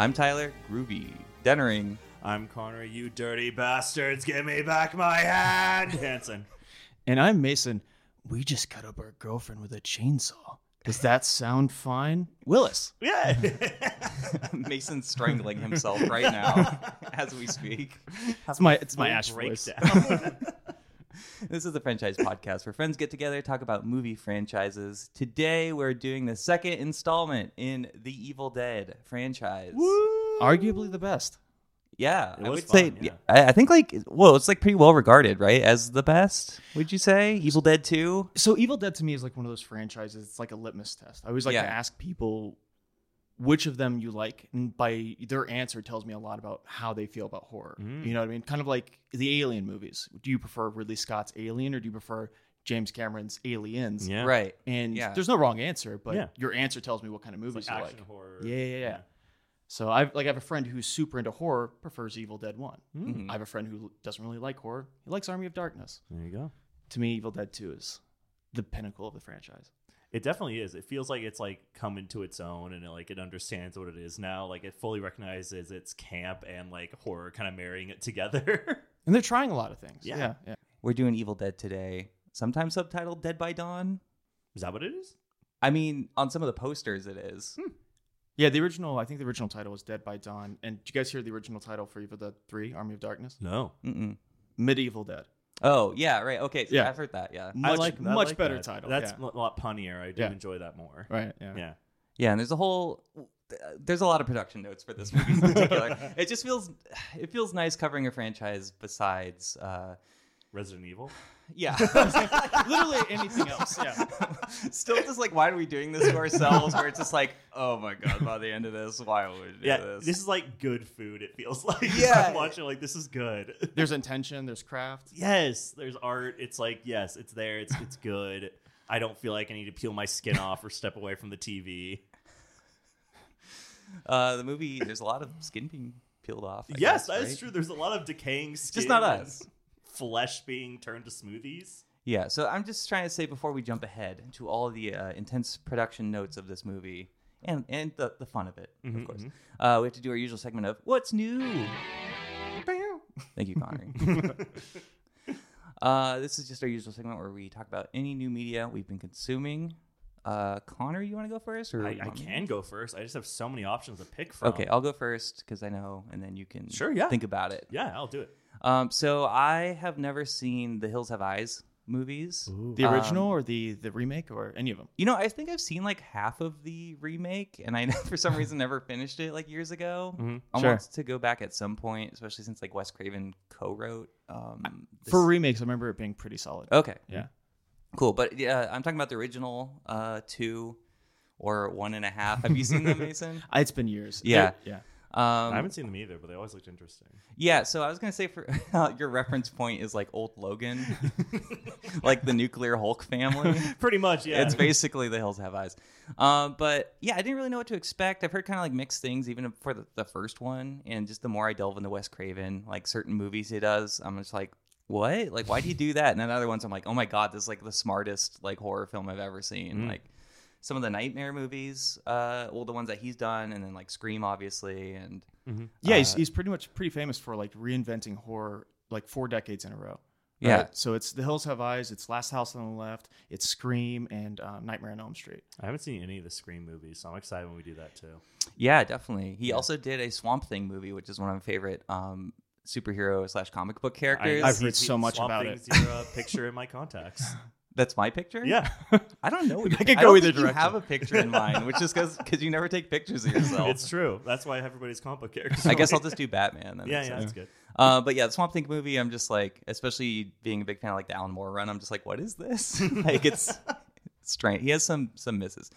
I'm Tyler Groovy Dennering. I'm Connor, you dirty bastards. Give me back my hand, Hanson. And I'm Mason. We just cut up our girlfriend with a chainsaw. Does that sound fine? Willis. Yeah. Mason's strangling himself right now as we speak. It's my Ash voice. This is the Franchise Podcast where friends get together, talk about movie franchises. Today, we're doing the second installment in the Evil Dead franchise. Woo! Arguably the best. Yeah, I would say, yeah. I think it's like pretty well regarded, right? As the best, would you say? Evil Dead 2? So Evil Dead to me is like one of those franchises. It's like a litmus test. I always like to ask people which of them you like, and by their answer tells me a lot about how they feel about horror. Mm. You know what I mean? Kind of like the Alien movies. Do you prefer Ridley Scott's Alien or do you prefer James Cameron's Aliens? Yeah. Right. And there's no wrong answer, but your answer tells me what kind of movies like you action, like. Horror. Yeah. So I have a friend who's super into horror, prefers Evil Dead 1. Mm-hmm. I have a friend who doesn't really like horror. He likes Army of Darkness. There you go. To me, Evil Dead 2 is the pinnacle of the franchise. It definitely is. It feels like it's like come into its own and it understands what it is now. Like it fully recognizes its camp and like horror kind of marrying it together. And they're trying a lot of things. Yeah. We're doing Evil Dead today. Sometimes subtitled Dead by Dawn. Is that what it is? I mean, on some of the posters it is. Hmm. Yeah, I think the original title was Dead by Dawn. And did you guys hear the original title for Evil Dead 3, Army of Darkness? No. Mm-mm. Medieval Dead. Oh, yeah, right. Okay, so I've heard that, yeah. Much better title. That's a lot punnier. I do enjoy that more. Right, yeah. Yeah, and there's a lot of production notes for this movie in particular. It feels nice covering a franchise besides... Resident Evil? Yeah. Literally anything else. Yeah. Still just like, why are we doing this to ourselves? Where it's just like, oh my God, by the end of this, why would we do this? This is like good food, it feels like. Yeah. I'm watching like, this is good. There's intention, there's craft. Yes, there's art. It's like, yes, it's there, it's good. I don't feel like I need to peel my skin off or step away from the TV. The movie, there's a lot of skin being peeled off. Yes, that is true. There's a lot of decaying skin. Just not us. Flesh being turned to smoothies. Yeah, so I'm just trying to say before we jump ahead to all the intense production notes of this movie and the fun of it, of course. Mm-hmm. We have to do our usual segment of What's New? Thank you, Connery. This is just our usual segment where we talk about any new media we've been consuming. Connor, you want to go first? Or I can go first. I just have so many options to pick from. Okay, I'll go first because I know, and then you can think about it. Yeah, I'll do it. So I have never seen The Hills Have Eyes movies. Ooh. The original or the remake or any of them? You know, I think I've seen like half of the remake and I for some reason never finished it like years ago. Mm-hmm. I want to go back at some point, especially since like Wes Craven co-wrote. For remakes, I remember it being pretty solid. Okay. Yeah. Cool. But I'm talking about the original 2 or 1.5. Have you seen them, Mason? It's been years. Yeah. Yeah. I haven't seen them either, but they always looked interesting. Yeah, so I was going to say for your reference point is like old Logan, like the nuclear Hulk family. Pretty much, yeah. It's basically The Hills Have Eyes. But yeah, I didn't really know what to expect. I've heard kind of like mixed things even for the first one. And just the more I delve into Wes Craven, like certain movies he does, I'm just like, what? Like, why do you do that? And then other ones I'm like, oh my God, this is like the smartest like horror film I've ever seen. Mm-hmm. Like. Some of the Nightmare movies, the ones that he's done, and then like Scream, obviously, and he's pretty famous for like reinventing horror like 4 decades in a row. Right? Yeah, so it's The Hills Have Eyes, it's Last House on the Left, it's Scream, and Nightmare on Elm Street. I haven't seen any of the Scream movies, so I'm excited when we do that too. Yeah, definitely. He also did a Swamp Thing movie, which is one of my favorite superhero / comic book characters. I've heard so much about it. Swamp Thing's your picture in my contacts. That's my picture? Yeah. I don't know. I could go either direction. You have a picture in mind, which is because you never take pictures of yourself. It's true. That's why I have everybody's comic book characters. I guess I'll just do Batman. That makes sense. That's good. But yeah, the Swamp Thing movie, I'm just like, especially being a big fan of like the Alan Moore run, I'm just like, what is this? Like it's strange. He has some misses.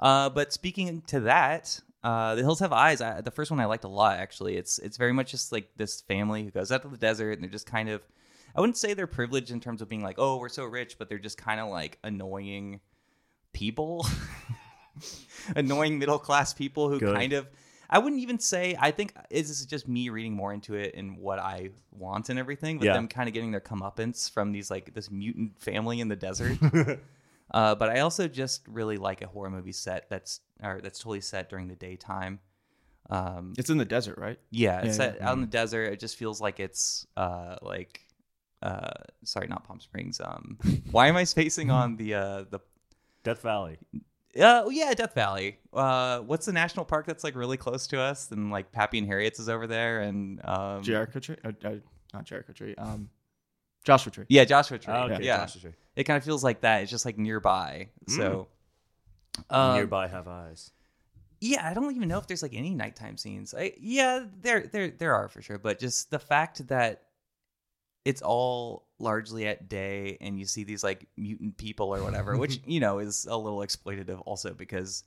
But speaking to that, The Hills Have Eyes. The first one I liked a lot, actually. It's very much just like this family who goes out to the desert and they're just kind of, I wouldn't say they're privileged in terms of being like, oh, we're so rich, but they're just kind of like annoying people, annoying middle class people who kind of, I wouldn't even say, I think this is just me reading more into it and what I want and everything, but them kind of getting their comeuppance from these like this mutant family in the desert. But I also just really like a horror movie set that's totally set during the daytime. It's in the desert, right? Yeah, it's out in the desert. It just feels like it's sorry, not Palm Springs. Why am I spacing on the Death Valley? Death Valley. What's the national park that's like really close to us? And like Pappy and Harriet's is over there, and Jericho Tree, not Jericho Tree, Joshua Tree. Yeah, Joshua Tree. Oh, okay. Yeah, Joshua Tree. It kind of feels like that. It's just like nearby. So nearby have eyes. Yeah, I don't even know if there's like any nighttime scenes. There are for sure, but just the fact that it's all largely at day and you see these like mutant people or whatever, which, you know, is a little exploitative also because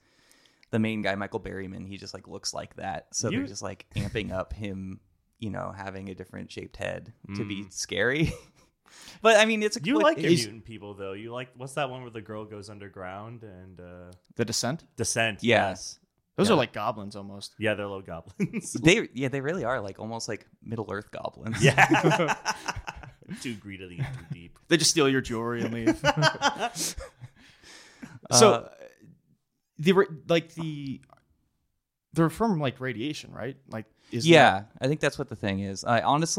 the main guy, Michael Berryman, he just like looks like that. So they're just like amping up him, you know, having a different shaped head to be scary. But I mean, it's a you like your mutant people though. You like, what's that one where the girl goes underground and The Descent? Descent, yes. Those are like goblins almost. Yeah, they're little goblins. They really are like almost like Middle Earth goblins. Yeah. Too greedily, too deep. They just steal your jewelry and leave. So they're from like radiation, right? Like I think that's what the thing is. I don't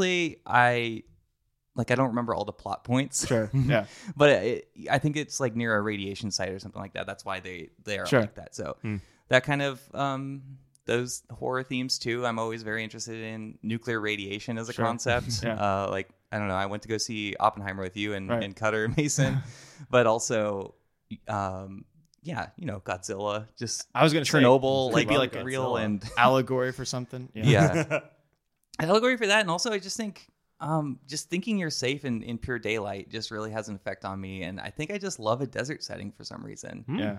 remember all the plot points. Sure. Yeah. But I think it's like near a radiation site or something like that. That's why they are like that. So that kind of those horror themes too. I'm always very interested in nuclear radiation as a concept. Yeah. I don't know. I went to go see Oppenheimer with you and Cutter Mason, but also, you know, Godzilla. Just I was going to Chernobyl, like be like Godzilla. Real and allegory for something. Yeah. An allegory for that, and also I just think, just thinking you're safe in pure daylight just really has an effect on me, and I think I just love a desert setting for some reason. Yeah.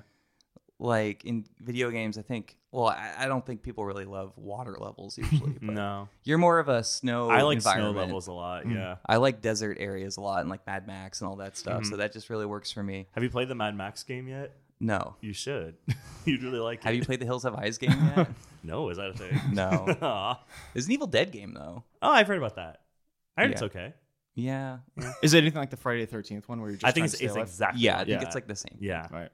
Like in video games, I think. Well, I don't think people really love water levels usually. But no, you're more of a snow. I like snow levels a lot. Mm-hmm. Yeah, I like desert areas a lot, and like Mad Max and all that stuff. Mm-hmm. So that just really works for me. Have you played the Mad Max game yet? No. You should. You'd really like it. Have you played the Hills Have Eyes game yet? No, is that a thing? No. It's an Evil Dead game though. Oh, I've heard about that. I heard it's okay. Yeah. Is it anything like the Friday the 13th one where you're just? I think it's exactly. Yeah, I think it's like the same. Yeah. Right.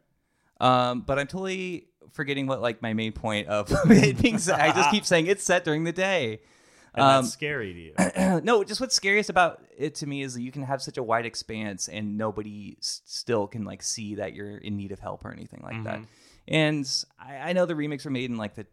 But I'm totally forgetting what like my main point of it being set. I just keep saying it's set during the day. And that's scary to you. No, just what's scariest about it to me is that you can have such a wide expanse and nobody still can like see that you're in need of help or anything like that. And I know the remakes were made in like the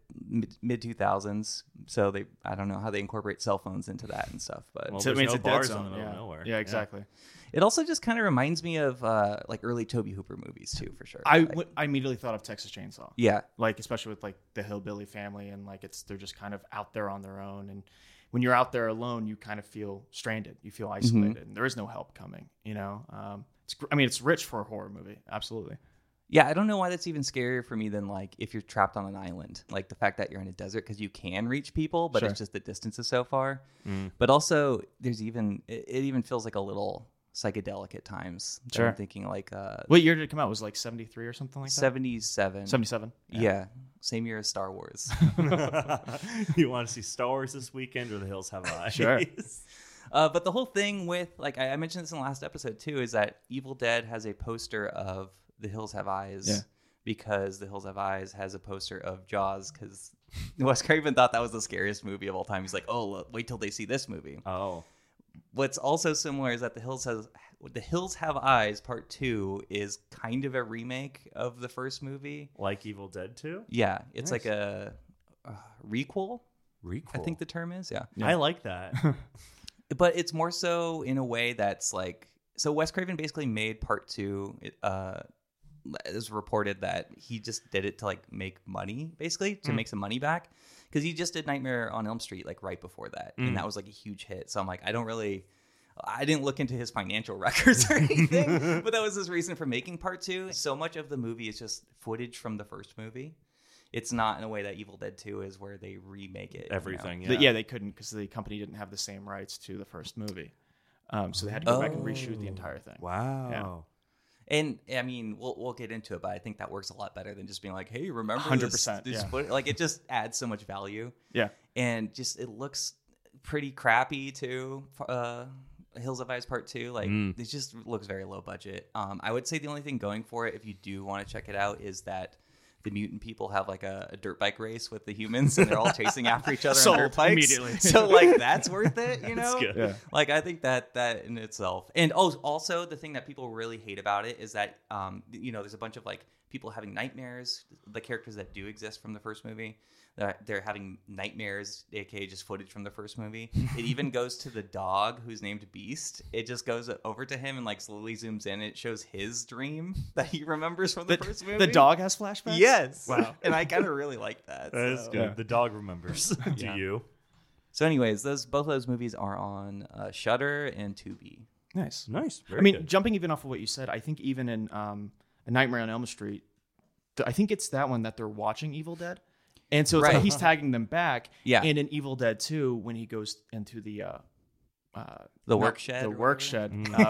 mid 2000s, so I don't know how they incorporate cell phones into that and stuff. But well, so it means no bars on the middle of nowhere. Yeah, exactly. Yeah. It also just kind of reminds me of like early Tobe Hooper movies too, for sure. I immediately thought of Texas Chainsaw. Yeah, like especially with like the hillbilly family and like they're just kind of out there on their own, and when you're out there alone, you kind of feel stranded, you feel isolated, and there is no help coming. You know, it's rich for a horror movie, absolutely. Yeah, I don't know why that's even scarier for me than, like, if you're trapped on an island. Like, the fact that you're in a desert, because you can reach people, but it's just the distance is so far. But also, there's even... It even feels like a little psychedelic at times. Sure. I'm thinking, like... what year did it come out? Was it, like, 73 or something like that? 77. 77? Yeah. Same year as Star Wars. You want to see Star Wars this weekend or The Hills Have Eyes? Sure. But the whole thing with... Like, I mentioned this in the last episode, too, is that Evil Dead has a poster of... The Hills Have Eyes because The Hills Have Eyes has a poster of Jaws because Wes Craven thought that was the scariest movie of all time. He's like, oh, look, wait till they see this movie. Oh, what's also similar is that The Hills Have Eyes Part 2 is kind of a remake of the first movie, like Evil Dead 2. Yeah, it's nice. Like a requel. I think the term is I like that, but it's more so in a way that's like so Wes Craven basically made Part 2. It was reported that he just did it to like make money, basically to make some money back, because he just did Nightmare on Elm Street like right before that, and that was like a huge hit. So I'm like, I didn't look into his financial records or anything, but that was his reason for making Part 2. So much of the movie is just footage from the first movie. It's not in a way that Evil Dead 2 is, where they remake it. Everything, you know? Yeah, they couldn't, because the company didn't have the same rights to the first movie, so they had to go back and reshoot the entire thing. Wow. Yeah. And I mean, we'll get into it, but I think that works a lot better than just being like, "Hey, remember 100%, this footage?" Like, it just adds so much value. Yeah, and just it looks pretty crappy too. Hills Have Eyes Part 2, like it just looks very low budget. I would say the only thing going for it, if you do want to check it out, is that the mutant people have like a dirt bike race with the humans, and they're all chasing after each other on dirt bikes. Immediately. So like that's worth it, you know? Good. Yeah. Like I think that in itself. And also the thing that people really hate about it is that you know, there's a bunch of like people having nightmares, the characters that do exist from the first movie. They're having nightmares, aka just footage from the first movie. It even goes to the dog who's named Beast. It just goes over to him and like slowly zooms in. It shows his dream that he remembers from the first movie. The dog has flashbacks? Yes. Wow. And I kind of really like that. That is good. Yeah. The dog remembers. Do you? So anyways, both of those movies are on Shudder and Tubi. Nice. Nice. Very good. Jumping even off of what you said, I think even in A Nightmare on Elm Street, I think it's that one that they're watching Evil Dead. And so it's like he's tagging them back. Yeah. And in Evil Dead 2, when he goes into the work shed,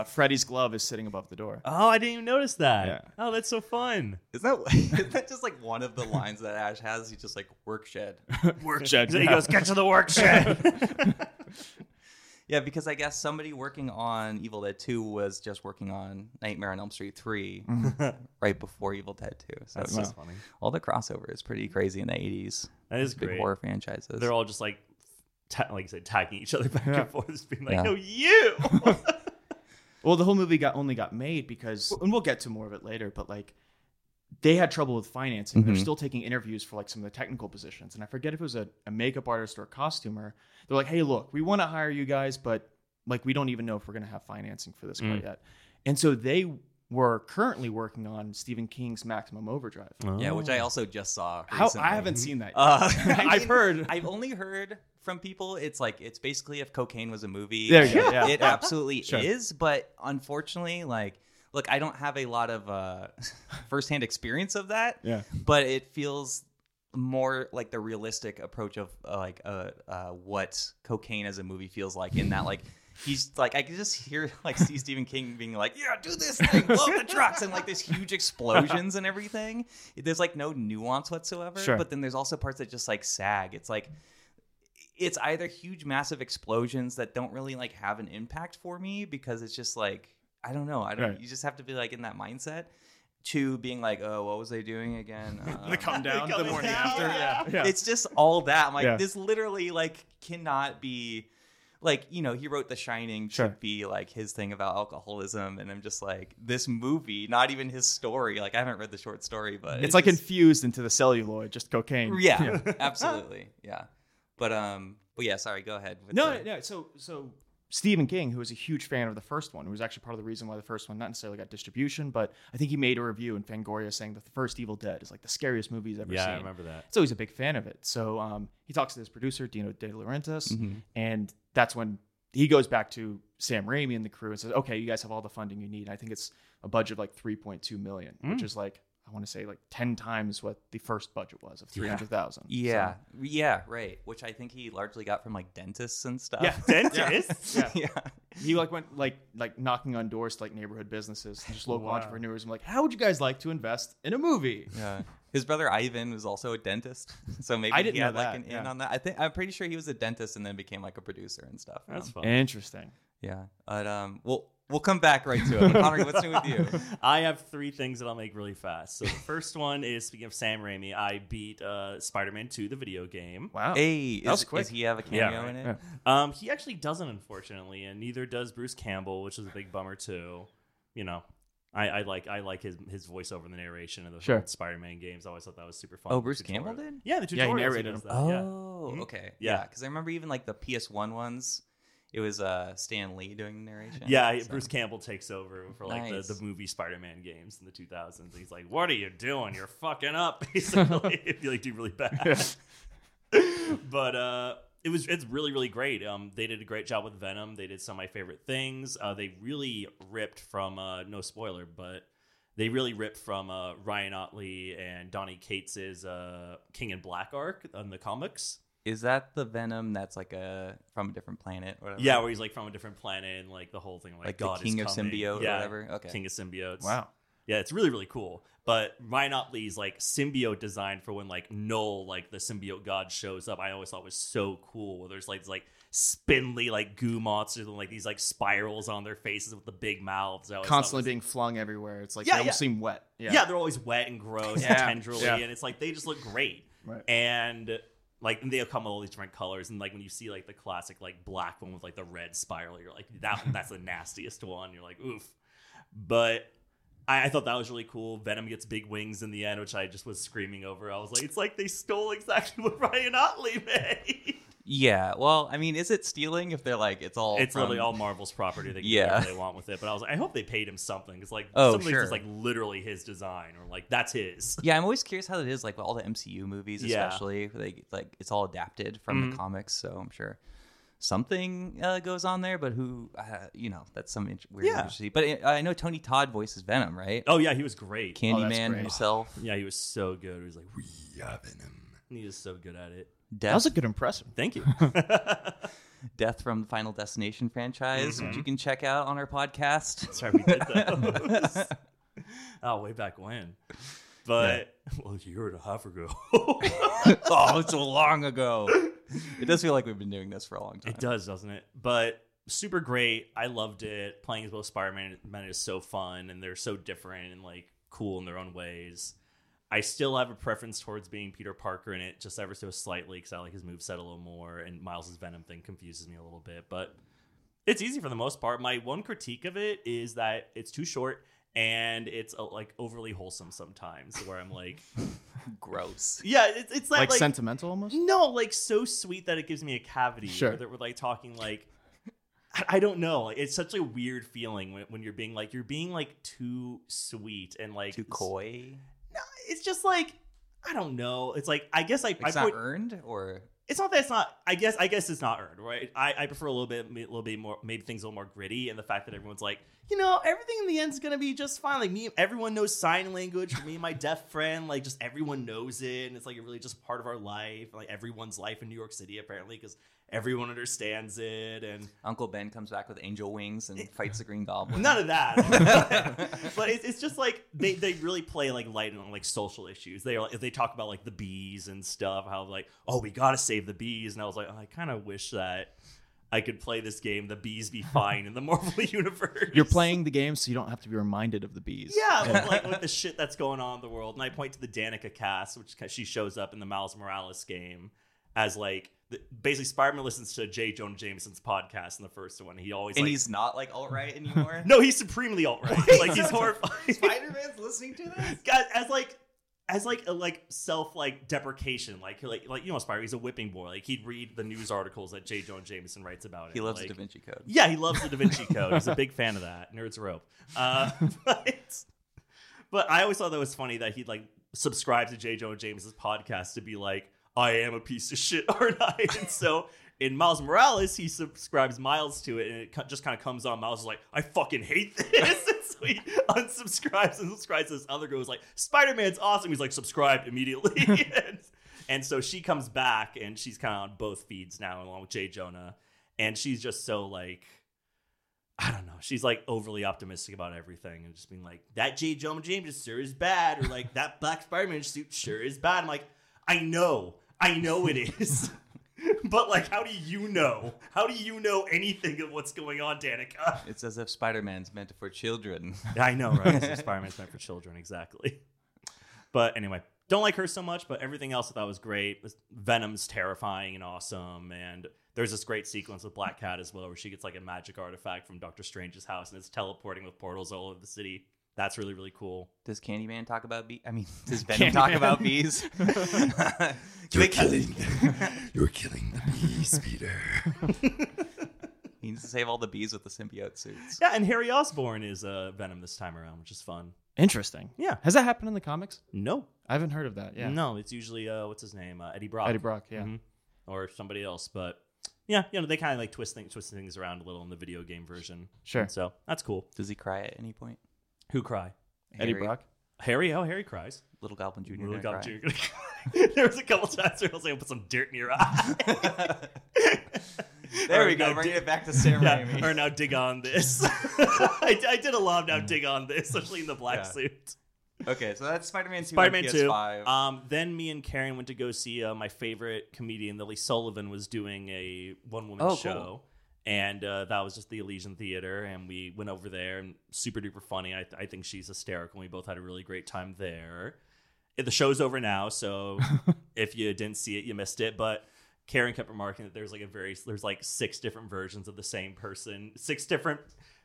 Freddy's glove is sitting above the door. Oh, I didn't even notice that. Yeah. Oh, that's so fun. Isn't that just like one of the lines that Ash has? He's just like, work shed. Work shed. Then he goes, get to the work shed. Yeah, because I guess somebody working on Evil Dead 2 was just working on Nightmare on Elm Street 3 right before Evil Dead 2. So that's just funny. All the crossover is pretty crazy in the 80s. That is great. Big horror franchises. They're all just like you said, tagging each other back and forth, just being like, no, you! Well, the whole movie only got made because, and we'll get to more of it later, but like, they had trouble with financing. Mm-hmm. They're still taking interviews for like some of the technical positions. And I forget if it was a makeup artist or a costumer. They're like, hey, look, we want to hire you guys, but like, we don't even know if we're going to have financing for this quite yet. And so they were currently working on Stephen King's Maximum Overdrive. Oh. Yeah, which I also just saw recently. I haven't seen that yet. I've only heard from people, it's like, it's basically if cocaine was a movie. There you go. Yeah. It absolutely is. But unfortunately, like, look, I don't have a lot of firsthand experience of that, but it feels more like the realistic approach of what cocaine as a movie feels like, in that like he's like, I can just hear like see Stephen King being like, yeah, do this thing, blow the trucks, and like there's huge explosions and everything. There's like no nuance whatsoever, but then there's also parts that just like sag. It's like, it's either huge, massive explosions that don't really like have an impact for me, because it's just like, I don't know. You just have to be like in that mindset, to being like, oh, what was I doing again? The come down the morning after. Yeah. Yeah. It's just all that. I'm like, this literally like cannot be like, you know, he wrote The Shining should be like his thing about alcoholism. And I'm just like, this movie, not even his story. Like, I haven't read the short story, but it's like just infused into the celluloid, just cocaine. Yeah, absolutely. Yeah. But yeah, sorry, go ahead. No. So Stephen King, who was a huge fan of the first one, who was actually part of the reason why the first one not necessarily got distribution, but I think he made a review in Fangoria saying that the first Evil Dead is like the scariest movie he's ever seen. Yeah, I remember that. So he's a big fan of it. So he talks to his producer, Dino De Laurentiis, and that's when he goes back to Sam Raimi and the crew and says, okay, you guys have all the funding you need. And I think it's a budget of like $3.2 million, which is like, I want to say like 10 times what the first budget was of 300,000. Yeah. So. Yeah. Right. Which I think he largely got from like dentists and stuff. Yeah. Dentists? Yeah. He like went like knocking on doors to like neighborhood businesses and just local entrepreneurs. I'm like, how would you guys like to invest in a movie? Yeah. His brother Ivan was also a dentist. So maybe he had like an in on that. I'm pretty sure he was a dentist and then became like a producer and stuff. That's fun. Interesting. Yeah. But, we'll come back right to it. Connor, what's new with you? I have three things that I'll make really fast. So the first one is, speaking of Sam Raimi, I beat Spider-Man 2, the video game. Wow. Hey, that was quick. Does he have a cameo in it? Yeah. He actually doesn't, unfortunately, and neither does Bruce Campbell, which is a big bummer too. You know, I like his voiceover and the narration of the Spider-Man games. I always thought that was super fun. Oh, Bruce Campbell did? Yeah, the tutorial. Yeah, he narrated them. Oh, okay. Yeah, because I remember even like the PS1 ones. It was Stan Lee doing narration. Yeah, so. Bruce Campbell takes over for like the movie Spider-Man games in the 2000s. He's like, "What are you doing? You're fucking up." Basically, if you like do really bad. Yeah. But it's really really great. They did a great job with Venom. They did some of my favorite things. They really ripped from no spoiler, but they really ripped from Ryan Ottley and Donny Cates' King in Black arc on the comics. Is that the Venom that's like from a different planet? Or whatever? Yeah, where he's like from a different planet and like the whole thing like God the King is coming. Of Symbiote or whatever. Okay. King of Symbiotes. Wow. Yeah, it's really, really cool. But Ryan Ottley's, like, symbiote design for when, like, Null, like, the symbiote god shows up, I always thought was so cool. Where there's, like, these, like, spindly, like, goo monsters and, like, these, like, spirals on their faces with the big mouths. Constantly being flung everywhere. It's like, they almost seem wet. Yeah, they're always wet and gross and tendrily. Yeah. And it's like, they just look great. Right. And... like, and they'll come with all these different colors. And, like, when you see, like, the classic, like, black one with, like, the red spiral, you're like, that one, that's the nastiest one. You're like, oof. But I thought that was really cool. Venom gets big wings in the end, which I just was screaming over. I was like, it's like they stole exactly what Ryan Ottley made. Yeah, well, I mean, is it stealing if they're like, it's all... It's literally all Marvel's property. They can do what they want with it. But I was like, I hope they paid him something. Because, like, something's just, like, literally his design. Or, like, that's his. Yeah, I'm always curious how it is, like, with all the MCU movies, especially. Like, it's all adapted from the comics, so I'm sure something goes on there. But who, you know, that's some weird interesting... But I know Tony Todd voices Venom, right? Oh, yeah, he was great. Candyman himself. Yeah, he was so good. He was like, we are Venom. He was so good at it. Death. That was a good impression. Thank you. Death from the Final Destination franchise, which you can check out on our podcast. That's right, we did those. Way back when. But, well, a year and a half ago. It's so long ago. It does feel like we've been doing this for a long time. It does, doesn't it? But super great. I loved it. Playing as both Spider-Man is so fun, and they're so different and, like, cool in their own ways. I still have a preference towards being Peter Parker in it, just ever so slightly, because I like his moveset a little more, and Miles' Venom thing confuses me a little bit, but it's easy for the most part. My one critique of it is that it's too short, and it's like overly wholesome sometimes, where I'm like... Gross. Yeah, it's that, like... sentimental almost? No, like so sweet that it gives me a cavity. Sure. That we're like talking like... I don't know. It's such a weird feeling when you're being like too sweet and like... Too coy? No, it's just like, I don't know. It's like, I guess it's not earned, or it's not that it's not. I guess it's not earned, right? I prefer a little bit more, maybe things a little more gritty, and the fact that everyone's like, you know, everything in the end's gonna be just fine. Like me, everyone knows sign language. For me and my deaf friend, like just everyone knows it, and it's like really just part of our life, like everyone's life in New York City apparently, because everyone understands it. And Uncle Ben comes back with angel wings and fights the Green Goblin. None of that. But it's just like they really play like light on like social issues. They talk about like the bees and stuff. How like, oh, we gotta save the bees. And I was like, oh, I kind of wish that I could play this game. The bees be fine in the Marvel universe. You're playing the game, so you don't have to be reminded of the bees. Yeah, like with the shit that's going on in the world. And I point to the Danica cast, which she shows up in the Miles Morales game as like. Basically, Spider-Man listens to J. Jonah Jameson's podcast in the first one. He always and like, he's not like alt-right anymore. No, he's supremely alt-right. Like he's horrified. Spider-Man's listening to this guys as like self like deprecation. Like you know, Spider-Man, he's a whipping boy. Like he'd read the news articles that J. Jonah Jameson writes about it. He loves like, the Da Vinci Code. Yeah, he loves the Da Vinci Code. He's a big fan of that. Nerds rope. But I always thought that was funny that he like subscribes to J. Jonah Jameson's podcast to be like. I am a piece of shit, aren't I? And so in Miles Morales, he subscribes Miles to it, and it just kind of comes on. Miles is like, I fucking hate this. And so he unsubscribes and subscribes to this other girl who's like, Spider-Man's awesome. He's like, subscribe immediately. and so she comes back, and she's kind of on both feeds now, along with J. Jonah. And she's just so like... I don't know. She's like overly optimistic about everything and just being like, that J. Jonah Jameson sure is bad, or like, that black Spider-Man suit sure is bad. I'm like, I know it is. But, like, how do you know? How do you know anything of what's going on, Danica? It's as if Spider-Man's meant for children. I know, right? It's as if Spider-Man's meant for children, exactly. But anyway, don't like her so much, but everything else I thought was great. Venom's terrifying and awesome, and there's this great sequence with Black Cat as well where she gets, like, a magic artifact from Doctor Strange's house, and it's teleporting with portals all over the city. That's really, really cool. Does Candyman talk about bees? I mean, does Venom talk about bees? You're killing the bees, Peter. He needs to save all the bees with the symbiote suits. Yeah, and Harry Osborn is Venom this time around, which is fun. Interesting. Yeah. Has that happened in the comics? No. I haven't heard of that. Yeah. No, it's usually, what's his name? Eddie Brock. Eddie Brock, yeah. Mm-hmm. Or somebody else, but... Yeah, you know, they kind of like twist things around a little in the video game version. Sure. And so, that's cool. Does he cry at any point? Who cry? Harry. Eddie Brock? Harry? Oh, Harry cries. Little Goblin Jr. Little Goblin Jr. There was a couple times where I was like, I'll put some dirt in your eye. There we go. Bring it back to Sam Raimi. Or now dig on this. I did a lot of now dig on this, especially in the black suit. Okay, so that's Spider-Man 2. Spider-Man 2. Then me and Karen went to go see my favorite comedian, Lily Sullivan, was doing a one-woman show. Cool. And that was just the Elysian Theater, and we went over there, and super duper funny. I think she's hysterical, and we both had a really great time there. The show's over now, so if you didn't see it, you missed it. But Karen kept remarking that there's like six different versions of the same person.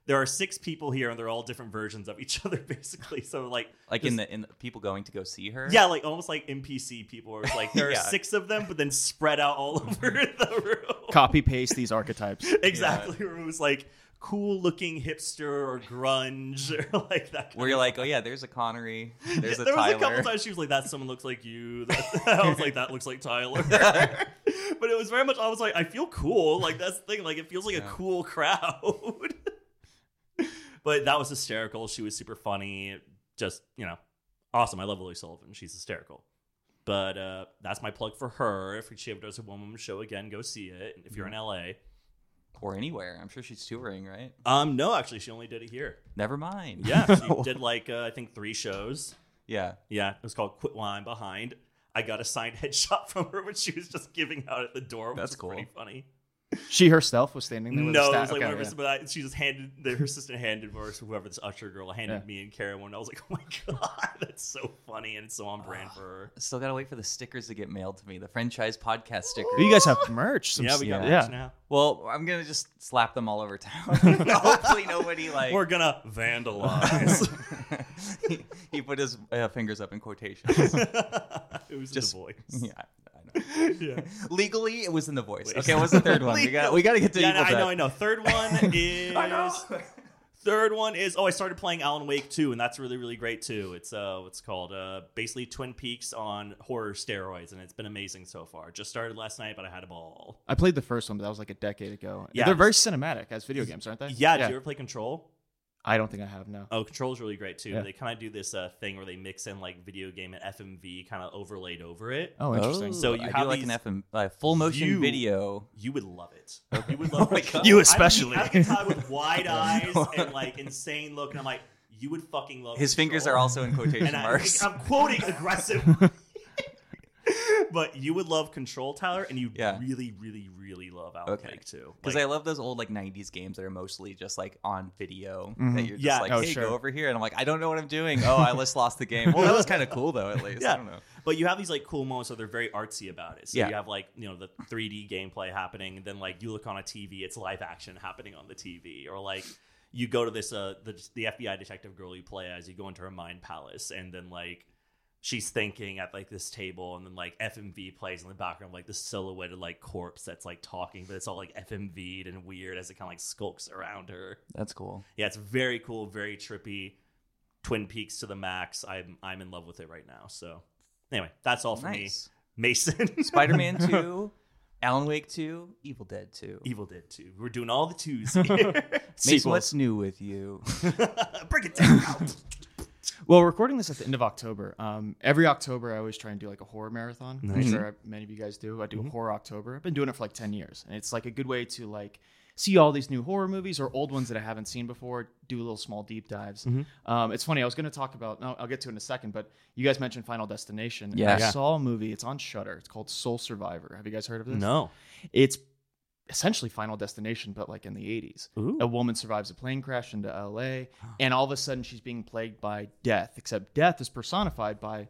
There are six people here, and they're all different versions of each other, basically. So, like just, in the people going to go see her, yeah, like almost like NPC people, where it's like there are six of them, but then spread out all over the room. Copy paste these archetypes. Exactly, where it was like cool looking hipster or grunge or like that. Where you're like, oh yeah, there's a Connery, there's a Tyler. There was a couple times she was like, that someone looks like you. I was like, that looks like Tyler. But it was very much. I was like, I feel cool. Like that's the thing. Like it feels like a cool crowd. But that was hysterical. She was super funny. Just, awesome. I love Lily Sullivan. She's hysterical. But that's my plug for her. If she ever does a one-woman show again, go see it. If you're in L.A. Or anywhere. I'm sure she's touring, right? No, actually. She only did it here. Never mind. Yeah. She did, I think 3 shows. Yeah. Yeah. It was called Quit While I'm Behind. I got a signed headshot from her when she was just giving out at the door, which was pretty funny. She herself was standing there with a stat. No, it was like whatever. She just her assistant handed whoever this usher girl handed me and Karen one. I was like, oh my God, that's so funny. And it's so on brand for her. Still got to wait for the stickers to get mailed to me. The franchise podcast stickers. You guys have merch. We got merch now. Well, I'm going to just slap them all over town. Hopefully nobody We're going to vandalize. he put his fingers up in quotations. It was just in The Voice. Yeah. Yeah. Legally, it was in The Voice. Okay, what's the third one? We got to get to Evil Dead. I know. Third one is. I know. Third one is. Oh, I started playing Alan Wake 2, and that's really, really great too. It's what's called basically Twin Peaks on horror steroids, and it's been amazing so far. Just started last night, but I had a ball. I played the first one, but that was like a decade ago. Yeah, they're very cinematic as video games, aren't they? Yeah. Did you ever play Control? I don't think I have, no. Oh, Control's really great, too. Yeah. They kind of do this thing where they mix in, video game and FMV kind of overlaid over it. Oh, interesting. So you have full motion video. You would love it. Okay. You would love it. Oh, you especially. I with wide eyes and, insane look, and I'm like, you would fucking love it. His fingers are also in quotation marks. I'm quoting aggressively. But you would love Control, Tyler, and you really, really, really love Alan Wake too. Because I love those old 90s games that are mostly just on video that you're just go over here. And I'm like, I don't know what I'm doing. Oh, I just lost the game. Well, that was kind of cool though, at least. Yeah. I don't know. But you have these cool moments, so they're very artsy about it. So you have the 3D gameplay happening, and then you look on a TV, it's live action happening on the TV, or you go to this the FBI detective girl you play as, you go into her mind palace, and then she's thinking at this table, and then FMV plays in the background, this silhouetted corpse that's talking, but it's all FMV'd and weird as it kind of skulks around her. That's cool. Yeah, it's very cool, very trippy. Twin Peaks to the max. I'm in love with it right now. So anyway, that's all for me. Mason, Spider-Man 2, Alan Wake 2, Evil Dead 2. We're doing all the twos here. Mason, what's new with you? Break it down. Well, we're recording this at the end of October. Every October, I always try and do a horror marathon. Nice. I'm sure many of you guys do. I do a horror October. I've been doing it for 10 years. And it's a good way to see all these new horror movies or old ones that I haven't seen before, do little small deep dives. It's funny. I was going to talk about, I'll get to it in a second, but you guys mentioned Final Destination. Yeah. I saw a movie. It's on Shudder. It's called Soul Survivor. Have you guys heard of this? No. It's essentially Final Destination, but in the 80s. Ooh. A woman survives a plane crash into LA, and all of a sudden she's being plagued by death, except death is personified by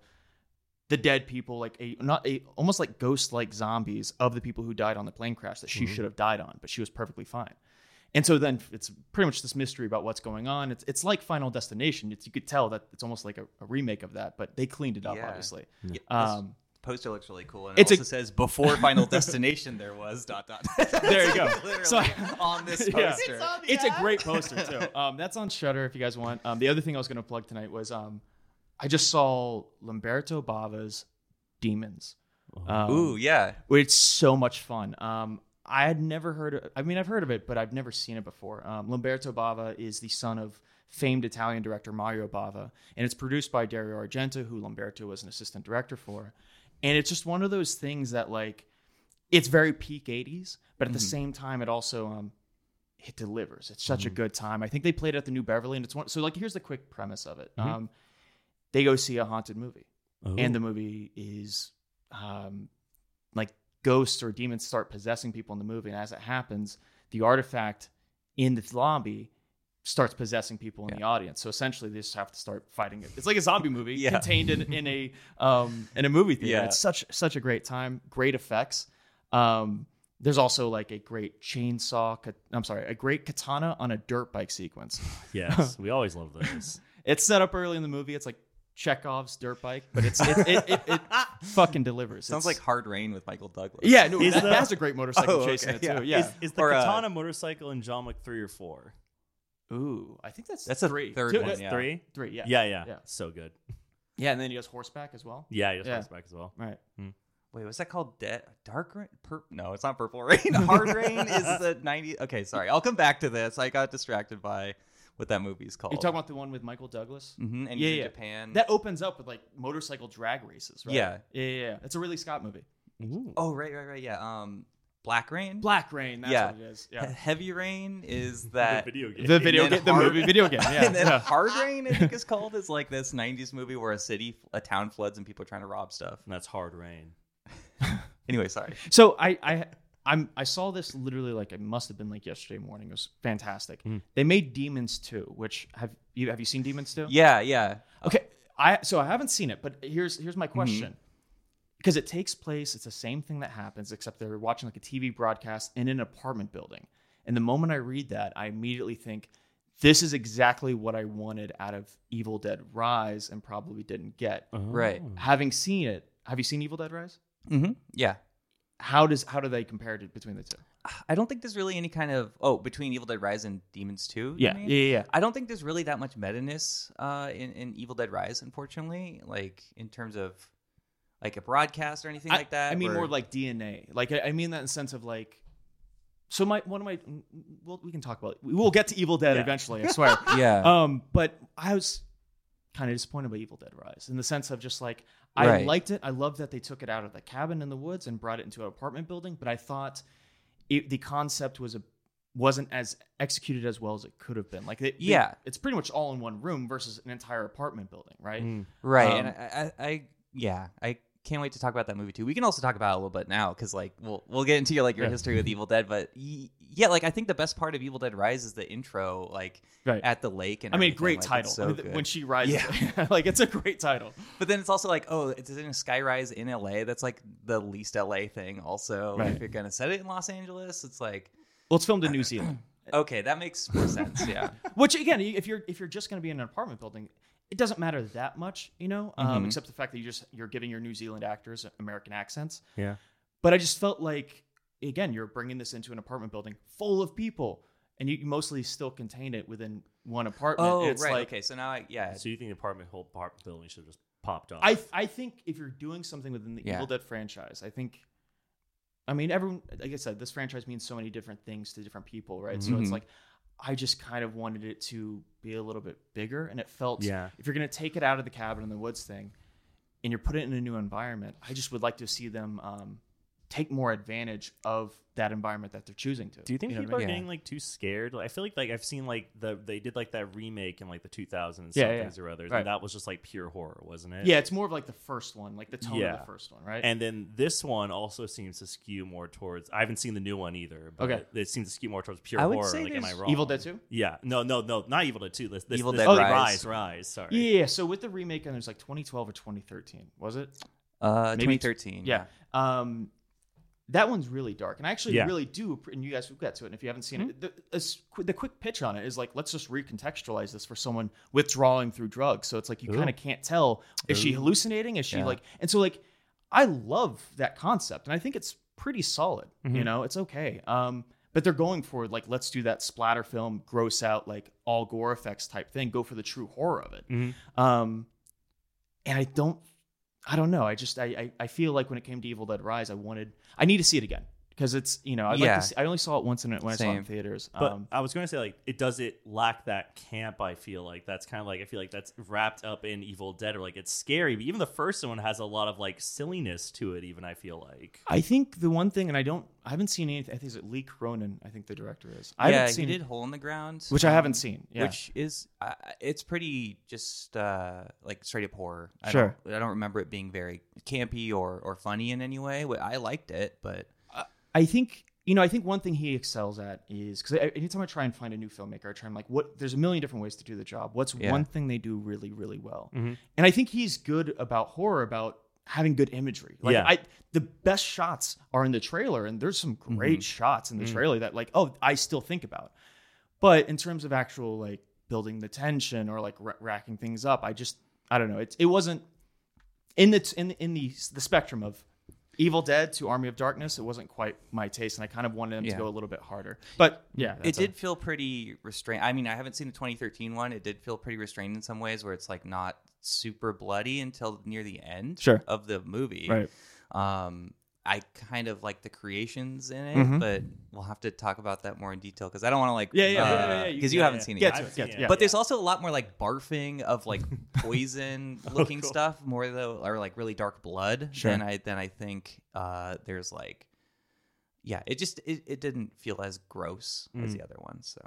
the dead people, almost like ghost like zombies of the people who died on the plane crash that she should have died on, but she was perfectly fine. And so then it's pretty much this mystery about what's going on. It's like Final Destination. You could tell that it's almost like a remake of that, but they cleaned it up, obviously. Yeah. Poster looks really cool, and it also says before Final Destination there was ... There you go. So on this poster, it's a great poster too. That's on Shudder if you guys want. The other thing I was going to plug tonight was I just saw Lamberto Bava's Demons. Ooh, yeah, it's so much fun. I had never heard of, I've heard of it, but I've never seen it before. Lamberto Bava is the son of famed Italian director Mario Bava, and it's produced by Dario Argento, who Lamberto was an assistant director for. And it's just one of those things that it's very peak 80s, but at the same time, it also it delivers. It's such a good time. I think they played it at the New Beverly, and it's one. So, like, here's the quick premise of it. They go see a haunted movie, and the movie is like ghosts or demons start possessing people in the movie, and as it happens, the artifact in the lobby starts possessing people in the audience. So essentially, they just have to start fighting it. It's like a zombie movie contained in a movie theater. Yeah. It's such a great time. Great effects. There's also like a great great katana on a dirt bike sequence. Yes, we always love those. It's set up early in the movie. It's like Chekhov's dirt bike, but it fucking delivers. Sounds like Hard Rain with Michael Douglas. Yeah, no, that's a great motorcycle chase in it too. Yeah. Is the katana motorcycle in John Wick 3 or 4? Ooh, I think that's three. Third Two, one, yeah. Three, yeah. Yeah. So good. Yeah, and then he does horseback as well. Yeah, he does horseback as well. Right. Wait, what's that called? Dark Rain? No, it's not Purple Rain. Hard Rain is the 90s. Okay, sorry. I'll come back to this. I got distracted by what that movie is called. You're talking about the one with Michael Douglas? Mm-hmm. And he's in Japan. That opens up with like motorcycle drag races, right? Yeah. It's a Ridley Scott movie. Ooh. Oh, right. Yeah. Black Rain. That's what it is. Yeah. Heavy Rain is that the video game. Yeah. And then Hard Rain, I think, is called. Is like this '90s movie where a town floods and people are trying to rob stuff. And that's Hard Rain. Anyway, sorry. So I saw this literally like it must have been like yesterday morning. It was fantastic. They made Demons 2, which have you seen Demons 2? Yeah. Okay. I haven't seen it, but here's my question. Because it takes place, it's the same thing that happens, except they're watching like a TV broadcast in an apartment building. And the moment I read that, I immediately think, this is exactly what I wanted out of Evil Dead Rise and probably didn't get. Oh. Right. Having seen it, have you seen Evil Dead Rise? Mm-hmm. Yeah. How do they compare it between the two? I don't think there's really any kind of between Evil Dead Rise and Demons 2. Yeah. I don't think there's really that much meta-ness in Evil Dead Rise, unfortunately. Like in terms of like a broadcast or anything like that. I mean, more like DNA. Like I mean that in the sense of like. So we can talk about it. We'll get to Evil Dead eventually, I swear. Yeah. But I was kind of disappointed by Evil Dead Rise in the sense of just like I liked it. I loved that they took it out of the cabin in the woods and brought it into an apartment building. But I thought the concept wasn't as executed as well as it could have been. Like it's pretty much all in one room versus an entire apartment building, right? Right. And I can't wait to talk about that movie too. We can also talk about it a little bit now because like we'll get into your history with Evil Dead, but I think the best part of Evil Dead Rise is the intro at the lake, and I mean, great title. So when she rises, like it's a great title. But then it's also like it's in a skyrise in LA. That's like the least LA thing. Also, if you're gonna set it in Los Angeles, it's like it's filmed in New Zealand. Okay, that makes more sense. Yeah, which again, if you're just gonna be in an apartment building. It doesn't matter that much, you know, except the fact that you're giving your New Zealand actors American accents. Yeah. But I just felt like, again, you're bringing this into an apartment building full of people, and you mostly still contain it within one apartment. Oh, it's right. Like, okay, so now So you think the whole apartment building should have just popped off? I think if you're doing something within the Evil Dead franchise, everyone, like I said, this franchise means so many different things to different people, right? Mm-hmm. So it's like, I just kind of wanted it to be a little bit bigger, and it felt if you're going to take it out of the cabin in the woods thing and you're putting it in a new environment, I just would like to see them take more advantage of that environment that they're choosing to. Do you think people are getting like too scared? Like, I feel like I've seen like they did like that remake in like the 2000s or others, and that was just like pure horror, wasn't it? Yeah, it's more of like the first one, like the tone of the first one, right? And then this one also seems to skew more towards. I haven't seen the new one either, but it seems to skew more towards pure horror. Like, am I wrong? Evil Dead 2? Yeah, no, not Evil Dead 2. Evil Dead Rise. Sorry. Yeah. So with the remake, and it was like 2012 or 2013, was it? Maybe 2013. Yeah. That one's really dark, and I actually really do. And you guys will get to it. And if you haven't seen it, the quick pitch on it is like, let's just recontextualize this for someone withdrawing through drugs. So it's like you kind of can't tell is she hallucinating? Is she like? And so like, I love that concept, and I think it's pretty solid. Mm-hmm. You know, it's okay. But they're going for like, let's do that splatter film, gross out like all gore effects type thing. Go for the true horror of it. Mm-hmm. And I don't know. I feel like when it came to Evil Dead Rise, I need to see it again because it's, you know, like to see, I only saw it once in it when I saw it in theaters. But I was going to say, like, it does it lack that camp. I feel like that's kind of like, I feel like that's wrapped up in Evil Dead, or like it's scary. But even the first one has a lot of like silliness to it. Even I feel like I think the one thing, and I haven't seen anything. I think it's Lee Cronin. I think the director is. I haven't seen. He did Hole in the Ground, which I haven't seen. Yeah. Which is it's pretty just like straight up horror. I don't remember it being very campy or funny in any way. I liked it, but. I think one thing he excels at is, because anytime I try and find a new filmmaker, there's a million different ways to do the job. What's one thing they do really, really well? Mm-hmm. And I think he's good about horror, about having good imagery. The best shots are in the trailer, and there's some great shots in the trailer that I still think about. But in terms of actual like building the tension or like racking things up, I don't know. It wasn't in the spectrum of Evil Dead to Army of Darkness, it wasn't quite my taste, and I kind of wanted him to go a little bit harder. But it did feel pretty restrained. I mean, I haven't seen the 2013 one. It did feel pretty restrained in some ways, where it's like not super bloody until near the end of the movie. Right. I kind of like the creations in it, but we'll have to talk about that more in detail, because I don't want to like because you haven't seen it yet. But there's also a lot more like barfing of like poison looking stuff, more though, or like really dark blood than I think there's like. Yeah, it didn't feel as gross as the other one, so.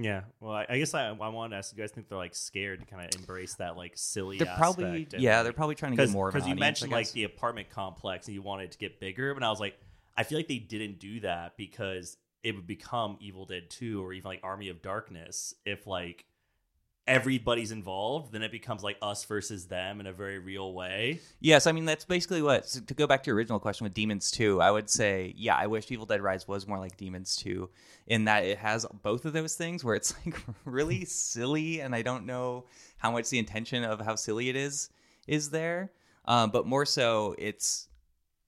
Yeah, well, I guess I want to ask, you guys think they're like scared to kind of embrace that like silly aspect? They're probably trying to get more of an audience. Because you mentioned like the apartment complex and you wanted to get bigger, but I was like, I feel like they didn't do that because it would become Evil Dead 2 or even like Army of Darkness if like everybody's involved, then it becomes like us versus them in a very real way. Yes, I mean, that's basically what, so to go back to your original question with Demons 2, I would say, I wish Evil Dead Rise was more like Demons 2 in that it has both of those things where it's like really silly, and I don't know how much the intention of how silly it is there, but more so it's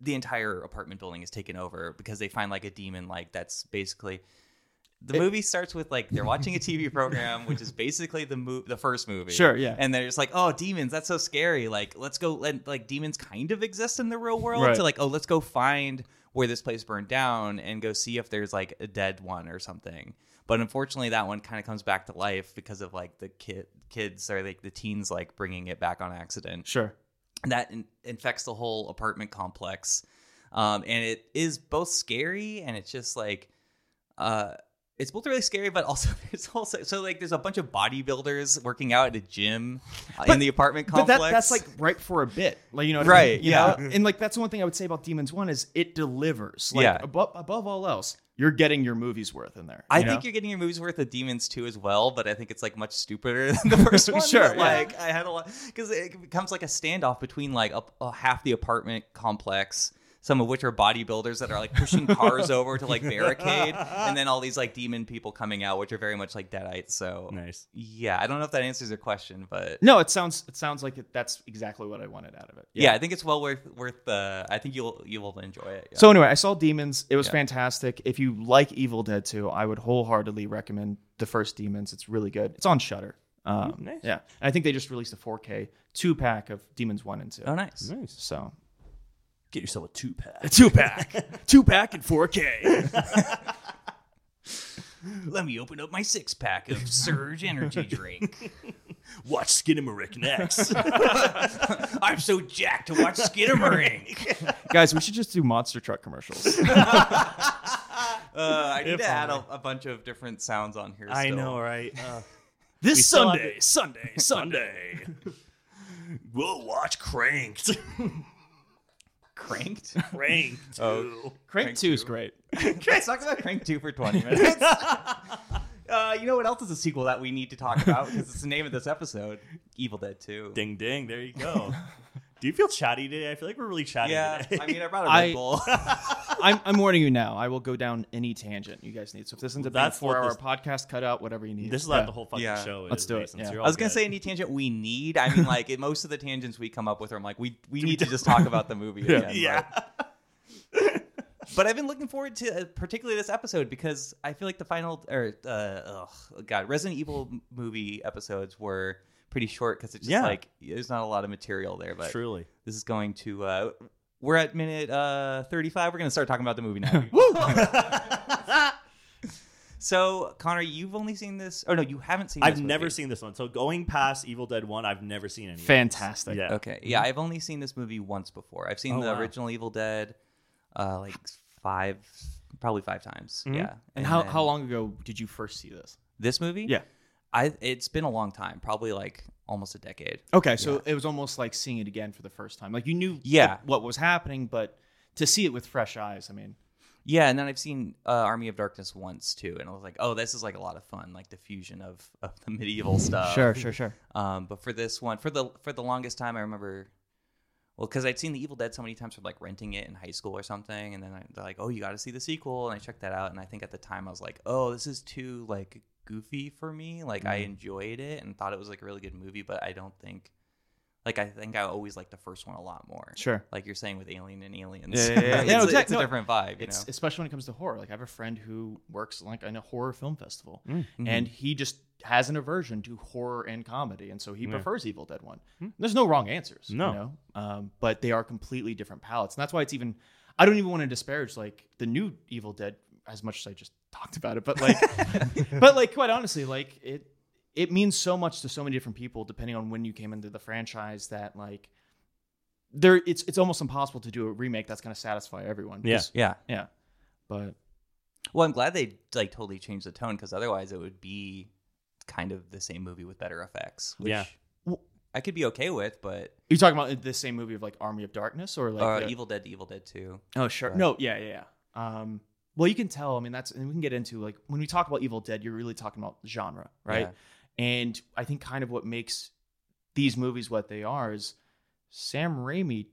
the entire apartment building is taken over because they find like a demon, like that's basically... The movie starts with like they're watching a TV program, which is basically the first movie. Sure, yeah. And they're just like, "Oh, demons! That's so scary! Like, let's go. Like, demons kind of exist in the real world." Right. To like, "Oh, let's go find where this place burned down and go see if there's like a dead one or something." But unfortunately, that one kind of comes back to life because of like the kids or like the teens like bringing it back on accident. Sure, and that infects the whole apartment complex, and it is both scary and it's just like. It's both really scary, but also there's a bunch of bodybuilders working out at a gym in the apartment complex. But that's like right for a bit, like you know, right? I mean? You know? And like that's one thing I would say about Demons 1 is it delivers. Like, above all else, you're getting your movie's worth in there. I think you're getting your movie's worth of Demons 2 as well, but I think it's like much stupider than the first one. Sure, I had a lot because it becomes like a standoff between like half the apartment complex. Some of which are bodybuilders that are like pushing cars over to like barricade, and then all these like demon people coming out, which are very much like Deadites. So nice. Yeah, I don't know if that answers your question, but no, it sounds like that's exactly what I wanted out of it. Yeah, I think it's well worth. I think you will enjoy it. Yeah. So anyway, I saw Demons. It was fantastic. If you like Evil Dead 2, I would wholeheartedly recommend the first Demons. It's really good. It's on Shudder. Nice. Yeah, and I think they just released a 4K 2-pack of Demons 1 and 2. Oh, nice. So. Get yourself a 2-pack. A 2-pack. 2-pack and 4K. Let me open up my 6-pack of Surge Energy Drink. Watch Skinamarink next. I'm so jacked to watch Skinamarink. Guys, we should just do monster truck commercials. I need to add a bunch of different sounds on here. I know, right? This Sunday. We'll watch Cranked. Cranked 2. Oh, Crank 2 is great. Let's talk about Crank 2 for 20 minutes. You know what else is a sequel that we need to talk about? Because it's the name of this episode. Evil Dead 2. Ding, ding. There you go. Do you feel chatty today? I feel like we're really chatty today. I mean, I brought a Red Bull. I'm warning you now. I will go down any tangent you guys need. So if this ends up being a 4-hour podcast, cut out whatever you need. This is what the whole fucking show is. Let's do it. Yeah. I was going to say any tangent we need. I mean, like, most of the tangents we come up with, I'm like, we need to just talk about the movie again. Yeah. But I've been looking forward to particularly this episode because I feel like the final, Resident Evil movie episodes were... pretty short because it's just like there's not a lot of material there, but truly this is going to We're at minute 35. We're going to start talking about the movie now. Woo! So, Connor, you've only seen this. Oh, no, you haven't seen this movie. I've never seen this one. So going past Evil Dead 1, I've never seen any. Fantastic. Yeah. Okay. Yeah, I've only seen this movie once before. I've seen the original Evil Dead like probably five times. Mm-hmm. Yeah. And how long ago did you first see this? This movie? Yeah. It's been a long time, probably like almost a decade. Okay, so it was almost like seeing it again for the first time. Like you knew what was happening, but to see it with fresh eyes, I mean. Yeah, and then I've seen Army of Darkness once too, and I was like, oh, this is like a lot of fun, like the fusion of the medieval stuff. Sure. But for this one, for the longest time, I remember, well, because I'd seen The Evil Dead so many times from like renting it in high school or something, and then they're like, oh, you got to see the sequel, and I checked that out, and I think at the time I was like, oh, this is too like goofy for me. Like I enjoyed it and thought it was like a really good movie, but I don't think I always liked the first one a lot more. Sure. Like you're saying with Alien and Aliens. Yeah. It's a different vibe, you know? Especially when it comes to horror. Like I have a friend who works like in a horror film festival and he just has an aversion to horror and comedy, and so he prefers Evil Dead 1. There's no wrong answers. No. You know? But they are completely different palettes, and that's why it's even, I don't even want to disparage like the new Evil Dead as much as I just talked about it, but like, quite honestly, like it means so much to so many different people, depending on when you came into the franchise, that like there, it's almost impossible to do a remake that's going to satisfy everyone. Yeah. But well, I'm glad they like totally changed the tone, because otherwise it would be kind of the same movie with better effects. Which I could be okay with, but you're talking about the same movie of like Army of Darkness or like Evil Dead to Evil Dead 2. Oh sure, no, yeah. Well, you can tell. I mean, and we can get into like when we talk about Evil Dead, you're really talking about genre, right? Yeah. And I think kind of what makes these movies what they are is Sam Raimi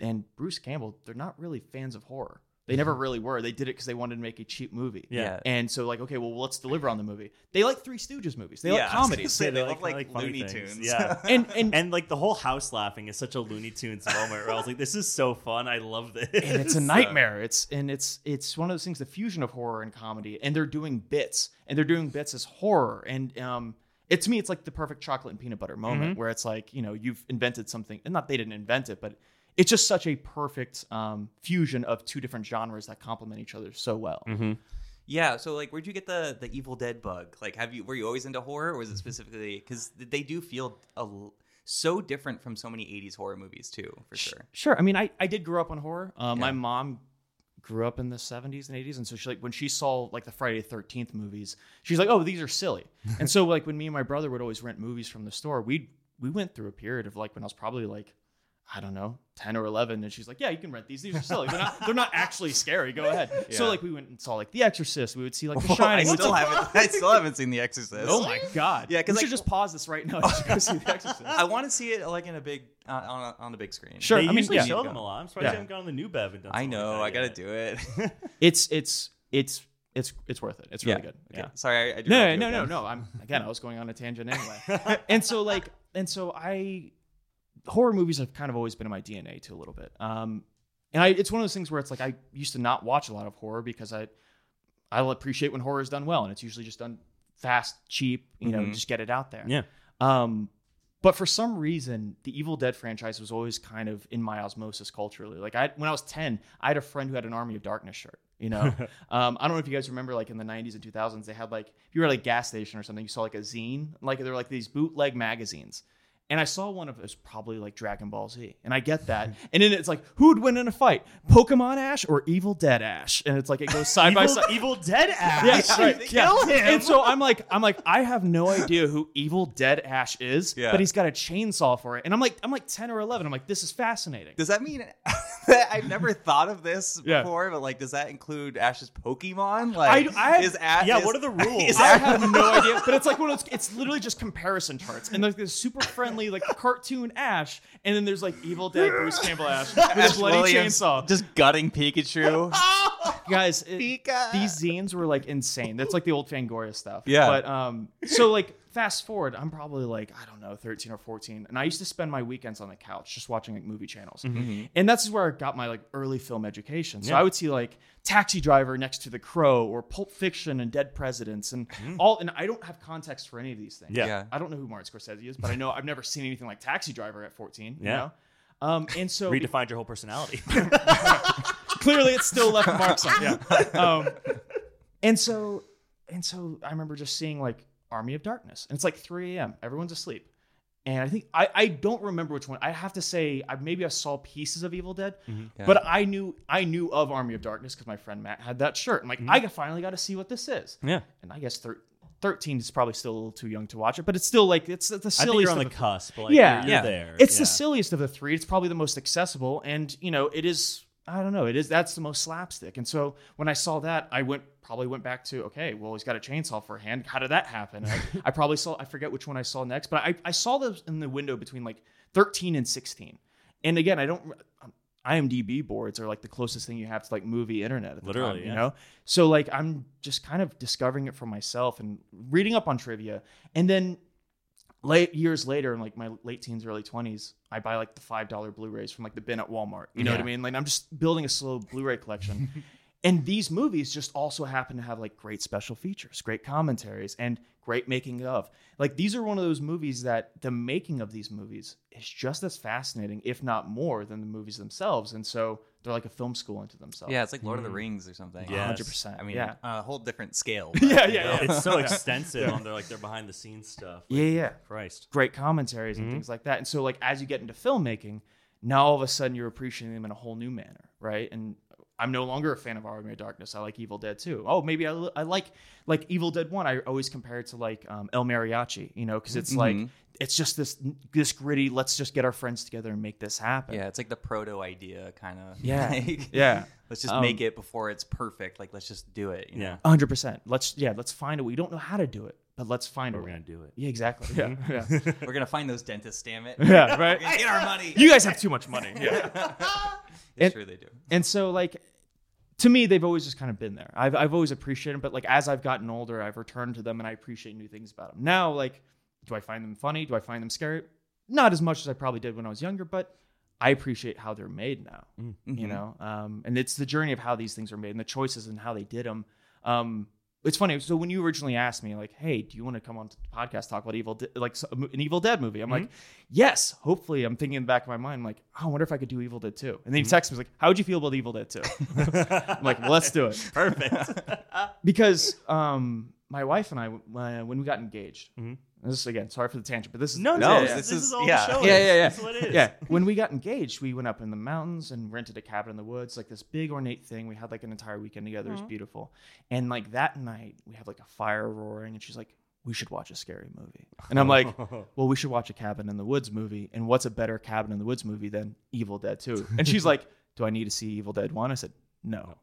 and Bruce Campbell. They're not really fans of horror. They never really were. They did it because they wanted to make a cheap movie. Yeah. And so like, okay, well, let's deliver on the movie. They like Three Stoogies movies. They like comedies. They love like Looney Tunes. Yeah. and like the whole house laughing is such a Looney Tunes moment where I was like, this is so fun. I love this. And it's a nightmare. It's one of those things, the fusion of horror and comedy, and they're doing bits. And they're doing bits as horror. And it, to me, it's like the perfect chocolate and peanut butter moment where it's like, you know, you've invented something, and not they didn't invent it, but it's just such a perfect fusion of two different genres that complement each other so well. Mm-hmm. Yeah. So, like, where'd you get the Evil Dead bug? Like, were you always into horror, or was it specifically because they do feel so different from so many '80s horror movies too, for sure. Sure. I mean, I did grow up on horror. My mom grew up in the '70s and '80s, and so she like when she saw like the Friday the 13th movies, she's like, "Oh, these are silly." And so like when me and my brother would always rent movies from the store, we went through a period of like when I was probably like, I don't know, 10 or 11. And she's like, yeah, you can rent these. These are silly. They're not actually scary. Go ahead. Yeah. So like we went and saw like The Exorcist. We would see like The Shining. I still haven't seen The Exorcist. Oh my God. Yeah. Cause we should just pause this right now and just go see The Exorcist. I want to see it like in a big, on the big screen. Sure. They usually show them a lot. I'm surprised you haven't gone on the new Bev and done something. I know. Like I got to do it. It's worth it. It's really good. Okay. Yeah. Sorry. No. I was going on a tangent anyway. Horror movies have kind of always been in my DNA too a little bit. And it's one of those things where it's like I used to not watch a lot of horror because I'll appreciate when horror is done well, and it's usually just done fast, cheap, you know, just get it out there. Yeah. But for some reason, the Evil Dead franchise was always kind of in my osmosis culturally. Like when I was 10, I had a friend who had an Army of Darkness shirt, you know. I don't know if you guys remember, like in the 90s and 2000s, they had like, if you were at a gas station or something, you saw like a zine, like there were like these bootleg magazines. And I saw one of it was probably like Dragon Ball Z. And I get that. And then it's like, who'd win in a fight? Pokemon Ash or Evil Dead Ash? And it's like it goes side by side. Evil Dead Ash. Yes, right. Kill him. And so I'm like, I have no idea who Evil Dead Ash is, but he's got a chainsaw for it. And I'm like 10 or 11. I'm like, this is fascinating. Does that mean that I've never thought of this before? But like, does that include Ash's Pokemon? Like, is Ash? Yeah. What are the rules? I have no idea. But it's like one of those. It's literally just comparison charts, and there's this super friendly, like cartoon Ash, and then there's like Evil Dead Bruce Campbell Ash with Ash bloody Williams, chainsaw, just gutting Pikachu. Guys, these zines were like insane. That's like the old Fangoria stuff. Yeah. But so like fast forward, I'm probably like I don't know, 13 or 14, and I used to spend my weekends on the couch just watching like movie channels, and that's where I got my like early film education. So I would see like Taxi Driver next to The Crow, or Pulp Fiction and Dead Presidents, and all. And I don't have context for any of these things. Yeah. I don't know who Martin Scorsese is, but I know I've never seen anything like Taxi Driver at 14. You know? And so redefined your whole personality. Clearly, it's still left marks on. And so I remember just seeing like Army of Darkness, and it's like 3 a.m. Everyone's asleep, and I think I don't remember which one. I have to say maybe I saw pieces of Evil Dead, but I knew of Army of Darkness because my friend Matt had that shirt. I'm like, I finally got to see what this is. Yeah, and I guess 13 is probably still a little too young to watch it, but it's still like it's the silliest. I think you're on the cusp. Like, you're there. It's the silliest of the three. It's probably the most accessible, and you know it is. I don't know. That's the most slapstick. And so when I saw that, I probably went back to, okay, well, he's got a chainsaw for a hand. How did that happen? I probably saw, I forget which one I saw next, but I saw those in the window between like 13 and 16. And again, IMDb boards are like the closest thing you have to like movie internet at the literally, time, you know? So like, I'm just kind of discovering it for myself and reading up on trivia. And then years later, in like my late teens, early 20s, I buy like the $5 Blu-rays from like the bin at Walmart. You know what I mean? Like I'm just building a slow Blu-ray collection. And these movies just also happen to have like great special features, great commentaries, and great making of. Like these are one of those movies that the making of these movies is just as fascinating, if not more, than the movies themselves. And so they're like a film school into themselves. Yeah, it's like Lord of the Rings or something. Yeah, 100%. I mean, a whole different scale. It's so extensive on their behind the scenes stuff. Like, Christ. Great commentaries and things like that. And so like as you get into filmmaking, now all of a sudden you're appreciating them in a whole new manner, right? And I'm no longer a fan of Army of Darkness. I like Evil Dead 2. Oh, maybe I like Evil Dead 1. I always compare it to like El Mariachi, you know, because it's like it's just this gritty. Let's just get our friends together and make this happen. Yeah, it's like the proto idea kind of. Yeah, like, let's just make it before it's perfect. Like let's just do it. You know? 100%. Let's find a way. We don't know how to do it, but let's find a way. We're gonna do it. Yeah, exactly. Yeah. We're gonna find those dentists. Damn it. Yeah, right. We're gonna get our money. You guys have too much money. Yeah. It's true, they do. And so, like, to me, they've always just kind of been there. I've always appreciated them, but like as I've gotten older, I've returned to them and I appreciate new things about them. Now, like, do I find them funny? Do I find them scary? Not as much as I probably did when I was younger, but I appreciate how they're made now. Mm-hmm. You know, and it's the journey of how these things are made and the choices and how they did them. It's funny. So when you originally asked me, like, "Hey, do you want to come on to the podcast talk about an Evil Dead movie?" I'm like, "Yes." Hopefully, I'm thinking in the back of my mind, like, "Oh, I wonder if I could do Evil Dead 2." And then he texted me, like, "How would you feel about Evil Dead 2?" I'm like, "Well, let's do it." Perfect. Because my wife and I, when we got engaged, this is, again, sorry for the tangent, but this is this is all the show. Yeah. This is what it is. Yeah. When we got engaged, we went up in the mountains and rented a cabin in the woods, like this big ornate thing. We had like an entire weekend together. It was beautiful. And like that night, we have like a fire roaring, and she's like, "We should watch a scary movie." And I'm like, "Well, we should watch a Cabin in the Woods movie. And what's a better Cabin in the Woods movie than Evil Dead 2?" And she's like, "Do I need to see Evil Dead 1?" I said, "No."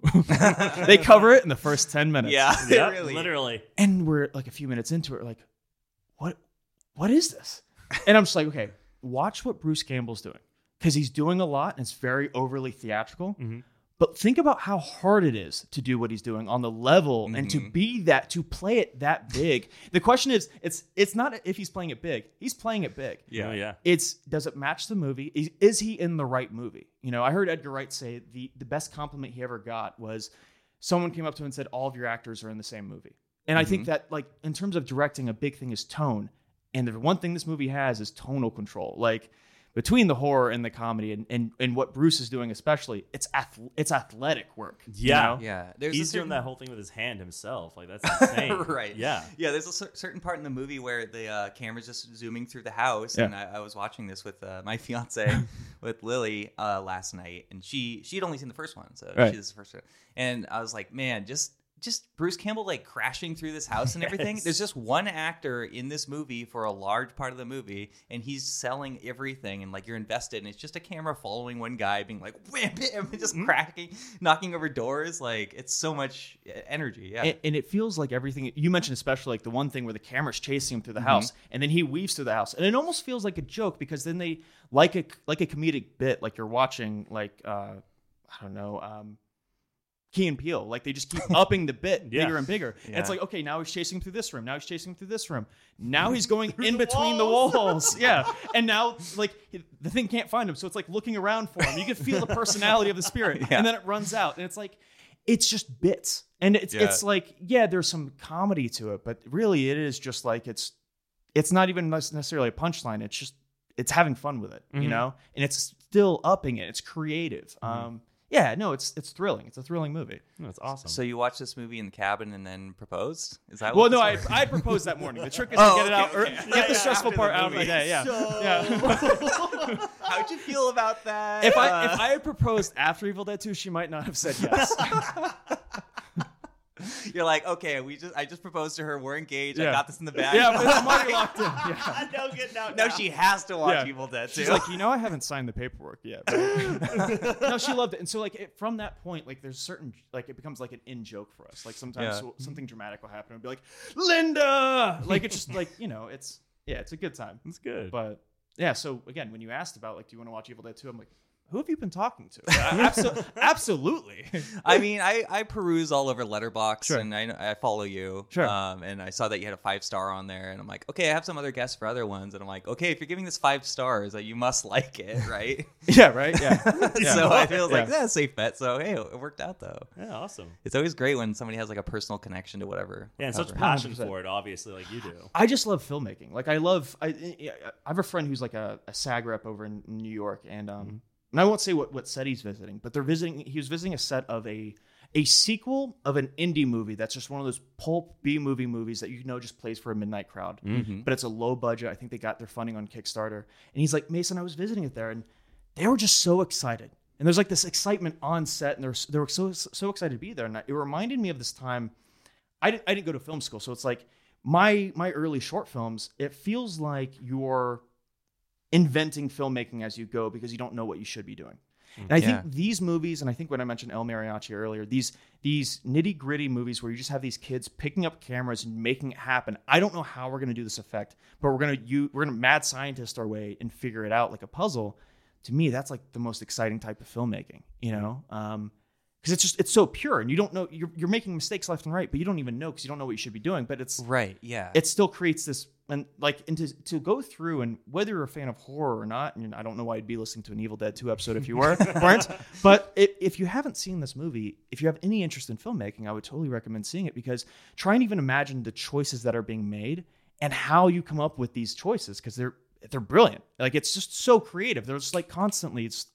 They cover it in the first 10 minutes. Yeah, really. Literally. And we're like a few minutes into it, we're like, What is this? And I'm just like, okay, watch what Bruce Campbell's doing, because he's doing a lot and it's very overly theatrical. But think about how hard it is to do what he's doing on the level and to play it that big. The question is, it's not if he's playing it big. He's playing it big. Yeah. It's, does it match the movie? Is he in the right movie? You know, I heard Edgar Wright say the best compliment he ever got was someone came up to him and said, "All of your actors are in the same movie." And I think that, like, in terms of directing, a big thing is tone. And the one thing this movie has is tonal control. Like, between the horror and the comedy and what Bruce is doing especially, it's athletic work. Yeah. You know? Yeah. He's doing that whole thing with his hand himself. Like, that's insane. Right. Yeah. Yeah, there's a certain part in the movie where the camera's just zooming through the house. Yeah. And I was watching this with my fiance, with Lily, last night. And she'd only seen the first one, so she was the first one. And I was like, man, just Bruce Campbell, like, crashing through this house and everything. There's just one actor in this movie for a large part of the movie, and he's selling everything, and, like, you're invested, and it's just a camera following one guy being like, wham, bam, and just cracking, knocking over doors. Like, it's so much energy. Yeah. And it feels like everything you mentioned, especially like the one thing where the camera's chasing him through the house, and then he weaves through the house, and it almost feels like a joke, because then they, like a comedic bit, like you're watching, like, I don't know, Key and Peele, like they just keep upping the bit bigger and bigger. Yeah. And it's like, okay, now he's chasing him through this room. Now he's chasing him through this room. Now he's going in between the walls. Yeah. And now, like, the thing can't find him. So it's like looking around for him. You can feel the personality of the spirit. Yeah. And then it runs out. And it's like, it's just bits. And it's like, yeah, there's some comedy to it, but really it is just like, it's not even necessarily a punchline. It's just, it's having fun with it, you know? And it's still upping it. It's creative. Mm-hmm. Yeah, no, it's thrilling. It's a thrilling movie. That's awesome. So you watched this movie in the cabin and then proposed? Is that what? Well, no, I proposed that morning. The trick is to get it out. Okay. Get the stressful part out of my day. Yeah. So... yeah. How'd you feel about that? If I had proposed after Evil Dead 2, she might not have said yes. You're like, okay, I just proposed to her. We're engaged. Yeah. I got this in the bag. Yeah, but I'm already locked in. Yeah. No getting out now. No, she has to watch Evil Dead too. She's like, I haven't signed the paperwork yet. Right? No, she loved it. And so from that point, there's certain, it becomes like an in-joke for us. Sometimes something dramatic will happen. It'll be like, Linda! It's just it's a good time. It's good. But yeah, so again, when you asked about, do you want to watch Evil Dead 2? I'm like, who have you been talking to? Absolutely. I mean, I peruse all over Letterboxd, sure. And I follow you. Sure. And I saw that you had a 5-star on there, and I'm like, okay, I have some other guests for other ones, and I'm like, okay, if you're giving this 5 stars, you must like it, right? Yeah, right. Yeah. So I feel like that's a safe bet. So hey, it worked out though. Yeah, awesome. It's always great when somebody has a personal connection to whatever. Yeah, and such passion 100%. For it, obviously, you do. I just love filmmaking. I have a friend who's a SAG rep over in New York, and mm-hmm. And I won't say what set he's visiting, but he was visiting a set of a sequel of an indie movie that's just one of those pulp B-movie movies that just plays for a midnight crowd. Mm-hmm. But it's a low budget. I think they got their funding on Kickstarter. And he's like, Mason, I was visiting it there, and they were just so excited. And there's this excitement on set, and they were so excited to be there. And it reminded me of this time. I didn't go to film school, so it's my early short films, it feels like you're inventing filmmaking as you go because you don't know what you should be doing. And I think these movies, and I think when I mentioned El Mariachi earlier, these nitty gritty movies where you just have these kids picking up cameras and making it happen. I don't know how we're going to do this effect, but we're going to mad scientist our way and figure it out like a puzzle. To me, that's the most exciting type of filmmaking, because it's so pure, and you don't know you're making mistakes left and right, but you don't even know because you don't know what you should be doing. But it's right. Yeah. It still creates this. And to go through, and whether you're a fan of horror or not, and I don't know why you'd be listening to an Evil Dead 2 episode if you weren't, but if you haven't seen this movie, if you have any interest in filmmaking, I would totally recommend seeing it, because try and even imagine the choices that are being made and how you come up with these choices, because they're brilliant. It's just so creative. They're just constantly. It's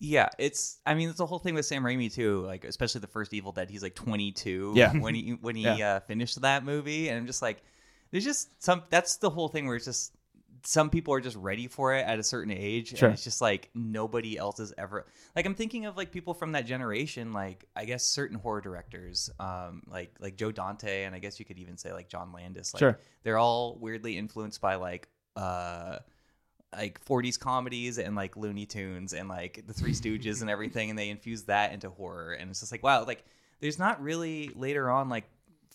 the whole thing with Sam Raimi too, especially the first Evil Dead. He's 22 when he finished that movie, and I'm just like. There's just that's the whole thing where it's just some people are just ready for it at a certain age. Sure. And it's just nobody else is ever I'm thinking of people from that generation, I guess certain horror directors, like Joe Dante. And I guess you could even say John Landis, sure. They're all weirdly influenced by 40s comedies and Looney Tunes and the Three Stooges and everything. And they infuse that into horror. And it's just wow, there's not really later on,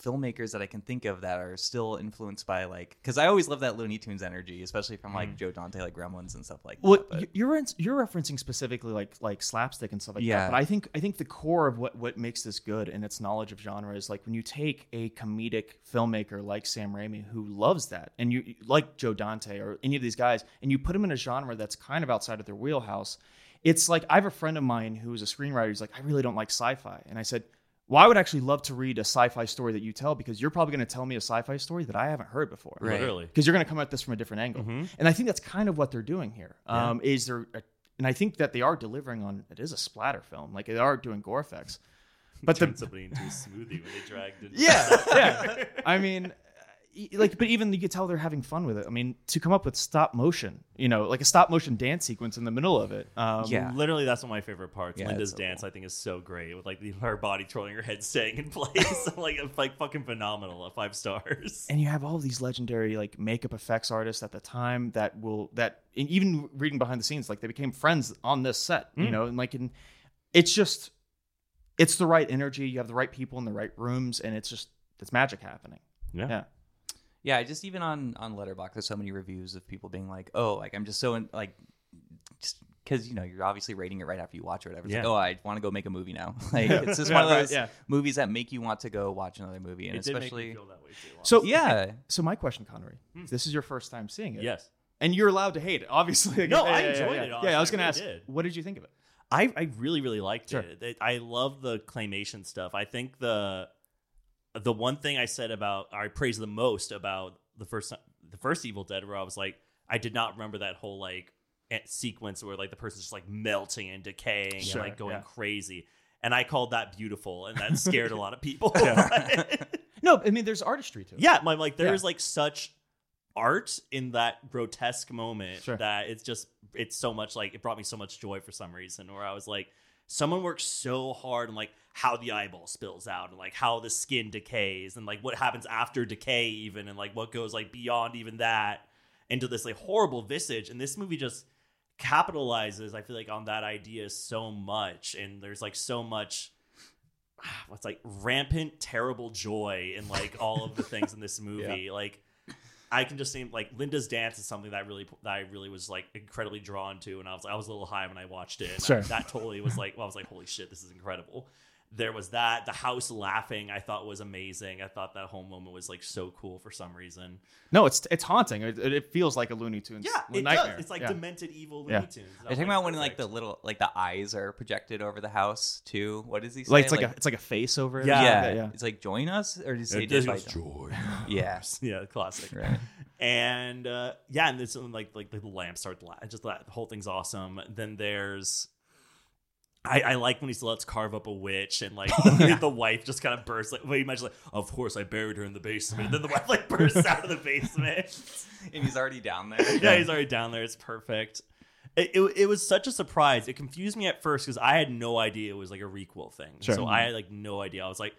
filmmakers that I can think of that are still influenced by because I always love that Looney Tunes energy, especially from Joe Dante, Gremlins and stuff like that. Well, but. You're referencing specifically like slapstick and stuff that. But I think the core of what makes this good and its knowledge of genre is when you take a comedic filmmaker like Sam Raimi, who loves that, and you like Joe Dante or any of these guys, and you put them in a genre that's kind of outside of their wheelhouse. It's I have a friend of mine who is a screenwriter. He's I really don't like sci-fi, and I said. Well, I would actually love to read a sci-fi story that you tell, because you're probably going to tell me a sci-fi story that I haven't heard before. Right. Literally. Because you're going to come at this from a different angle. Mm-hmm. And I think that's kind of what they're doing here. Yeah. And I think that they are delivering on, it is a splatter film. They are doing gore effects. But turned somebody into a smoothie when they dragged it. Yeah. I mean, but even you could tell they're having fun with it. I mean, to come up with stop motion, a stop motion dance sequence in the middle of it. Literally, that's one of my favorite parts. Yeah, Linda's dance, cool. I think, is so great with her body trolling, her head staying in place. it's fucking phenomenal. 5 stars. And you have all these legendary makeup effects artists at the time that and even reading behind the scenes, they became friends on this set. Mm. And it's just it's the right energy. You have the right people in the right rooms, and it's magic happening. Yeah. Yeah, just even on Letterboxd, there's so many reviews of people being I'm just so just because you're obviously rating it right after you watch it or whatever. It's I want to go make a movie now. It's just one of those movies that make you want to go watch another movie, and it especially did make me feel that way too long. So my question, Connery, this is your first time seeing it, yes, and you're allowed to hate it, obviously. No, I enjoyed it. Honestly. Yeah, I was gonna ask, what did you think of it? I really, really liked it. I love the claymation stuff. I think the one thing I said I praise the most about the first Evil Dead, where I was I did not remember that whole sequence where like the person's just like melting and decaying and like going crazy. And I called that beautiful, and that scared a lot of people. No, I mean, there's artistry to it. Yeah, I'm like, there's like such art in that grotesque moment that it's just, it's so much like, it brought me so much joy for some reason, where I was like, someone works so hard on like how the eyeball spills out and like how the skin decays and like what happens after decay even, and like what goes like beyond even that into this like horrible visage. And this movie just capitalizes, I feel like, on that idea so much, and there's like so much what's like rampant terrible joy in like all of the things in this movie. Like I can just think like Linda's dance is something that I really was like incredibly drawn to, and I was a little high when I watched it, and that totally was like, well, I was like, holy shit, this is incredible. There was that, the house laughing, I thought was amazing. I thought that whole moment was like so cool for some reason. No, it's haunting. It feels like a Looney Tunes nightmare. Does. It's like demented evil Looney Tunes. Are you talking about when like the little, like the eyes are projected over the house too? What does he say? Like it's like a face over it. Yeah. It's like, join us, or does he just join? Yeah, classic. Right. And and there's something like the lamps start to laugh. Just that whole thing's awesome. Then there's. I like when he lets carve up a witch, and like the wife just kind of bursts. Like, well, you imagine, like, of course I buried her in the basement. And then the wife like bursts out of the basement, and he's already down there. Yeah, he's already down there. It's perfect. It was such a surprise. It confused me at first because I had no idea it was like a requel thing. So I had like no idea. I was like,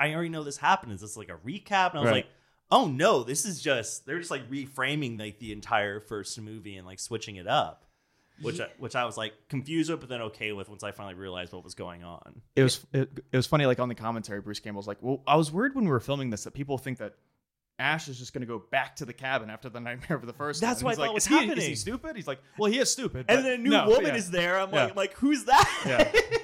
I already know this happened. Is this like a recap? And I was like, oh no, this is just, they're just like reframing like the entire first movie and like switching it up. Which I was like confused with, but then okay with once I finally realized what was going on. It was funny, like on the commentary, Bruce Campbell's like, well, I was worried when we were filming this that people think that Ash is just going to go back to the cabin after the nightmare of the first. That's what I thought was happening. Is he stupid? He's like, well, he is stupid. And then a new woman is there. I'm like, who's that?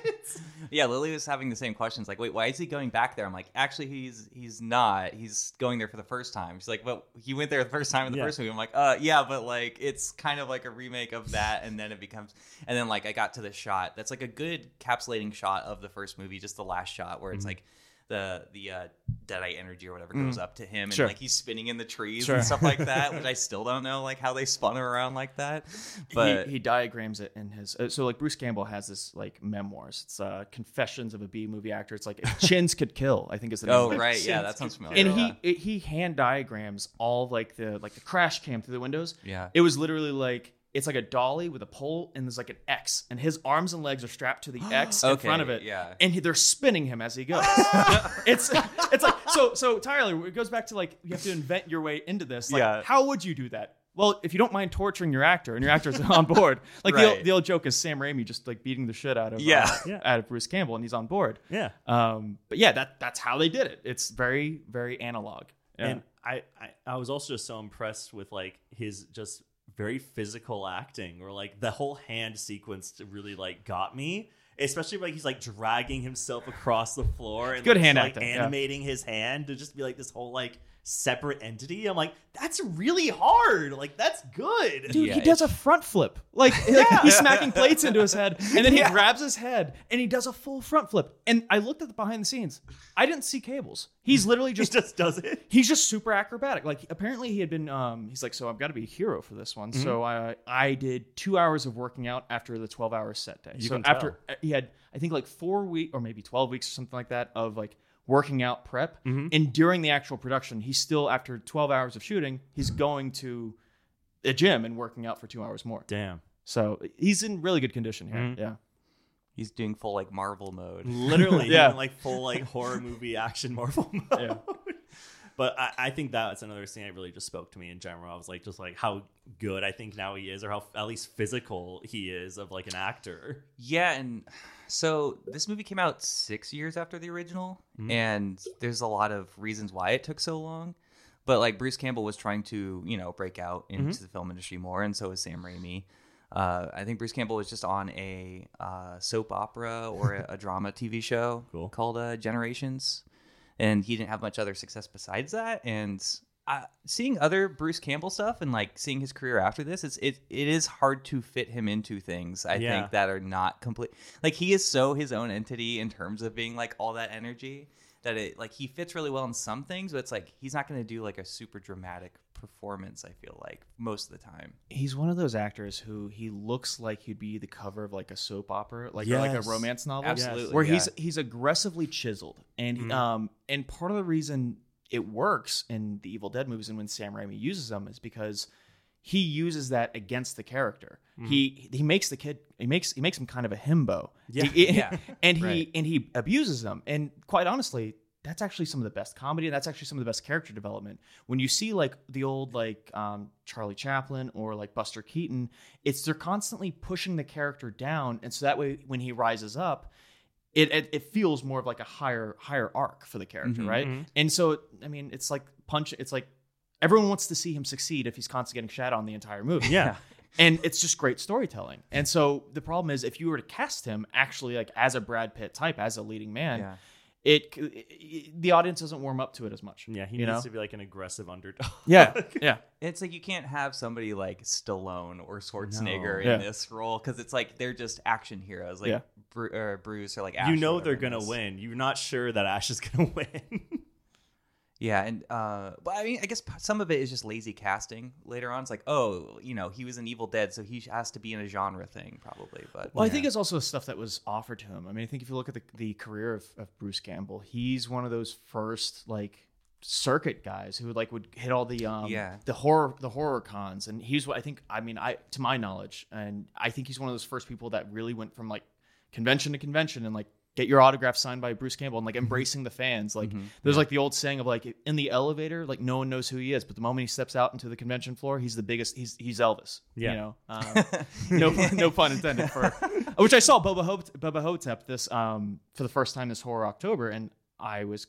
Yeah, Lily was having the same questions. Like, wait, why is he going back there? I'm like, actually, he's not. He's going there for the first time. She's like, well, he went there the first time in the first movie. I'm like, but like, it's kind of like a remake of that. And then it becomes, and then like, I got to the shot. That's like a good encapsulating shot of the first movie. Just the last shot where it's like, the deadite energy or whatever goes up to him, and like he's spinning in the trees and stuff like that, which I still don't know like how they spun her around like that. But he diagrams it in his so like Bruce Campbell has this like memoirs. It's Confessions of a B Movie Actor. It's like If Chins Could Kill, I think is the name. Chins. Yeah, that sounds familiar. And he hand diagrams all of like the crash cam through the windows. Yeah, it was literally like. It's like a dolly with a pole, and there's like an X, and his arms and legs are strapped to the X in front of it, and they're spinning him as he goes. It's like so Tyler, it goes back to like you have to invent your way into this. Like, how would you do that? Well, if you don't mind torturing your actor, and your actor's on board, like the old joke is Sam Raimi just like beating the shit out of out of Bruce Campbell, and he's on board. Yeah. But yeah, that's how they did it. It's very very analog. Yeah. And I was also just so impressed with like his just. Very physical acting, or like the whole hand sequence really like got me, especially like he's like dragging himself across the floor and good like, hand acting, animating his hand to just be like this whole like separate entity. I'm like, that's really hard. Like, that's good, dude. He does a front flip, like he's smacking plates into his head, and then he grabs his head and he does a full front flip. And I looked at the behind the scenes. I didn't see cables. He's literally just he just does it. He's just super acrobatic. Like, apparently he had been. He's like, so I've got to be a hero for this one. Mm-hmm. So I did 2 hours of working out after the 12-hour set day. You so after he had, I think like 4 weeks or maybe 12 weeks or something like that of like. Working out prep, and during the actual production, he's still, after 12 hours of shooting, he's going to a gym and working out for 2 hours more. Damn. So he's in really good condition here. Mm-hmm. Yeah. He's doing full like Marvel mode. Literally. Yeah. Like full like horror movie action Marvel mode. Yeah. But I think that's another thing that really just spoke to me in general. I was like, just like how good I think now he is, or how at least physical he is of like an actor. Yeah. And so this movie came out 6 years after the original, and there's a lot of reasons why it took so long. But like Bruce Campbell was trying to, you know, break out into the film industry more, and so was Sam Raimi. I think Bruce Campbell was just on a soap opera or a drama TV show called Generations. And he didn't have much other success besides that. And seeing other Bruce Campbell stuff and like seeing his career after this, it is hard to fit him into things. I think that are not complete. Like he is so his own entity in terms of being like all that energy that it like he fits really well in some things, but it's like he's not going to do like a super dramatic performance. I feel like most of the time he's one of those actors who he looks like he'd be the cover of like a soap opera, like or like a romance novel, absolutely, where he's aggressively chiseled, and mm-hmm. And part of the reason it works in the Evil Dead movies and when Sam Raimi uses them is because he uses that against the character. Mm-hmm. He makes him kind of a himbo, and he abuses them, and quite honestly, that's actually some of the best comedy, and that's actually some of the best character development. When you see like the old like Charlie Chaplin or like Buster Keaton, it's they're constantly pushing the character down, and so that way when he rises up, it feels more of like a higher arc for the character, mm-hmm, right? Mm-hmm. And so I mean, it's like it's like everyone wants to see him succeed if he's constantly getting shat on the entire movie. Yeah. And it's just great storytelling. And so the problem is if you were to cast him actually like as a Brad Pitt type, as a leading man, the audience doesn't warm up to it as much. Yeah, he needs to be like an aggressive underdog. Yeah, yeah. It's like you can't have somebody like Stallone or Schwarzenegger in this role because it's like they're just action heroes, like Bruce or like Ash. You know they're gonna win. You're not sure that Ash is gonna win. Yeah, and but I mean, I guess some of it is just lazy casting. Later on, it's like, oh, you know, he was in Evil Dead, so he has to be in a genre thing, probably. But I think it's also stuff that was offered to him. I mean, I think if you look at the career of Bruce Campbell, he's one of those first like circuit guys who would hit all the horror cons, and he's what I think. I mean, to my knowledge, and I think he's one of those first people that really went from like convention to convention and like. Get your autograph signed by Bruce Campbell and like embracing the fans. Like mm-hmm. there's like the old saying of like in the elevator, like no one knows who he is, but the moment he steps out into the convention floor, he's the biggest. He's Elvis. Yeah. You know, no pun intended. For which I saw Bubba Hotep this for the first time this horror October, and I was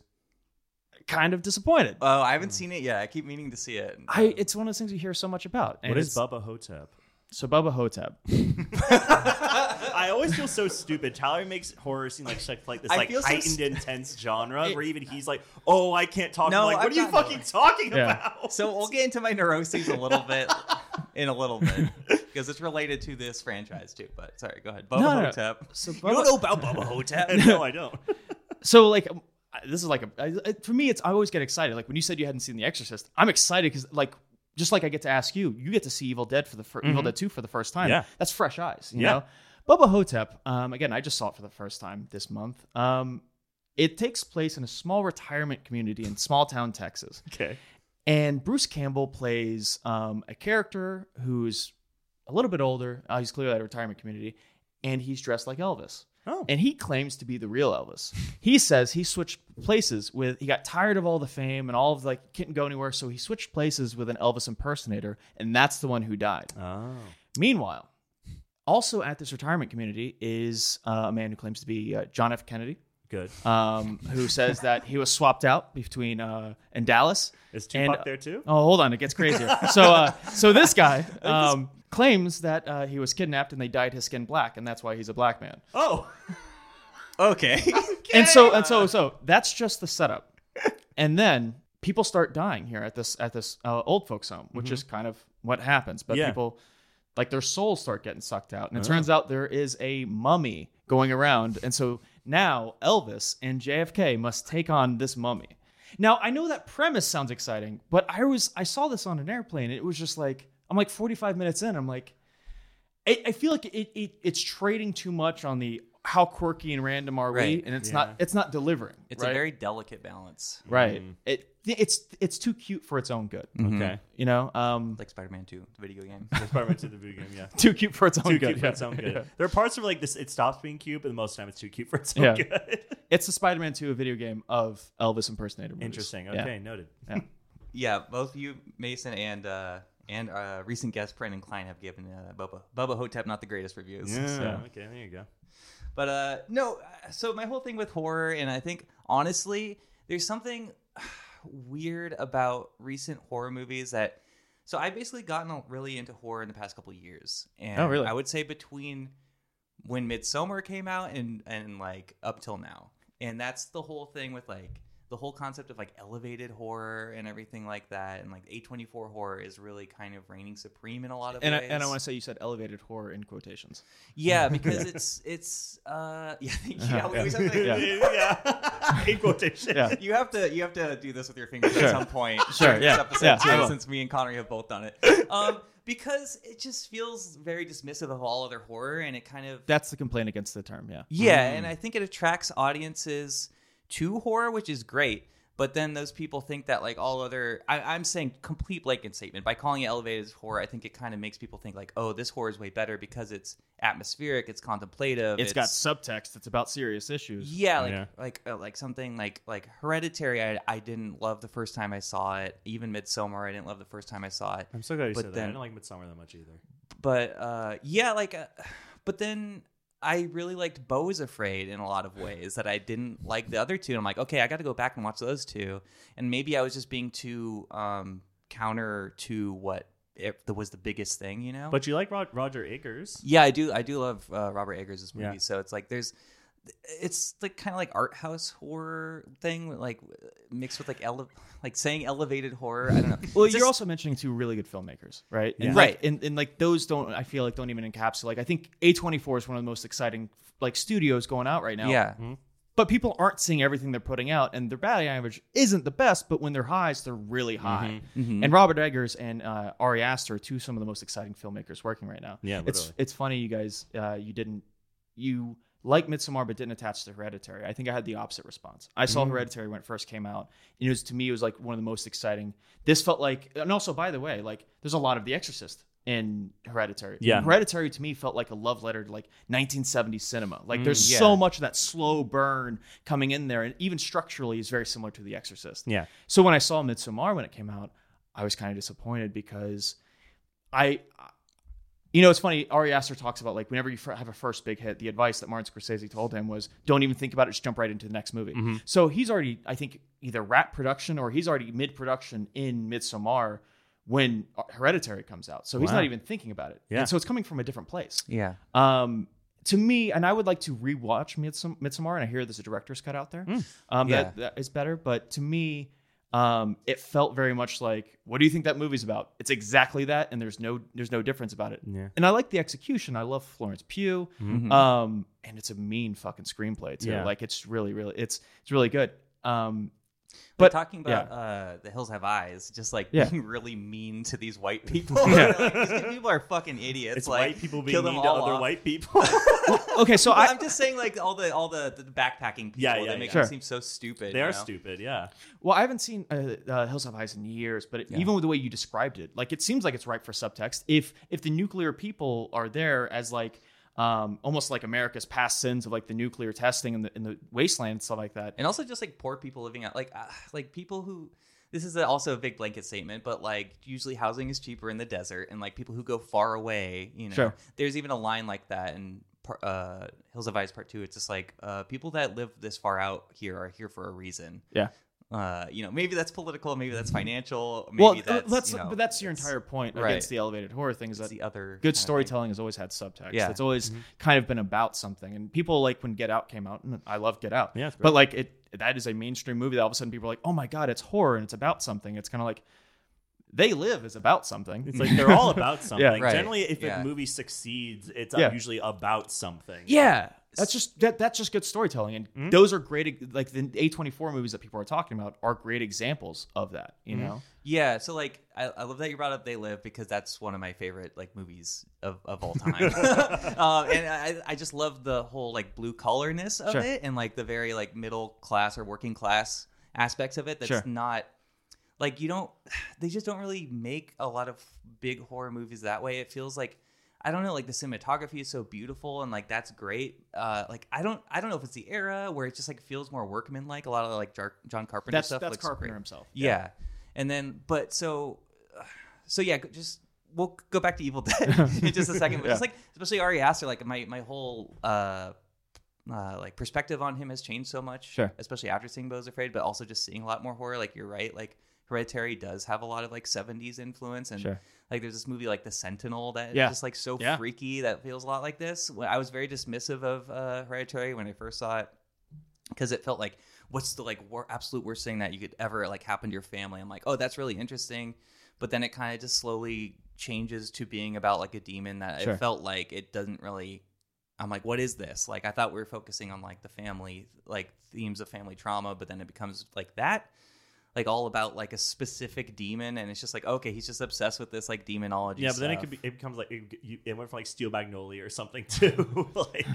kind of disappointed. Oh, I haven't seen it yet. I keep meaning to see it. It's one of those things you hear so much about. What is Bubba Hotep? So Bubba Hotep. I always feel so stupid. Tyler makes horror seem like this like heightened, intense genre where even he's like, "Oh, I can't talk." No, I'm like, what are you fucking talking about? So we'll get into my neuroses a little bit in a little bit because it's related to this franchise too. But sorry, go ahead. Bubba Hotep. So you don't know about Bubba Hotep? No, I don't. So like. This is like for me. I always get excited. Like when you said you hadn't seen The Exorcist, I'm excited because like. Just like I get to ask you, you get to see Evil Dead Evil Dead 2 for the first time. Yeah. That's fresh eyes, you know? Bubba Hotep, again, I just saw it for the first time this month. It takes place in a small retirement community in small town Texas. Okay. And Bruce Campbell plays a character who's a little bit older. He's clearly at a retirement community. And he's dressed like Elvis. Oh. And he claims to be the real Elvis. He says he switched places he got tired of all the fame and all of like couldn't go anywhere, so he switched places with an Elvis impersonator, and that's the one who died. Oh. Meanwhile, also at this retirement community is a man who claims to be John F. Kennedy. Good. Who says that he was swapped out between in Dallas. Is Tupac there too? Oh, hold on, it gets crazier. So this guy. Claims that he was kidnapped and they dyed his skin black, and that's why he's a black man. Oh, okay. And so that's just the setup, and then people start dying here at this old folks home, which mm-hmm. is kind of what happens. But people like their souls start getting sucked out, and it turns out there is a mummy going around, and so now Elvis and JFK must take on this mummy. Now I know that premise sounds exciting, but I saw this on an airplane, and it was just like. I'm like 45 minutes in. I'm like, I feel like it's trading too much on the how quirky and random are we, and it's not delivering. It's a very delicate balance, right? Mm-hmm. It's too cute for its own good. Mm-hmm. Okay, you know, like Spider-Man 2, the video game. Yeah, too cute for its own good. There are parts of like this. It stops being cute, but most of the time it's too cute for its own good. It's the Spider-Man 2, a video game of Elvis impersonator movies. Interesting. Okay, noted. Yeah. Both you, Mason, and recent guest Brendan Klein have given Bubba Hotep not the greatest reviews. Yeah, so. Okay, there you go. But so my whole thing with horror, and I think, honestly, there's something weird about recent horror movies that... So I've basically gotten really into horror in the past couple of years. And really? I would say between when Midsommar came out and like up till now. And that's the whole thing with like the whole concept of like elevated horror and everything like that, and like A24 horror is really kind of reigning supreme in a lot of ways. And I want to say you said elevated horror in quotations. Yeah, because it's in quotations. Yeah. You have to do this with your fingers at some point. Sure. Yeah. Episode 2, since me and Connery have both done it. Because it just feels very dismissive of all other horror, and it kind of... That's the complaint against the term, yeah. Yeah, and I think it attracts audiences to horror, which is great, but then those people think that, like, all other... I'm saying complete blanket statement. By calling it elevated horror, I think it kind of makes people think, like, oh, this horror is way better because it's atmospheric, it's contemplative. It's got subtext. It's about serious issues. Yeah, like something like Hereditary I didn't love the first time I saw it. Even Midsommar I didn't love the first time I saw it. I'm so glad you said that. I didn't like Midsommar that much either. But, but then... I really liked Beau is Afraid in a lot of ways that I didn't like the other two. I'm like, okay, I got to go back and watch those two. And maybe I was just being too counter to what was the biggest thing, you know? But you like Roger Eggers. Yeah, I do. I do love Robert Eggers' movies. Yeah. So it's like it's like kind of like art house horror thing, like mixed with like saying elevated horror. I don't know. Well, you're also mentioning two really good filmmakers, right? Yeah. And right. And like those don't even encapsulate. Like I think A24 is one of the most exciting like studios going out right now. Yeah. Mm-hmm. But people aren't seeing everything they're putting out, and their batting average isn't the best, but when they're highs, they're really high. Mm-hmm. Mm-hmm. And Robert Eggers and Ari Aster are two some of the most exciting filmmakers working right now. Yeah, literally. It's funny you guys, you like Midsommar, but didn't attach to Hereditary. I think I had the opposite response. I saw Hereditary when it first came out. And it was, to me, it was like one of the most exciting. This felt like, and also, by the way, like there's a lot of The Exorcist in Hereditary. Yeah. And Hereditary to me felt like a love letter to like 1970s cinema. Like there's so much of that slow burn coming in there. And even structurally is very similar to The Exorcist. Yeah. So when I saw Midsommar, when it came out, I was kind of disappointed because it's funny, Ari Aster talks about, like, whenever you have a first big hit, the advice that Martin Scorsese told him was, don't even think about it, just jump right into the next movie. Mm-hmm. So he's already, I think, either wrapped production or he's already mid-production in Midsommar when Hereditary comes out. So he's not even thinking about it. Yeah. And so it's coming from a different place. Yeah. To me, and I would like to rewatch Midsommar, and I hear there's a director's cut out there. That is better, but to me... it felt very much like, what do you think that movie's about? It's exactly that, and there's no difference about it. Yeah. And I like the execution. I love Florence Pugh. Mm-hmm. And it's a mean fucking screenplay too. Yeah. Like it's really, really, it's really good. But talking about The Hills Have Eyes, just like being really mean to these white people. Yeah. Like, these people are fucking idiots. It's like white people being mean to other white people. Okay, so I'm just saying, like all the backpacking people that make them seem so stupid. They are stupid. Yeah. Well, I haven't seen Hills Have Eyes in years, but even with the way you described it, like it seems like it's ripe for subtext. If the nuclear people are there as like. Almost like America's past sins of like the nuclear testing and the wasteland and stuff like that, and also just like poor people living out like people who. This is also a big blanket statement, but like usually housing is cheaper in the desert, and like people who go far away, you know, there's even a line like that in Hills Have Eyes Part 2. It's just like people that live this far out here are here for a reason. Yeah. Maybe that's political, maybe that's financial, maybe but that's your entire point against the elevated horror thing is that the other good storytelling has always had subtext. Yeah. It's always kind of been about something. And people like when Get Out came out, and I love Get Out. Yeah, but like that is a mainstream movie that all of a sudden people are like, oh my God, it's horror and it's about something. It's kind of like They Live is about something. It's like they're all about something. Generally, if a movie succeeds, it's usually about something. Yeah. That's just good storytelling, and those are great. Like the A24 movies that people are talking about are great examples of that. You know, So like, I love that you brought up They Live because that's one of my favorite like movies of all time, and I just love the whole like blue collarness of it, and like the very like middle class or working class aspects of it. That's not. Like they just don't really make a lot of big horror movies that way. It feels like, I don't know, like the cinematography is so beautiful and like that's great. Like I don't know if it's the era where it just like feels more workmanlike. A lot of like John Carpenter stuff. That's Carpenter himself. Yeah. And then, but so just we'll go back to Evil Dead in just a second. But just like especially Ari Aster, like my whole like perspective on him has changed so much. Sure. Especially after seeing Beau's Afraid, but also just seeing a lot more horror. Like you're right. Like. Hereditary does have a lot of like 70s influence, and like there's this movie like The Sentinel that is just like so freaky that feels a lot like this. I was very dismissive of Hereditary when I first saw it because it felt like what's the like absolute worst thing that you could ever like happen to your family? I'm like, oh, that's really interesting. But then it kind of just slowly changes to being about like a demon that it felt like it doesn't really. I'm like, what is this? Like, I thought we were focusing on like the family, like themes of family trauma, but then it becomes like that, like all about like a specific demon, and it's just like, okay, he's just obsessed with this like demonology. Yeah, but stuff. Then it becomes like it went from like Steel Magnolia or something to like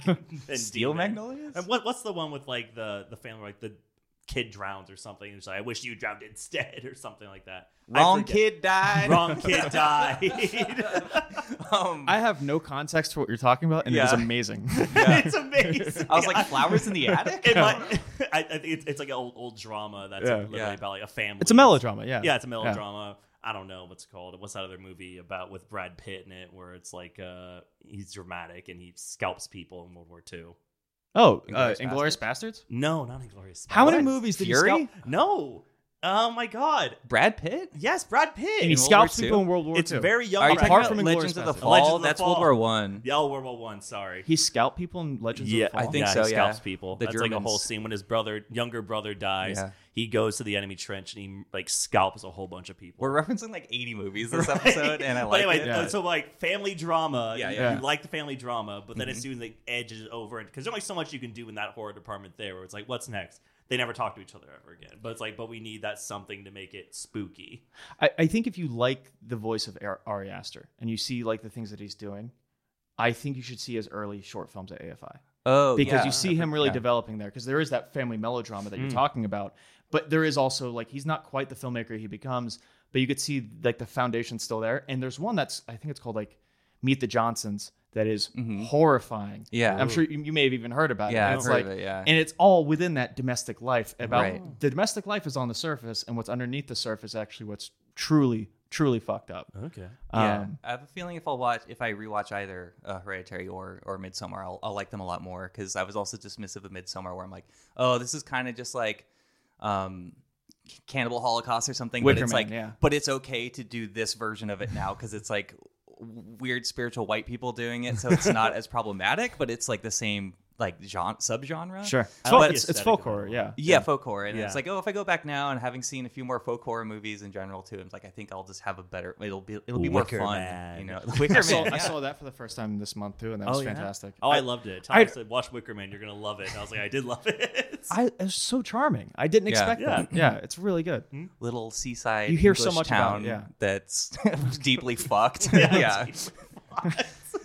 Steel Magnolias. And what's the one with like the family, like the kid drowns or something, and it's like, I wish you drowned instead or something like that. Wrong kid died. I have no context for what you're talking about, and it was amazing. Yeah. It's amazing. I was like, flowers in the attic? It's like an old drama that's literally about like a family. It's a melodrama, yeah, it's a melodrama. I don't know what's it called. What's that other movie about with Brad Pitt in it where it's like he's dramatic and he scalps people in World War II? Oh, Inglourious Bastards? No, not Inglourious Bastards. How many movies did Fury? You scalp? No. Oh, my God. Brad Pitt? Yes, Brad Pitt. And he scalps people in World War II. It's very young. Are you talking about Legends of the Fall? That's World War I. Yeah, World War I, sorry. He scalped people in Legends of the Fall? I think so, he scalps people. That's like a whole scene when his younger brother dies. Yeah. He goes to the enemy trench and he like scalps a whole bunch of people. We're referencing like 80 movies this episode, and I like. But anyway, so like family drama. Yeah. You like the family drama, but then as soon as it edges over, because there's only so much you can do in that horror department there, where it's like, what's next? They never talk to each other ever again. But it's like, but we need that something to make it spooky. I think if you like the voice of Ari Aster and you see like the things that he's doing, I think you should see his early short films at AFI. Oh, because you see him really developing there, because there is that family melodrama that you're talking about. But there is also like, he's not quite the filmmaker he becomes, but you could see like the foundation still there. And there's one that's, I think it's called like Meet the Johnsons, that is horrifying. Yeah. I'm sure you may have even heard about it. Yeah, I've heard of it, yeah. And it's all within that domestic life. The domestic life is on the surface, and what's underneath the surface is actually what's truly, truly fucked up. Okay. I have a feeling if I rewatch either Hereditary or Midsommar, I'll like them a lot more, because I was also dismissive of Midsommar, where I'm like, oh, this is kind of just like... Cannibal Holocaust or something, Wickerman, but it's like, but it's okay to do this version of it now because it's like weird spiritual white people doing it, so it's not as problematic, but it's like the same like genre, subgenre. Sure, but it's folk horror, folk horror, and it's like, oh, if I go back now and having seen a few more folk horror movies in general too, I'm like, I think I'll just have a better. It'll be Wicker more fun, Man. You know. Wicker Man. I saw that for the first time this month too, and that was fantastic. Oh, I loved it. Tom said, "Watch Wicker Man, you're gonna love it." And I was like, I did love it. It was so charming. I didn't expect that. Yeah, it's really good. Mm-hmm. Little seaside. You hear English so much town about it, that's deeply fucked. That's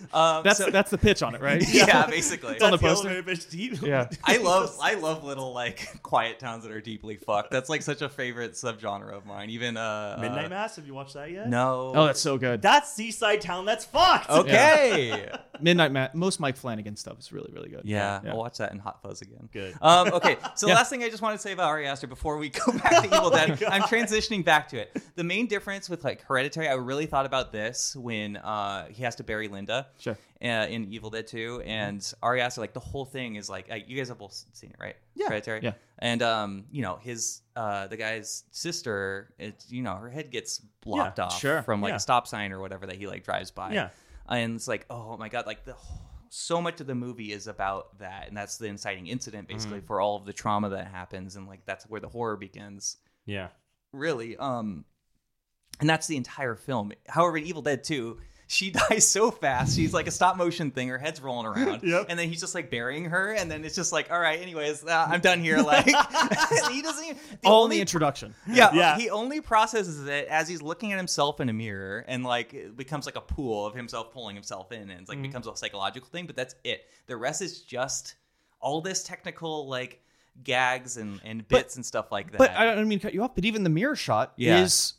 the pitch on it, right? Yeah, basically. It's on the poster. I love little like quiet towns that are deeply fucked. That's like such a favorite subgenre of mine. Even Midnight Mass. Have you watched that yet? No. Oh, that's so good. That's seaside town. That's fucked. Okay. Yeah. Midnight Mass. Most Mike Flanagan stuff is really, really good. Yeah. I'll watch that in Hot Fuzz again. Good. Okay. So last thing I just want to say about Ari Aster before we go back to Evil Dead, I'm transitioning back to it. The main difference with like Hereditary, I really thought about this when he has to bury Linda. Sure. In Evil Dead 2, and Ari Aster, like the whole thing is like, you guys have both seen it, right? Yeah. Hereditary. Yeah. And you know, his the guy's sister, it's, you know, her head gets blocked off from like a stop sign or whatever that he like drives by. Yeah. And it's like, oh my God, like so much of the movie is about that, and that's the inciting incident basically for all of the trauma that happens, and like that's where the horror begins. Yeah. Really. And that's the entire film. However, in Evil Dead 2, she dies so fast. She's like a stop motion thing. Her head's rolling around. Yep. And then he's just like burying her. And then it's just like, all right, anyways, I'm done here. Like, he doesn't even. All in the introduction. Yeah. He only processes it as he's looking at himself in a mirror, and like it becomes like a pool of himself pulling himself in. And it's like becomes a psychological thing. But that's it. The rest is just all this technical, like, gags and bits and stuff like that. But I don't mean to cut you off, but even the mirror shot is.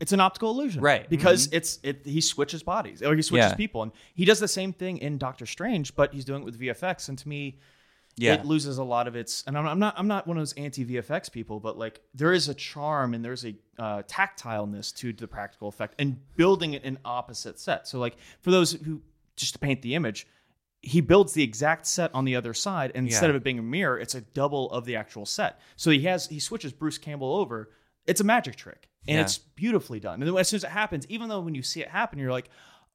It's an optical illusion, right? Because he switches bodies, or he switches people, and he does the same thing in Doctor Strange, but he's doing it with VFX, and to me, it loses a lot of its. And I'm not one of those anti VFX people, but like there is a charm and there's a tactileness to the practical effect, and building it in opposite set. So like for those who just to paint the image, he builds the exact set on the other side, and instead of it being a mirror, it's a double of the actual set. So he switches Bruce Campbell over. It's a magic trick. And it's beautifully done. And as soon as it happens, even though when you see it happen, you're like,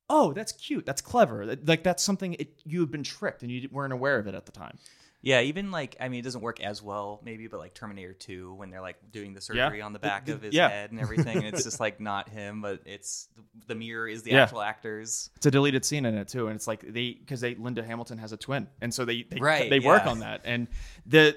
oh, that's cute. That's clever. Like, that's something you had been tricked and you weren't aware of it at the time. Yeah, even like, I mean, it doesn't work as well maybe, but like Terminator 2 when they're like doing the surgery on the back of his head and everything. And it's just like not him, but it's the mirror is the actual actors. It's a deleted scene in it too. And it's like because Linda Hamilton has a twin. And so they work on that. And the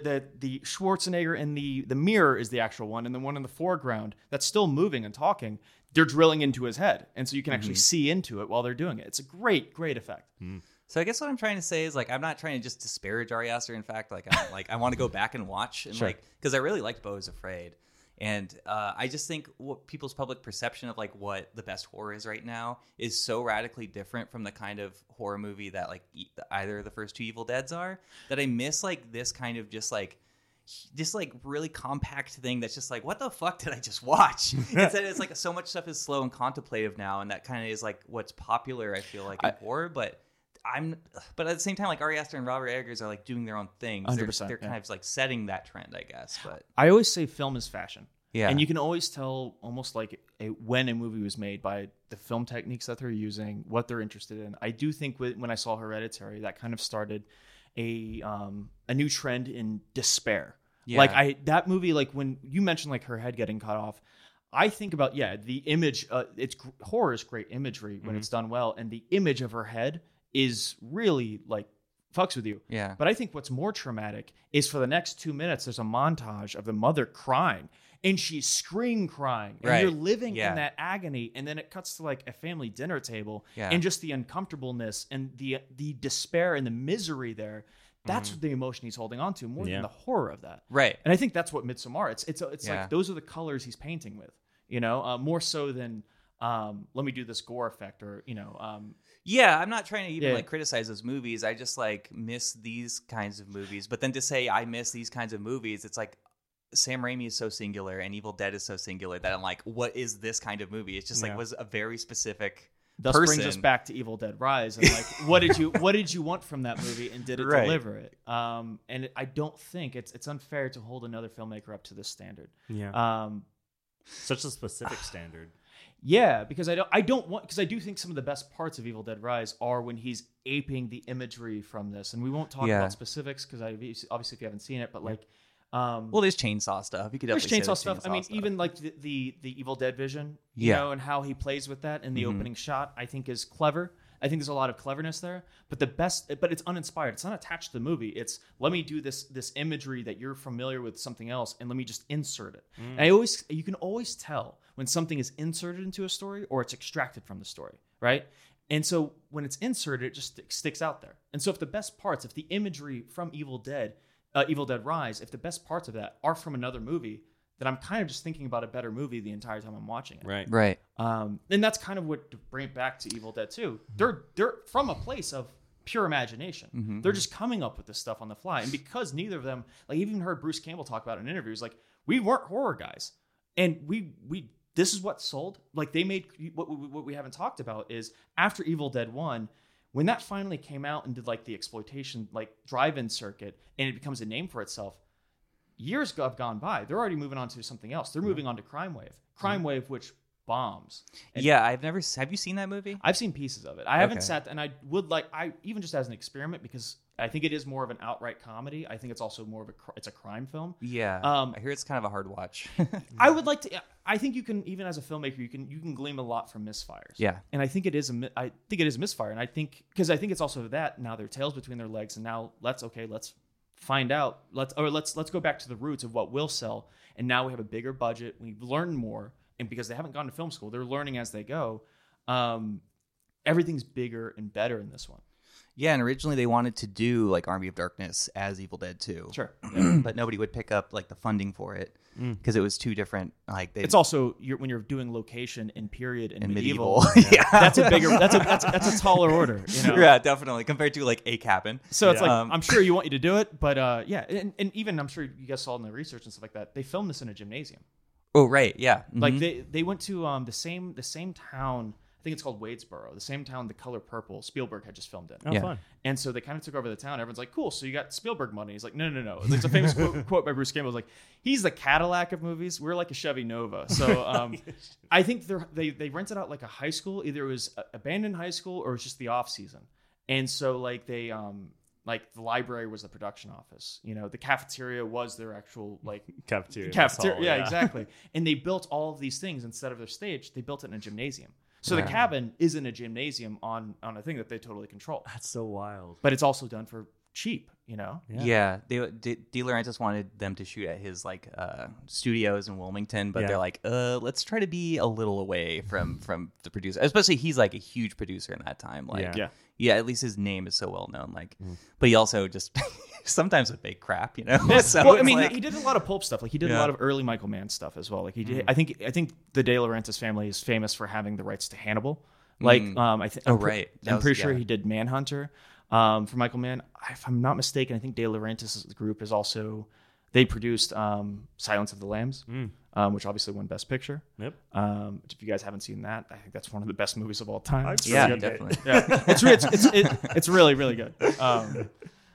Schwarzenegger in the mirror is the actual one. And the one in the foreground that's still moving and talking, they're drilling into his head. And so you can actually see into it while they're doing it. It's a great, great effect. Mm. So I guess what I'm trying to say is, like, I'm not trying to just disparage Ari Aster. In fact, like, I'm like, I want to go back and watch, and like, because I really liked Bo Is Afraid, and I just think what people's public perception of like what the best horror is right now is so radically different from the kind of horror movie that like either of the first two Evil Deads are, that I miss like this kind of just like really compact thing that's just like, what the fuck did I just watch? Instead, it's like so much stuff is slow and contemplative now, and that kind of is like what's popular. I feel like in horror, but at the same time, like Ari Aster and Robert Eggers are like doing their own things. 100%, they're kind of like setting that trend, I guess. But I always say film is fashion. Yeah. And you can always tell almost like when a movie was made by the film techniques that they're using, what they're interested in. I do think when I saw Hereditary, that kind of started a new trend in despair. Yeah. Like that movie, like when you mentioned like her head getting cut off, I think about, the image, it's horror is great imagery when it's done well. And the image of her head is really like fucks with you. Yeah. But I think what's more traumatic is for the next 2 minutes, there's a montage of the mother crying and she's scream crying and you're living in that agony. And then it cuts to like a family dinner table and just the uncomfortableness and the despair and the misery there. That's what the emotion he's holding on to more than the horror of that. Right. And I think that's what Midsommar, it's like, those are the colors he's painting with, you know, more so than, let me do this gore effect or, you know, yeah, I'm not trying to even like criticize those movies. I just like miss these kinds of movies. But then to say I miss these kinds of movies, it's like Sam Raimi is so singular and Evil Dead is so singular that I'm like, what is this kind of movie? It's just like was a very specific person. Brings us back to Evil Dead Rise and like what did you want from that movie and did it deliver it? And I don't think it's unfair to hold another filmmaker up to this standard. Yeah. Such a specific standard. Yeah, because because I do think some of the best parts of Evil Dead Rise are when he's aping the imagery from this, and we won't talk about specifics because obviously if you haven't seen it, but like, well, there's chainsaw stuff. You could definitely there's chainsaw stuff. Chainsaw stuff. Even like the Evil Dead vision, you know, and how he plays with that in the opening shot, I think is clever. I think there's a lot of cleverness there, but it's uninspired. It's not attached to the movie. It's let me do this imagery that you're familiar with something else, and let me just insert it. Mm. And you can always tell when something is inserted into a story or it's extracted from the story, right? And so when it's inserted, it just sticks out there. And so if the imagery from Evil Dead Rise, if the best parts of that are from another movie, that I'm kind of just thinking about a better movie the entire time I'm watching it. Right. And that's kind of what to bring it back to Evil Dead 2. They're from a place of pure imagination. Mm-hmm. They're just coming up with this stuff on the fly. And because neither of them, like I even heard Bruce Campbell talk about in interviews, like we weren't horror guys, and we this is what sold. Like they made what we haven't talked about is after Evil Dead 1. When that finally came out and did like the exploitation like drive-in circuit, and it becomes a name for itself. Years have gone by. They're already moving on to something else. They're moving on to Crime Wave, which bombs. And have you seen that movmovie? I've seen pieces of it. I haven't sat, and I even just as an experiment, because I think it is more of an outright comedy. I think it's also more of it's a crime film. Yeah. I hear it's kind of a hard watch. I would like to. I think you can, even as a filmmaker, you can glean a lot from misfires. Yeah. And I think it is a misfire, and I think because I think it's also that now their tails between their legs, and now let's find out. Let's go back to the roots of what will sell. And now we have a bigger budget. We've learned more, and because they haven't gone to film school, they're learning as they go. Everything's bigger and better in this one. Yeah, and originally they wanted to do like Army of Darkness as Evil Dead 2. Sure, but nobody would pick up like the funding for it because it was too different. Like it's also when you're doing location and period and medieval. Yeah. That's a bigger. That's a taller order. You know? Yeah, definitely compared to like a cabin. So it's like I'm sure you want you to do it, but and even I'm sure you guys saw in the research and stuff like that. They filmed this in a gymnasium. Oh right, yeah. Like they went to the same town. I think it's called Wadesboro, the same town The Color Purple, Spielberg had just filmed in. Oh, fun. And so they kind of took over the town. Everyone's like, cool, so you got Spielberg money. He's like, no. It's a famous quote by Bruce Campbell. Like, he's the Cadillac of movies. We're like a Chevy Nova. So I think they rented out like a high school. Either it was abandoned high school or it was just the off season. And so like they Like, the library was the production office. You know, the cafeteria was their actual, like... Cafeteria. Yeah, exactly. And they built all of these things instead of their stage. They built it in a gymnasium. So the cabin is in a gymnasium on a thing that they totally control. That's so wild. But it's also done for cheap, you know? Yeah. De Laurentiis wanted them to shoot at his, like, studios in Wilmington. But they're like, let's try to be a little away from the producer. Especially he's, like, a huge producer in that time. Like, yeah, at least his name is so well known. Like, but he also just sometimes would make crap, you know. So well, I mean, like... he did a lot of pulp stuff. Like, he did a lot of early Michael Mann stuff as well. Like, he did. I think the De Laurentiis family is famous for having the rights to Hannibal. Like, I'm pretty sure he did Manhunter for Michael Mann. If I'm not mistaken, I think De Laurentiis' group is also they produced Silence of the Lambs. Which obviously won Best Picture. Yep. If you guys haven't seen that, I think that's one of the best movies of all time. Definitely. Yeah. It's really, really good.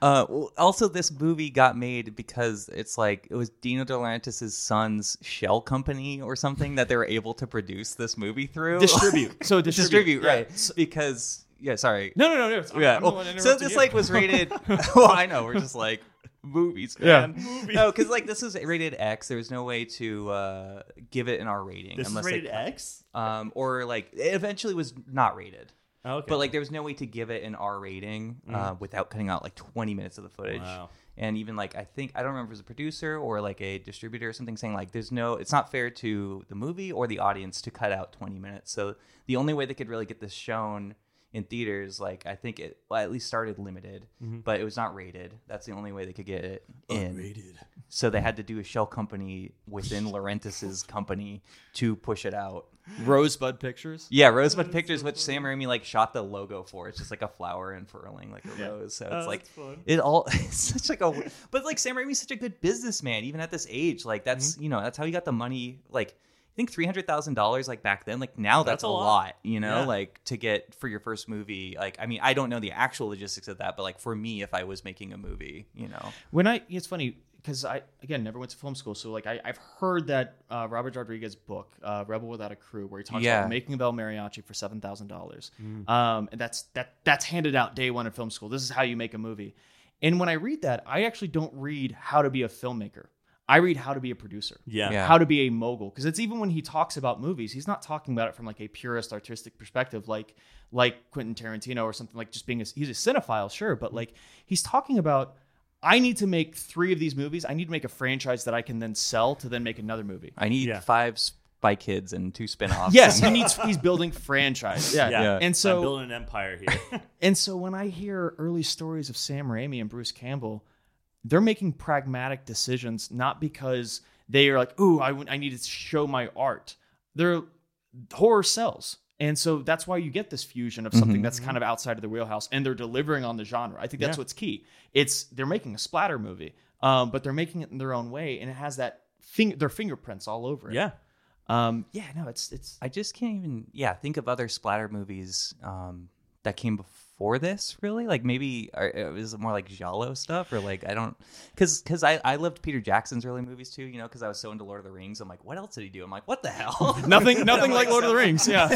Also, this movie got made because it's like it was Dino De Laurentiis' son's shell company or something that they were able to produce this movie through. Distribute, right? Yeah. Because No. It's, yeah. So this like was rated. Well, I know we're just like. Movies, man. No, because like this was rated X. There was no way to give it an R rating. This is rated X, or like it eventually was not rated. Oh, okay. But like there was no way to give it an R rating without cutting out like 20 minutes of the footage. Wow. And even like I don't remember if it was a producer or like a distributor or something saying like it's not fair to the movie or the audience to cut out 20 minutes. So the only way they could really get this shown. In theaters, like I think it at least started limited, but it was not rated. That's the only way they could get it in. Unrated. So they had to do a shell company within Laurentis's company to push it out. Rosebud Pictures. Yeah, Rosebud Pictures, which Sam Raimi like shot the logo for. It's just like a flower unfurling like a rose. So it's like it all. It's such like a. But like Sam Raimi's such a good businessman, even at this age. Like that's you know that's how he got the money. Like. I think $300,000 like back then, like now that's a lot, you know, like to get for your first movie. Like, I mean, I don't know the actual logistics of that, but like for me, if I was making a movie, you know, it's funny because I never went to film school. So like I've heard that Robert Rodriguez's book, Rebel Without a Crew, where he talks about making a Bel Mariachi for $7,000. And that's handed out day one in film school. This is how you make a movie. And when I read that, I actually don't read how to be a filmmaker. I read how to be a producer, how to be a mogul. Because it's even when he talks about movies, he's not talking about it from like a purist artistic perspective, like Quentin Tarantino or something like just being he's a cinephile, sure. But like he's talking about, I need to make 3 of these movies. I need to make a franchise that I can then sell to then make another movie. I need 5 Spy Kids and 2 spinoffs. Yes, he's building franchise. Yeah. And so I'm building an empire here. And so when I hear early stories of Sam Raimi and Bruce Campbell, they're making pragmatic decisions, not because they are like, ooh, I need to show my art. They're horror sells. And so that's why you get this fusion of something that's kind of outside of the wheelhouse, and they're delivering on the genre. I think that's what's key. They're making a splatter movie, but they're making it in their own way, and it has their fingerprints all over it. Yeah. I just can't even think of other splatter movies that came before. For this, really, like maybe it was more like giallo stuff, or like because I loved Peter Jackson's early movies too, you know, because I was so into Lord of the Rings. I'm like, what else did he do? I'm like, what the hell? nothing like Lord of the Rings. Yeah.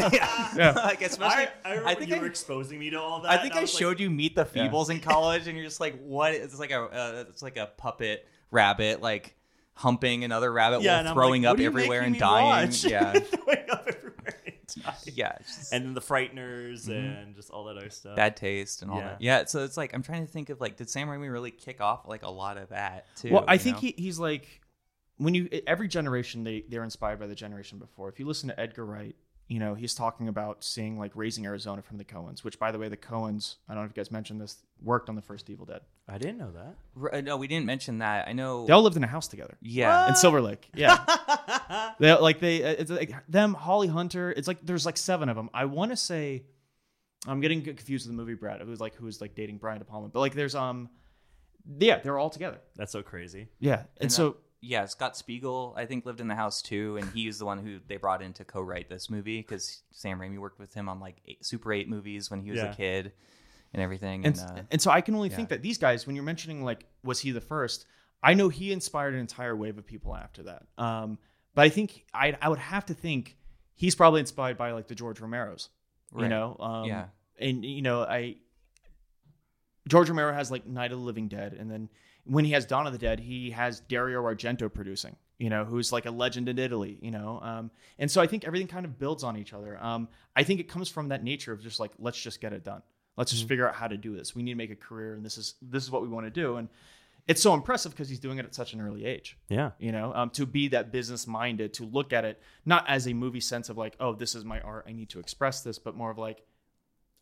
Like especially, I think you were exposing me to all that. I think I showed you Meet the Feebles in college, and you're just like, what? It's like a puppet rabbit like humping another rabbit while throwing up everywhere and dying. Yeah. Yeah, and then the Frighteners and just all that other stuff. Bad Taste and all that. Yeah, so it's like I'm trying to think of like, did Sam Raimi really kick off like a lot of that too? Well, I think he's like, when every generation they're inspired by the generation before. If you listen to Edgar Wright, you know he's talking about seeing like Raising Arizona from the Coens, which by the way the Coens, I don't know if you guys mentioned this, worked on the first Evil Dead. I didn't know that. No, we didn't mention that. I know they all lived in a house together. Yeah, what? In Silver Lake. Yeah, it's like them, Holly Hunter. It's like there's like 7 of them. I want to say, I'm getting confused with the movie Brad. It was like who's like dating Brian De Palma, but like there's they're all together. That's so crazy. Yeah, and so. Yeah, Scott Spiegel, I think, lived in the house, too, and he was the one who they brought in to co-write this movie because Sam Raimi worked with him on, like, Super 8 movies when he was a kid and everything. And so I can only think that these guys, when you're mentioning, like, was he the first, I know he inspired an entire wave of people after that. But I think I would have to think he's probably inspired by, like, the George Romeros, you know? And, you know, George Romero has like Night of the Living Dead, and then when he has Dawn of the Dead, he has Dario Argento producing, you know, who's like a legend in Italy, you know? And so I think everything kind of builds on each other. I think it comes from that nature of just like, let's just get it done. Let's just figure out how to do this. We need to make a career, and this is what we want to do. And it's so impressive because he's doing it at such an early age. Yeah. You know, to be that business minded, to look at it, not as a movie sense of like, oh, this is my art, I need to express this, but more of like,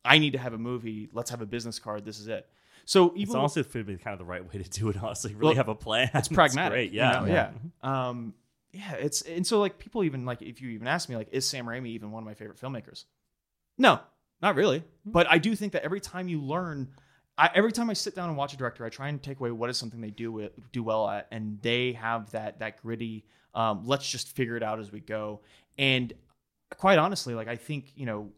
I need to have a movie. Let's have a business card. This is it. So even it's also kind of the right way to do it. Honestly, really have a plan. It's pragmatic. Great. Yeah. You know? Yeah. Yeah. It's, and so like people even like, if you even ask me like, is Sam Raimi even one of my favorite filmmakers? No, not really. But I do think that every time you learn, every time I sit down and watch a director, I try and take away what is something they do well at. And they have that gritty, let's just figure it out as we go. And quite honestly, like, I think, you know,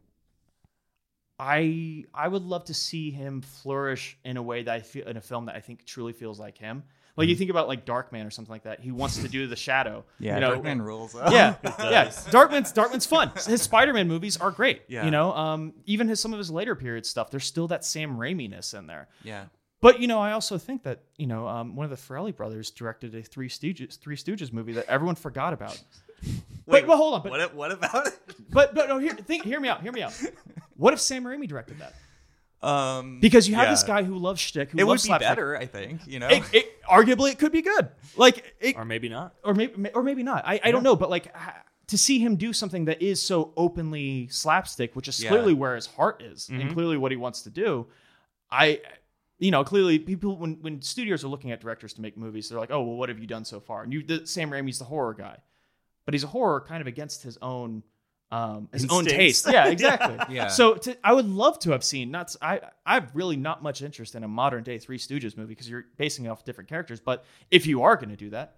I would love to see him flourish in a way that I feel in a film that I think truly feels like him. Like you think about like Darkman or something like that. He wants to do The Shadow. Yeah, you know? Darkman rules. Yeah, yeah. Darkman's fun. His Spider-Man movies are great. Yeah. You know, even some of his later period stuff, there's still that Sam Raimi-ness in there. Yeah. But you know, I also think that, you know, one of the Farrelly brothers directed a Three Stooges movie that everyone forgot about. Wait, well, hold on. But, what about it? But no, hear me out. What if Sam Raimi directed that? Because you have this guy who loves shtick. It would be better, I think. You know, arguably it could be good. Like, or maybe not. Or maybe not. I don't know. But like to see him do something that is so openly slapstick, which is clearly where his heart is and clearly what he wants to do. You know, clearly people, when studios are looking at directors to make movies, they're like, oh, well, what have you done so far? And Sam Raimi's the horror guy. But he's a horror kind of against his own taste. Yeah, exactly. Yeah. So I would love to have seen, I've really not much interest in a modern day Three Stooges movie because you're basing it off different characters. But if you are going to do that,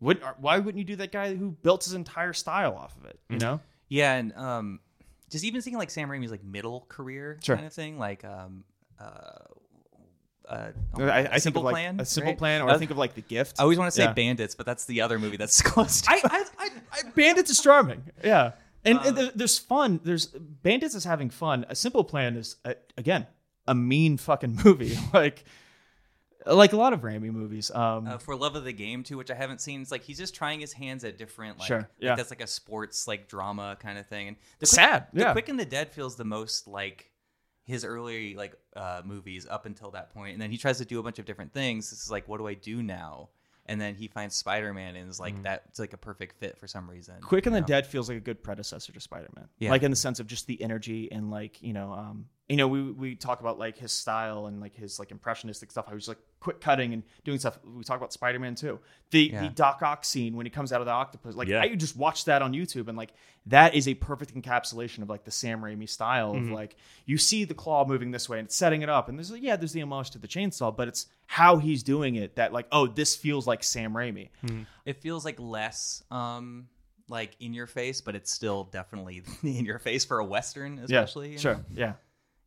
why wouldn't you do that guy who built his entire style off of it? You know? Yeah. And just even seeing like Sam Raimi's like middle career kind of thing, like I think of like plan, a simple plan, or I think of like The Gift. I always want to say Bandits, but that's the other movie that's close to Bandits is charming. Yeah. And there's fun. Bandits is having fun. A Simple Plan is, again, a mean fucking movie. Like a lot of Raimi movies. For Love of the Game, too, which I haven't seen. It's like he's just trying his hands at different, like, like that's like a sports, like drama kind of thing. And the sad. The Quick and the Dead feels the most like his early like movies up until that point, and then he tries to do a bunch of different things. This is like, what do I do now? And then he finds Spider-Man and is like, that's like a perfect fit for some reason. Quick and the Dead feels like a good predecessor to Spider-Man, like in the sense of just the energy and like, you know, we talk about like his style and like his like impressionistic stuff. How he's like quick cutting and doing stuff. We talk about Spider-Man 2, the Doc Ock scene when he comes out of the octopus. Like I just watched that on YouTube, and like that is a perfect encapsulation of like the Sam Raimi style of like you see the claw moving this way and it's setting it up, and there's there's the homage to the chainsaw, but it's how he's doing it that like, oh, this feels like Sam Raimi. It feels like less like in your face, but it's still definitely in your face for a Western, especially. Yeah, sure, know? Yeah.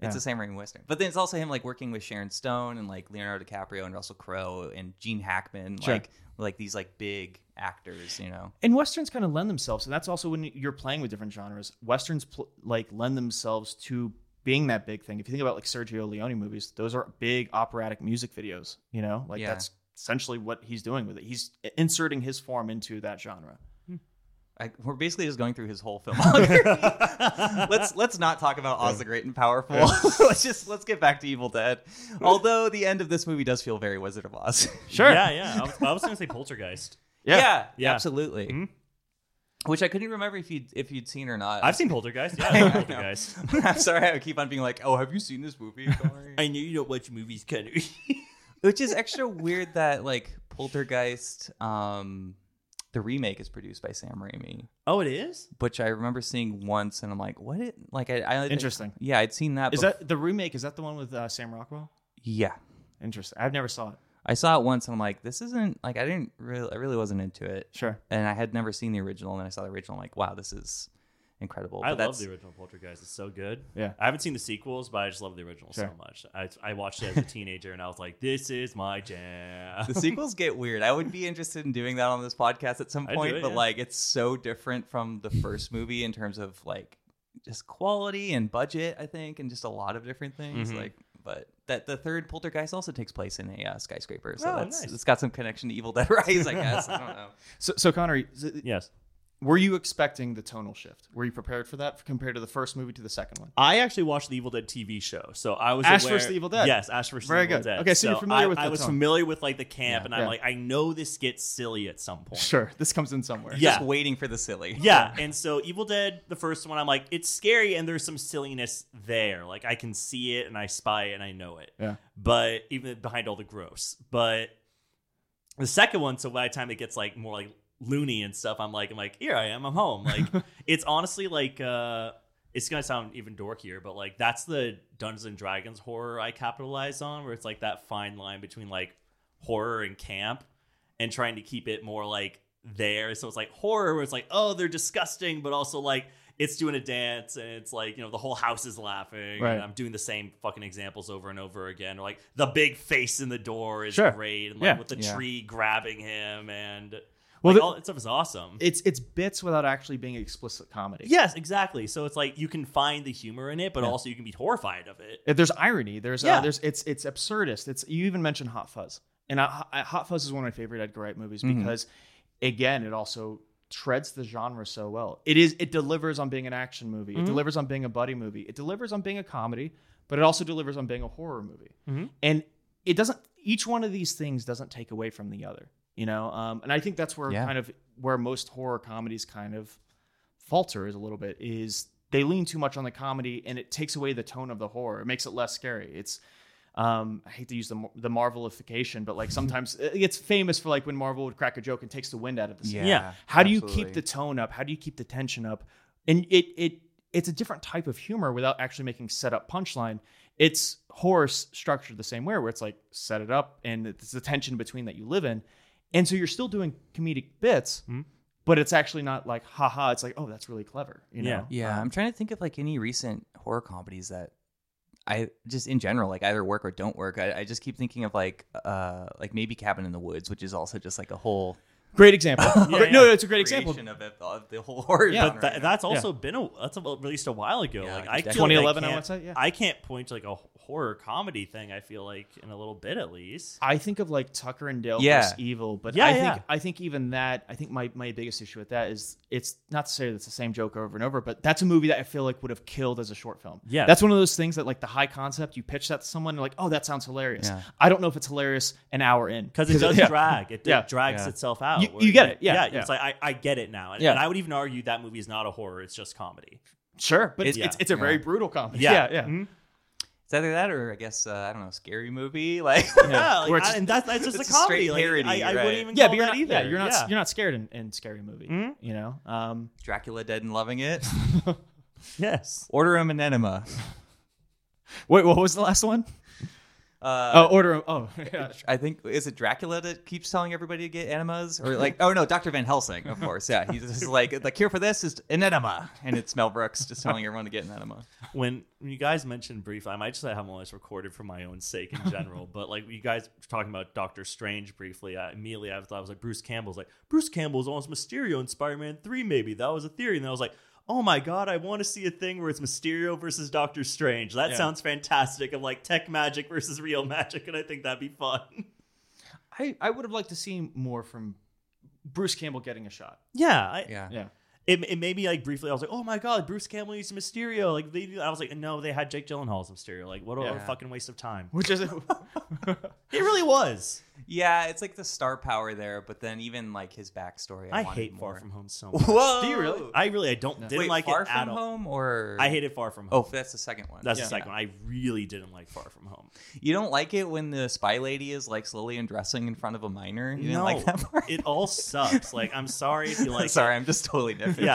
It's the Sam Raimi Western. But then it's also him like working with Sharon Stone and like Leonardo DiCaprio and Russell Crowe and Gene Hackman, like these like big actors, you know. And Westerns kind of lend themselves. And that's also when you're playing with different genres. Westerns like lend themselves to being that big thing. If you think about like Sergio Leone movies, those are big operatic music videos, you know, like that's essentially what he's doing with it. He's inserting his form into that genre. We're basically just going through his whole filmography. Let's not talk about Oz the Great and Powerful. Let's get back to Evil Dead. Although the end of this movie does feel very Wizard of Oz. Sure. Yeah. I was going to say Poltergeist. Yeah. Absolutely. Mm-hmm. Which I couldn't remember if you'd seen or not. I've seen Poltergeist. Yeah, I've seen Poltergeist. I'm sorry, I keep on being like, oh, have you seen this movie? I know you don't watch movies, Kenny. Which is extra weird that like Poltergeist. The remake is produced by Sam Raimi. Oh, it is? Which I remember seeing once, and I'm like, what? Interesting. Yeah, I'd seen that. Is that the remake? Is that the one with Sam Rockwell? Yeah. Interesting. I've never saw it. I saw it once, and I'm like, this isn't, like, I really wasn't into it. Sure. And I had never seen the original, and then I saw the original, I'm like, wow, this is incredible. I love the original Poltergeist. It's so good. Yeah. I haven't seen the sequels, but I just love the original so much. I watched it as a teenager and I was like, this is my jam. The sequels get weird. I would be interested in doing that on this podcast at some point, like it's so different from the first movie in terms of like just quality and budget, I think, and just a lot of different things. Like But that the third Poltergeist also takes place in a skyscraper, so nice. It's got some connection to Evil Dead Rise, I guess. I don't know. So Connor, yes, were you expecting the tonal shift? Were you prepared for that compared to the first movie to the second one? I actually watched the Evil Dead TV show, so I was Ash vs. the Evil Dead. Yes, Ash vs. the Evil Dead. Very good. Okay, so you're familiar with the tone. I was familiar with like the camp, and I'm like, I know this gets silly at some point. Sure, this comes in somewhere. Yeah. Just waiting for the silly. Yeah, and so Evil Dead, the first one, I'm like, it's scary, and there's some silliness there. Like I can see it, and I spy it, and I know it. Yeah. But even behind all the gross, but the second one, so by the time it gets like more like loony and stuff, I'm like here I am, I'm home, like it's honestly like it's gonna sound even dorkier, but like that's the Dungeons and Dragons horror I capitalize on, where it's like that fine line between like horror and camp and trying to keep it more like there. So it's like horror where it's like, oh, they're disgusting, but also like it's doing a dance and it's like, you know, the whole house is laughing, right. And I'm doing the same fucking examples over and over again. Or like the big face in the door is great, and like with the tree grabbing him, and well, like all that stuff is awesome. It's bits without actually being explicit comedy. Yes, exactly. So it's like you can find the humor in it, but also you can be horrified of it. If there's irony. There's it's absurdist. It's, you even mentioned Hot Fuzz, and Hot Fuzz is one of my favorite Edgar Wright movies because, again, it also treads the genre so well. It delivers on being an action movie. It delivers on being a buddy movie. It delivers on being a comedy, but it also delivers on being a horror movie. And it doesn't. Each one of these things doesn't take away from the other. You know, and I think that's where kind of where most horror comedies kind of falter is a little bit, is they lean too much on the comedy and it takes away the tone of the horror. It makes it less scary. It's I hate to use the Marvelification, but like sometimes it's famous for like when Marvel would crack a joke and takes the wind out of the scene. Yeah. How do you keep the tone up? How do you keep the tension up? And it's a different type of humor without actually making set up punchline. It's horror structured the same way, where it's like set it up and it's the tension between that you live in. And so you're still doing comedic bits, but it's actually not like, haha. It's like, oh, that's really clever. You know? Yeah. I'm trying to think of like any recent horror comedies that I just in general, like either work or don't work. I just keep thinking of like maybe Cabin in the Woods, which is also just like a whole great example. No, it's a great example of it, of the whole horror. Yeah, genre, that's also been released a while ago. Yeah, like 2011, I would say. Yeah. I can't point to like a horror comedy thing, I feel like, in a little bit at least. I think of like Tucker and Dale vs. Evil, but I think even that, I think my biggest issue with that is it's not to say that it's the same joke over and over, but that's a movie that I feel like would have killed as a short film. Yeah. That's one of those things that like the high concept, you pitch that to someone and like, oh, that sounds hilarious. Yeah. I don't know if it's hilarious an hour in. Because it does drag. It drags itself out. You get it. Yeah. It's like, I get it now. And I would even argue that movie is not a horror, it's just comedy. Sure. But it's a very brutal comedy. Yeah. Mm-hmm. It's either that or, I guess, I don't know, Scary Movie. Like, that's just a comedy. Like, parody, I wouldn't even call that either. You're not scared in Scary Movie, you know? Dracula Dead and Loving It. Yes. Order of an Enema. Wait, what was the last one? I think, is it Dracula that keeps telling everybody to get enemas? Or like, oh no, Dr. Van Helsing, of course. Yeah, he's just like, the cure for this is an enema. And it's Mel Brooks just telling everyone to get an enema. When you guys mentioned briefly, I might just have always recorded for my own sake in general, but like you guys were talking about Doctor Strange briefly, I thought I was like, Bruce Campbell's almost Mysterio in Spider-Man 3 maybe. That was a theory. And I was like, oh my God, I want to see a thing where it's Mysterio versus Doctor Strange. That sounds fantastic, of like tech magic versus real magic, and I think that'd be fun. I would have liked to see more from Bruce Campbell getting a shot. Yeah. It made me like briefly, I was like, oh my God, Bruce Campbell used Mysterio. Like I was like, no, they had Jake Gyllenhaal's Mysterio. Like what a fucking waste of time. Which is, it really was. Yeah, it's like the star power there, but then even like his backstory. I hate more. Far From Home so much. Whoa. Do you really? I didn't like it at all. Far From Home or? I hated Far From Home. Oh, that's the second one. That's the second one. I really didn't like Far From Home. You don't like it when the spy lady is like slowly undressing in front of a minor? You didn't like that part? It all sucks. Like, I'm sorry if you like Sorry, I'm just totally different. Yeah,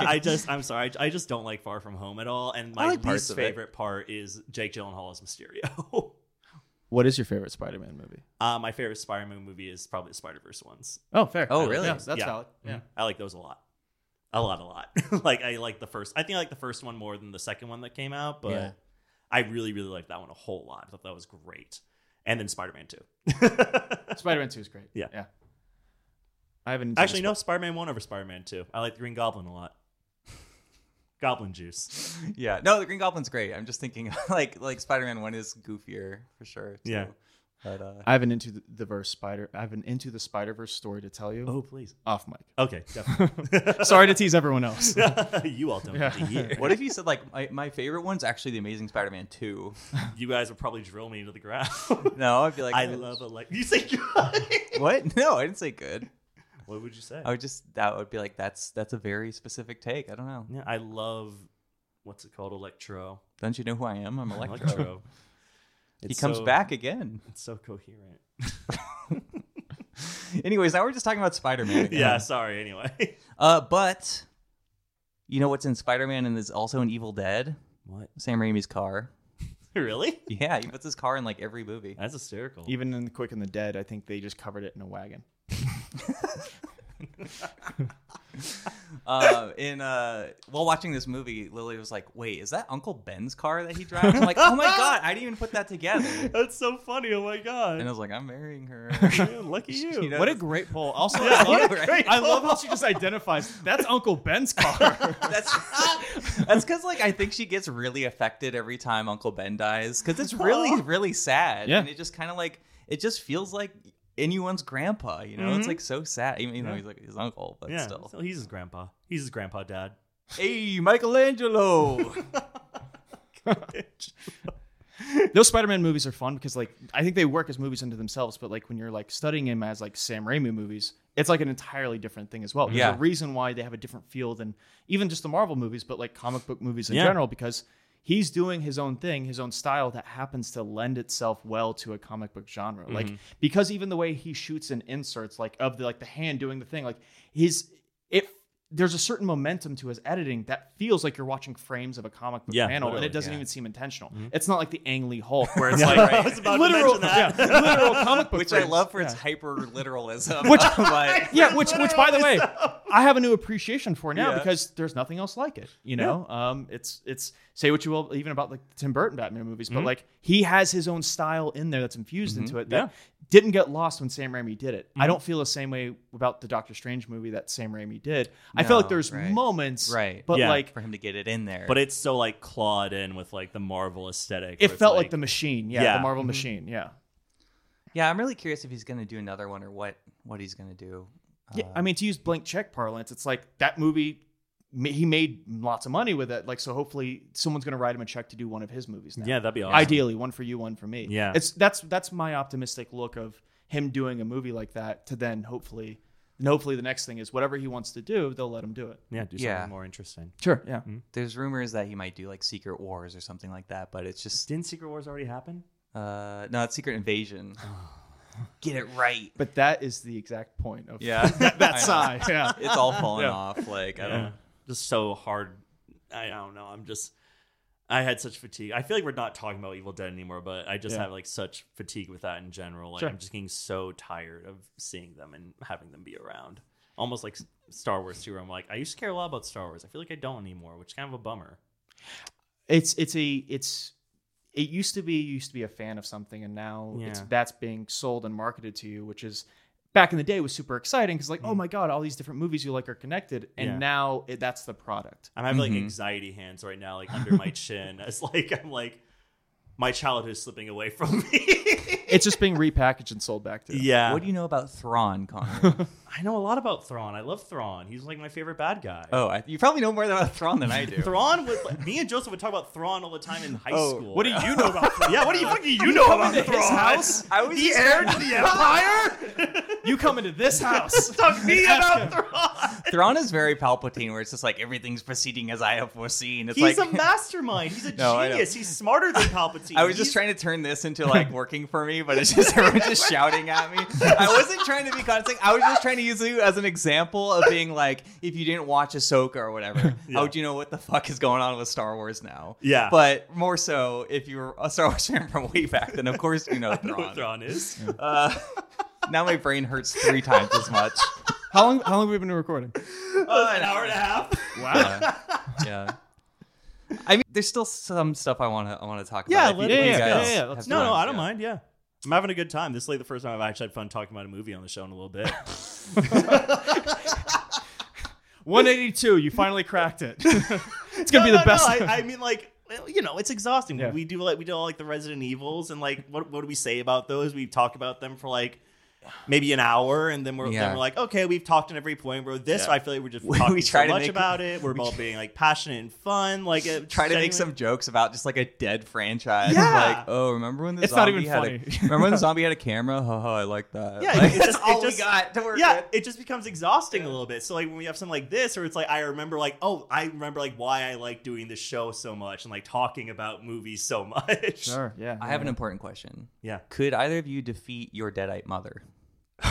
I'm sorry. I just don't like Far From Home at all. And my least favorite part is Jake Gyllenhaal as Mysterio. What is your favorite Spider-Man movie? My favorite Spider-Man movie is probably the Spider-Verse ones. Oh, fair. Oh, really? Yeah, that's valid. Yeah. I like those a lot. A lot. Like, I like the first. I think I like the first one more than the second one that came out, but I really, really liked that one a whole lot. I thought that was great. And then Spider-Man 2. Spider-Man 2 is great. Yeah. Yeah. I haven't. Actually, no, Spider-Man 1 over Spider-Man 2. I like Green Goblin a lot. Goblin juice. Yeah. No, the Green Goblin's great. I'm just thinking like Spider-Man 1 is goofier for sure. Too. Yeah. But, I've been into the Spider-Verse story to tell you. Oh, please. Off mic. Okay. Definitely. Sorry to tease everyone else. You all don't have to hear. What if you said, like, my favorite one's actually The Amazing Spider-Man 2? You guys would probably drill me into the ground. No, I'd be like, I love a like. You say good? What? No, I didn't say good. What would you say? I would that would be like, that's a very specific take. I don't know. Yeah, I love, what's it called? Electro. Don't you know who I am? I'm Electro. He comes back again. It's so coherent. Anyways, now we're just talking about Spider-Man again. Yeah, sorry, anyway. But, you know what's in Spider-Man and is also in Evil Dead? What? Sam Raimi's car. Really? Yeah, he puts his car in like every movie. That's hysterical. Even in Quick and the Dead, I think they just covered it in a wagon. While watching this movie, Lily was like, "Wait, is that Uncle Ben's car that he drives?" I'm like, "Oh my god, I didn't even put that together." That's so funny. Oh my god! And I was like, "I'm marrying her." Man, lucky you. You know, what a great poll. Also, yeah, I love how she just identifies that's Uncle Ben's car. That's because like I think she gets really affected every time Uncle Ben dies because it's really really sad, yeah. And it just kind of like it just feels like. Anyone's grandpa, you know, it's like so sad. Even though he's like his uncle, but still, so he's his grandpa. He's his grandpa dad. Hey, Michelangelo. Those Spider-Man movies are fun because, like, I think they work as movies unto themselves. But like when you're like studying him as like Sam Raimi movies, it's like an entirely different thing as well. There's a reason why they have a different feel than even just the Marvel movies, but like comic book movies in general because. He's doing his own thing, his own style that happens to lend itself well to a comic book genre. Mm-hmm. Like because even the way he shoots and inserts, like of the like the hand doing the thing, like there's a certain momentum to his editing that feels like you're watching frames of a comic book panel, and it doesn't even seem intentional. Mm-hmm. It's not like the Ang Lee Hulk where it's literal comic book, which frames. I love for its hyper literalism. which by the way, I have a new appreciation for now because there's nothing else like it. You know, it's say what you will even about like Tim Burton Batman movies, but like he has his own style in there that's infused into it that didn't get lost when Sam Raimi did it. I don't feel the same way about the Doctor Strange movie that Sam Raimi did. I felt like there's moments, but like for him to get it in there, but it's so like clawed in with like the Marvel aesthetic. It felt like the machine, the Marvel machine, yeah. I'm really curious if he's going to do another one or what he's going to do. Yeah, I mean, to use blank check parlance, it's like that movie. He made lots of money with it, like so. Hopefully, someone's going to write him a check to do one of his movies now. Yeah, that'd be awesome. Ideally, one for you, one for me. Yeah, that's my optimistic look of him doing a movie like that to then hopefully. And hopefully the next thing is whatever he wants to do, they'll let him do it. Yeah, do something more interesting. Sure, yeah. Mm-hmm. There's rumors that he might do like Secret Wars or something like that, but it's just... Didn't Secret Wars already happen? No, it's Secret Invasion. Get it right. But that is the exact point of that side. Yeah. It's all falling off. Like, I don't... Just so hard. I don't know. I'm just... I had such fatigue. I feel like we're not talking about Evil Dead anymore, but I just have like such fatigue with that in general. Like I'm just getting so tired of seeing them and having them be around. Almost like Star Wars 2, where I'm like, I used to care a lot about Star Wars. I feel like I don't anymore, which is kind of a bummer. It used to be a fan of something, and now that's being sold and marketed to you, which is. Back in the day was super exciting because like, oh my God, all these different movies you like are connected. And now that's the product. I'm having like anxiety hands right now, like under my chin. It's like, I'm like, my childhood is slipping away from me. It's just being repackaged and sold back to you. Yeah. What do you know about Thrawn, Connor? I know a lot about Thrawn. I love Thrawn. He's like my favorite bad guy. Oh, you probably know more about Thrawn than I do. Thrawn was like, me and Joseph would talk about Thrawn all the time in high school. What do you know about Thrawn? Yeah, what do you know about Thrawn? His house? I was the heir to the Empire? You come into this house. Talk me about Thrawn. Thrawn is very Palpatine, where it's just like everything's proceeding as I have foreseen. It's He's like... a mastermind. He's a genius. He's smarter than Palpatine. I was just trying to turn this into like working for me, but it's just everyone just shouting at me. I wasn't trying to be condescending. I was just trying to use you as an example of being like, if you didn't watch Ahsoka or whatever, how would you know what the fuck is going on with Star Wars now? Yeah. But more so, if you're a Star Wars fan from way back, then of course you know Thrawn. I know what Thrawn is. Now my brain hurts 3 times as much. How long have we been recording? An hour and a half. Wow. Yeah. I mean, there's still some stuff I want to talk about. Yeah. No, I don't mind. Yeah. I'm having a good time. This is like the first time I've actually had fun talking about a movie on the show in a little bit. 182, you finally cracked it. It's gonna be the best. I mean, like, you know, it's exhausting. Yeah. We do all the Resident Evils, and like, what do we say about those? We talk about them for like maybe an hour, and then we're like, okay, we've talked at every point. Bro, this, yeah. I feel like we're just talking so much about it. We're both being like passionate and fun. Like, try to make some jokes about just like a dead franchise. Yeah. Like, oh, remember when the zombie had a camera? Haha, I like that. Yeah, like, it's just all we got to work with. It just becomes exhausting a little bit. So like when we have something like this, or it's like I remember why I like doing this show so much and like talking about movies so much. Sure. Yeah. I have an important question. Yeah. Could either of you defeat your deadite mother? We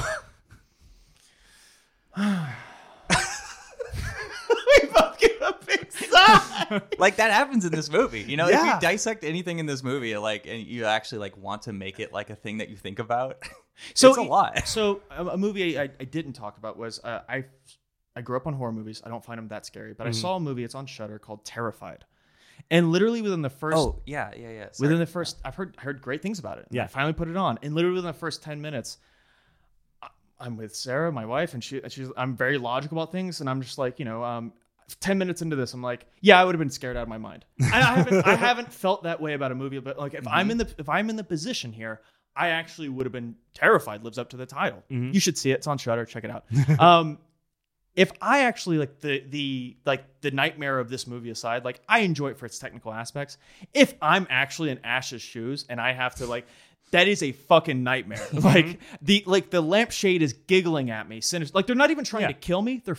both give a big sigh. Like, that happens in this movie, you know. Yeah. If you dissect anything in this movie, like, and you actually like want to make it like a thing that you think about, so it's a lot. So a movie I didn't talk about was I grew up on horror movies. I don't find them that scary, but I saw a movie, it's on Shudder, called Terrified. And literally within the first... Oh, yeah. Sorry. Within the first... Yeah. I've heard great things about it. Yeah. I finally put it on. And literally within the first 10 minutes, I'm with Sarah, my wife, and she's. I'm very logical about things. And I'm just like, 10 minutes into this, I'm like, yeah, I would have been scared out of my mind. I haven't felt that way about a movie. But like, if I'm in the position here, I actually would have been terrified. Lives up to the title. Mm-hmm. You should see it. It's on Shudder. Check it out. If I actually like the nightmare of this movie aside, like, I enjoy it for its technical aspects. If I'm actually in Ash's shoes and I have to like, that is a fucking nightmare. Like the lampshade is giggling at me. Sinister. Like, they're not even trying to kill me. They're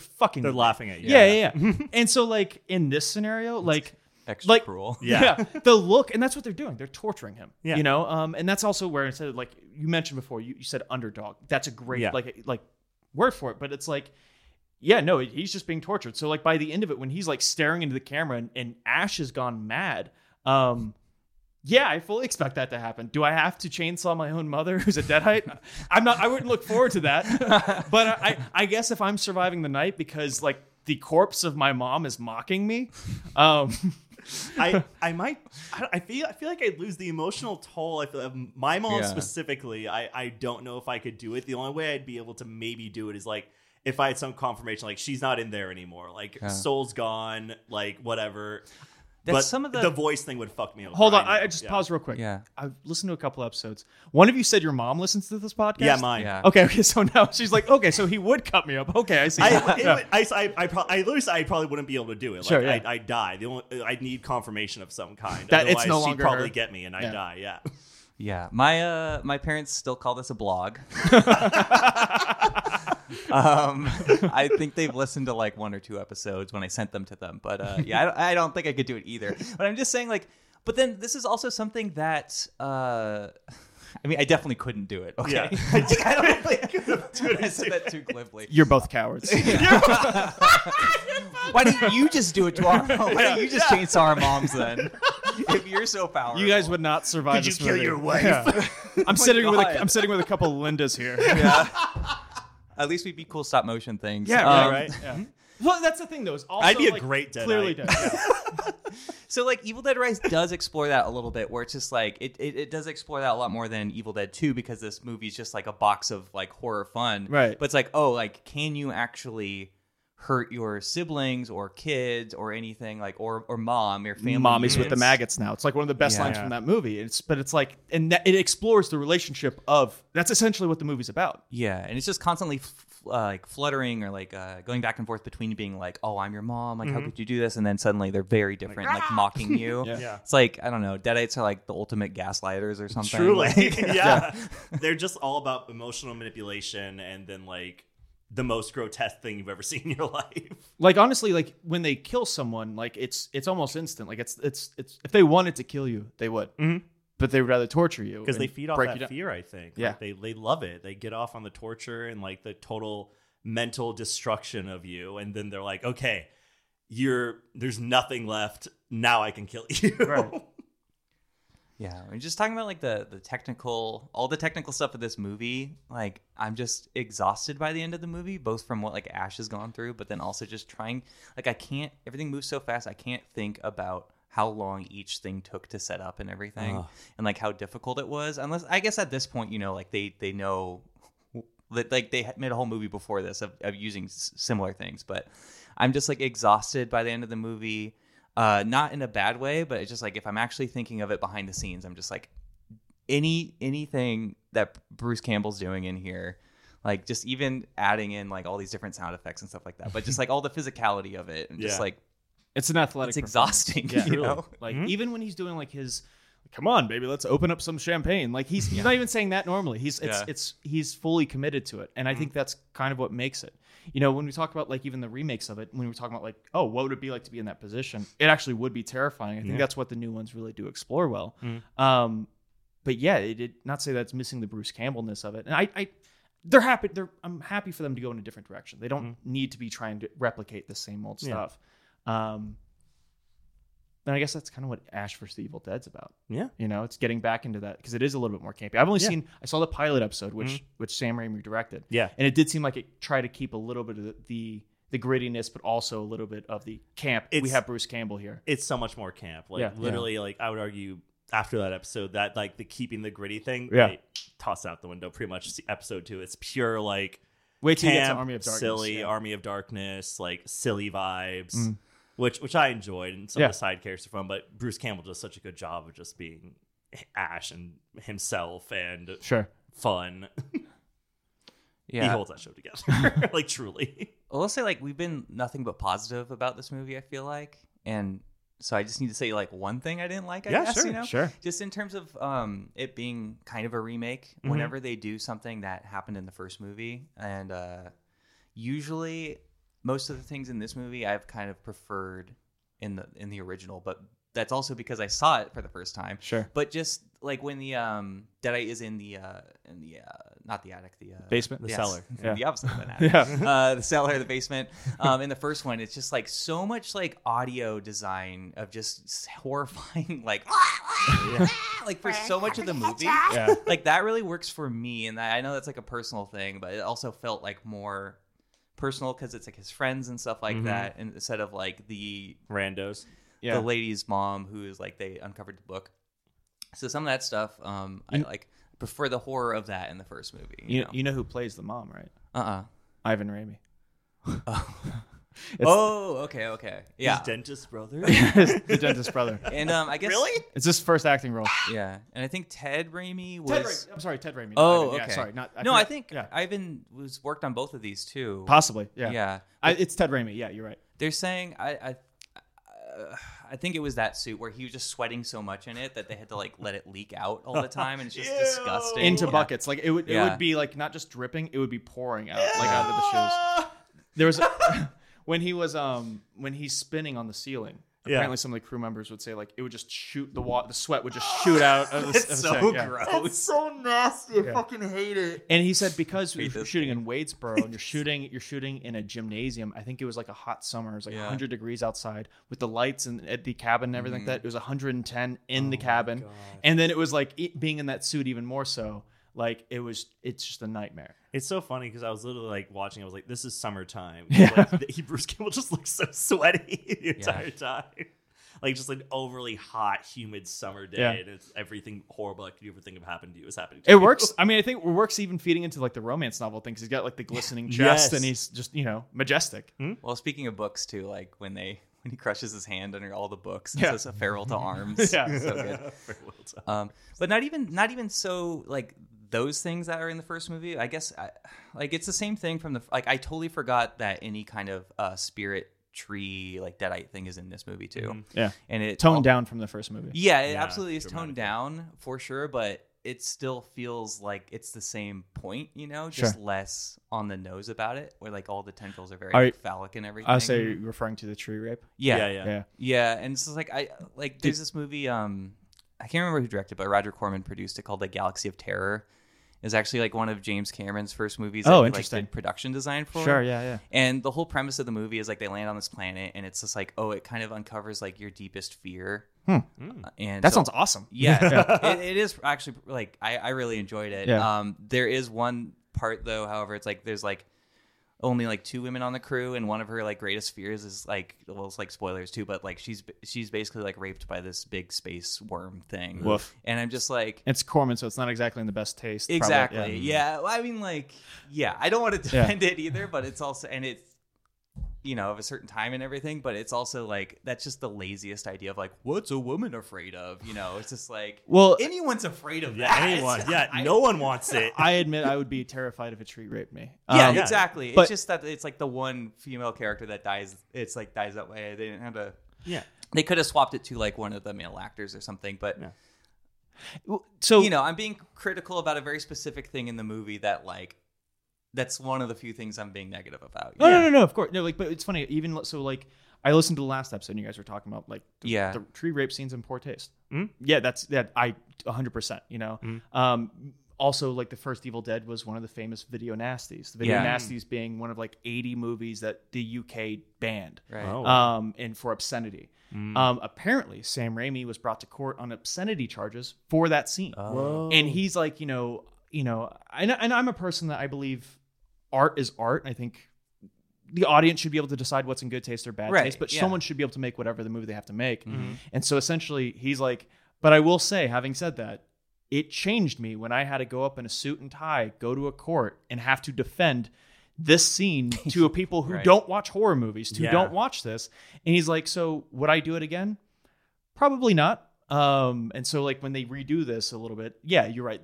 laughing at you. Yeah. And so like in this scenario, like, extra cruel. Yeah. The look, and that's what they're doing. They're torturing him. Yeah. You know. And that's also where, instead of, like you mentioned before, you said underdog. That's a great like word for it. But it's like, yeah, no, he's just being tortured. So like by the end of it, when he's like staring into the camera and Ash has gone mad, yeah, I fully expect that to happen. Do I have to chainsaw my own mother, who's a deadite? I wouldn't look forward to that. But I guess if I'm surviving the night because like the corpse of my mom is mocking me, I feel like I'd lose the emotional toll. I feel like my mom specifically, I don't know if I could do it. The only way I'd be able to maybe do it is like, if I had some confirmation, like, she's not in there anymore, like, soul's gone, like, whatever. That's but some of the voice thing would fuck me up. Hold on, I just pause real quick. Yeah, I've listened to a couple episodes. One of you said your mom listens to this podcast. Yeah, mine. Yeah. Okay. So now she's like, okay, so he would cut me up. Okay, I see. I probably wouldn't be able to do it. Like, sure. Yeah. I'd die. I'd need confirmation of some kind. That otherwise, it's no longer she'd probably get me, and I'd die. Yeah. Yeah. My my parents still call this a blog. I think they've listened to like one or two episodes when I sent them to them, but I don't think I could do it either. But I'm just saying, like, but then this is also something that I mean, I definitely couldn't do it. Okay, yeah. I don't think I could do it. I said that too glibly. You're both cowards. Why don't you just do it to our mom? Why don't you just chainsaw our moms then? If you're so powerful, you guys would not survive. Could you kill your wife? Yeah. I'm sitting with a couple of Lindas here. Yeah. At least we'd be cool stop motion things. Yeah, right. Yeah. Well, that's the thing, though. Is also, I'd be a like, great dead. Clearly dead. Yeah. So, like, Evil Dead Rise does explore that a little bit, where it's just like it does explore that a lot more than Evil Dead 2, because this movie is just like a box of like horror fun. Right. But it's like, oh, like, can you actually hurt your siblings or kids or anything, like, or mom, your family? Mommy's units. With the maggots now. It's like one of the best lines from that movie. But it's like, and that, it explores the relationship of, that's essentially what the movie's about. Yeah, and it's just constantly like fluttering or like going back and forth between being like, oh, I'm your mom, like, how could you do this? And then suddenly they're very different, like mocking you. Yeah. It's like, I don't know, deadites are like the ultimate gaslighters or something. Truly, like, yeah. They're just all about emotional manipulation, and then like, the most grotesque thing you've ever seen in your life. Like, honestly, like, when they kill someone, like, it's almost instant. Like, it's if they wanted to kill you, they would. Mm-hmm. But they would rather torture you. Because they feed off that fear, I think. Yeah. Like, they love it. They get off on the torture and, like, the total mental destruction of you. And then they're like, okay, there's nothing left. Now I can kill you. Right. Yeah, I mean, just talking about like the technical stuff of this movie, like, I'm just exhausted by the end of the movie, both from what like Ash has gone through, but then also just trying, like, everything moves so fast, I can't think about how long each thing took to set up and everything, and like how difficult it was. Unless, I guess at this point, you know, like they know Like they made a whole movie before this of using similar things, but I'm just like exhausted by the end of the movie. Not in a bad way, but it's just like if I'm actually thinking of it behind the scenes, I'm just like anything that Bruce Campbell's doing in here, like just even adding in like all these different sound effects and stuff like that, but just like all the physicality of it and just like it's an athletic. It's exhausting, yeah, you know? Like even when he's doing like his. Come on, baby, let's open up some champagne. Like he's not even saying that normally. He's fully committed to it, and I think that's kind of what makes it. You know, when we talk about like even the remakes of it, when we're talking about like, oh, what would it be like to be in that position? It actually would be terrifying. I think that's what the new ones really do explore well. But yeah, it did not say that's missing the Bruce Campbellness of it, and I'm happy for them to go in a different direction. They don't need to be trying to replicate the same old stuff. And I guess that's kind of what Ash vs. the Evil Dead's about. Yeah. You know, it's getting back into that because it is a little bit more campy. I've only seen, I saw the pilot episode, which Sam Raimi directed. Yeah. And it did seem like it tried to keep a little bit of the grittiness, but also a little bit of the camp. We have Bruce Campbell here. It's so much more camp. Like literally, like I would argue after that episode that like the keeping the gritty thing, they toss out the window pretty much. Episode 2, it's pure like wait till camp, you get to Army of Darkness. Silly, Army of Darkness, like silly vibes. Which I enjoyed, and some of the side characters are fun, but Bruce Campbell does such a good job of just being Ash and himself and fun. Yeah, he holds that show together, like truly. Well, let's say like we've been nothing but positive about this movie, I feel like, and so I just need to say like one thing I didn't like. I guess, just in terms of it being kind of a remake. Mm-hmm. Whenever they do something that happened in the first movie, and usually. Most of the things in this movie I've kind of preferred in the original, but that's also because I saw it for the first time. Sure. But just like when the Deadeye is in the not the attic, the basement, the cellar, the opposite of an attic, the cellar, the basement. In the first one, it's just like so much like audio design of just horrifying, like like for so much of the movie, like that really works for me, and I know that's like a personal thing, but it also felt like more. Personal because it's like his friends and stuff like that, and instead of like the randos, the lady's mom who is like they uncovered the book. So some of that stuff, I like prefer the horror of that in the first movie. You know who plays the mom, right? Ivan Raimi. Okay, yeah, his dentist brother. The dentist brother, and I guess really it's his first acting role. Yeah, and I think Ted Raimi was. Ted Raimi. Oh, okay. Yeah, sorry, not. I think Ivan was worked on both of these too. Possibly, yeah. Yeah, it's Ted Raimi. Yeah, you're right. They're saying I think it was that suit where he was just sweating so much in it that they had to like let it leak out all the time, and it's just disgusting. Into buckets, like it would be like not just dripping, it would be pouring out like out of the shoes. There was. When he was when he's spinning on the ceiling, apparently some of the crew members would say like it would just shoot the sweat would just shoot out of the ceiling. It's so gross. It's so nasty. I fucking hate it. And he said because you're shooting in Wadesboro and you're shooting in a gymnasium. I think it was like a hot summer. It was like 100 degrees outside with the lights and at the cabin and everything like that. It was 110 in the cabin, and then it was like being in that suit even more so. Like it's just a nightmare. It's so funny because I was literally like watching. I was like, "This is summertime." Like, Bruce Campbell just looks so sweaty the entire time, like just like overly hot, humid summer day, and it's everything horrible that could ever think of happened to you is happening. It works. I mean, I think it works even feeding into like the romance novel thing because he's got like the glistening chest and he's just majestic. Well, speaking of books too, like when he crushes his hand under all the books and says a farewell to arms. So good. Farewell to arms. But not even so like those things that are in the first movie. I guess like it's the same thing from the like I totally forgot that any kind of spirit tree like deadite thing is in this movie too. Yeah, and it toned down from the first movie. Yeah, it absolutely is toned down for sure, but it still feels like it's the same point, you know, just less on the nose about it, where like all the tendrils are very phallic and everything. I say referring to the tree rape. Yeah. And it's like I like there's this movie. I can't remember who directed, but Roger Corman produced it called The Galaxy of Terror. It's actually like one of James Cameron's first movies. Oh, interesting. Like, did production design for. Sure, yeah. And the whole premise of the movie is like they land on this planet, and it's just like it kind of uncovers like your deepest fear. And that sounds awesome. Yeah, it is actually like I really enjoyed it. There is one part though, however, it's like there's like only like two women on the crew, and one of her like greatest fears is like, well, it's like spoilers too, but like she's basically like raped by this big space worm thing. Woof. And I'm just like, it's Corman, so it's not exactly in the best taste. Exactly. Probably. Yeah. Well, I mean, like, yeah, I don't want to defend it either, but it's also, and it's, you know, of a certain time and everything, but it's also like, that's just the laziest idea of like, what's a woman afraid of? You know, it's just like, well, anyone's afraid of that. Anyone. Yeah. No one wants it. I admit I would be terrified if a tree raped me. Yeah, exactly. But, it's just that it's like the one female character that dies. It's like dies that way. They didn't have to. Yeah. They could have swapped it to like one of the male actors or something, but so, you know, I'm being critical about a very specific thing in the movie that like, that's one of the few things I'm being negative about. No, no, of course. No, like, but it's funny. Even so, like, I listened to the last episode and you guys were talking about like the tree rape scenes in poor taste. Mm? Yeah, that's that. I 100%, you know. Also, like, the first Evil Dead was one of the famous video nasties. The video nasties being one of like 80 movies that the UK banned, right? And for obscenity. Apparently, Sam Raimi was brought to court on obscenity charges for that scene, and he's like, you know, and I'm a person that I believe. Art is art, and I think the audience should be able to decide what's in good taste or bad taste, but someone should be able to make whatever the movie they have to make. And so essentially he's like, but I will say, having said that, it changed me when I had to go up in a suit and tie, go to a court, and have to defend this scene to people who don't watch horror movies, who don't watch this. And he's like, so would I do it again? Probably not. And so like when they redo this a little bit, you're right.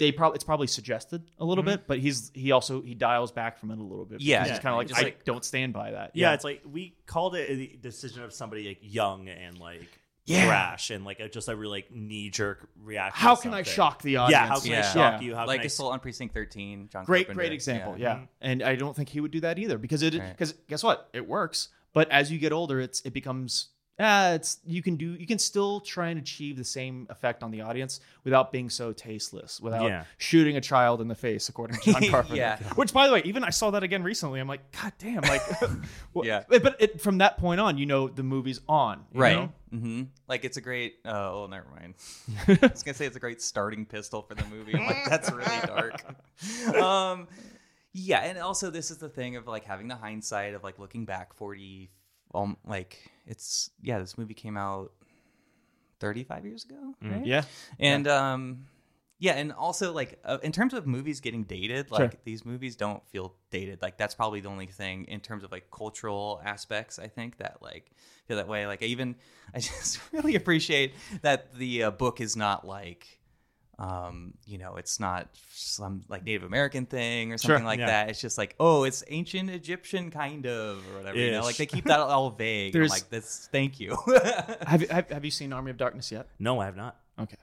It's probably suggested a little bit, but he also dials back from it a little bit. Yeah. He's kind of like, I don't stand by that. Yeah, it's like, we called it the decision of somebody like young and like brash and like just a really like knee-jerk reaction. How can I shock the audience? Yeah, how can I shock you? How like Assault on Precinct 13, John Carpenter. Great example, And I don't think he would do that either because guess what? It works, but as you get older, it becomes... you can still try and achieve the same effect on the audience without being so tasteless, without shooting a child in the face, according to John Carpenter. Which, by the way, even I saw that again recently. I'm like, God damn! Like, But from that point on, you know, the movie's on, you know? Mm-hmm. Like, it's a great. Oh, never mind. I was gonna say it's a great starting pistol for the movie. I'm like, that's really dark. Yeah, and also this is the thing of like having the hindsight of like looking back 40. This movie came out 35 years ago, right? And also like in terms of movies getting dated, like these movies don't feel dated. Like that's probably the only thing in terms of like cultural aspects, I think, that like feel that way. Like I just really appreciate that the book is not like you know, it's not some like Native American thing or something like that. It's just like, oh, it's ancient Egyptian kind of or whatever. Ish. You know, like they keep that all vague. I'm like, that's thank you. Have you seen Army of Darkness yet? No, I have not. Okay.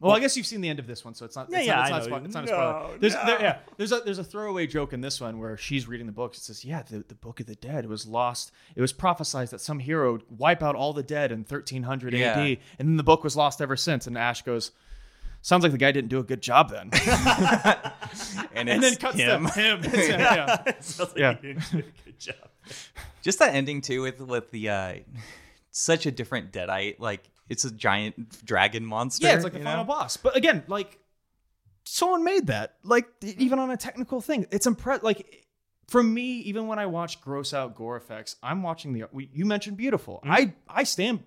Well, I guess you've seen the end of this one, so it's not a spoiler. There's a throwaway joke in this one where she's reading the book. It says, the Book of the Dead was lost. It was prophesied that some hero would wipe out all the dead in 1300 AD, and then the book was lost ever since. And Ash goes, sounds like the guy didn't do a good job then. and then cuts him. It sounds like he didn't do a good job. Just that ending too with the such a different Deadite, like it's a giant dragon monster. Yeah, it's like the final boss. But again, like someone made that. Like even on a technical thing, it's impressive. Like for me, even when I watch gross out gore effects, I'm watching you mentioned beautiful. Mm-hmm. I stand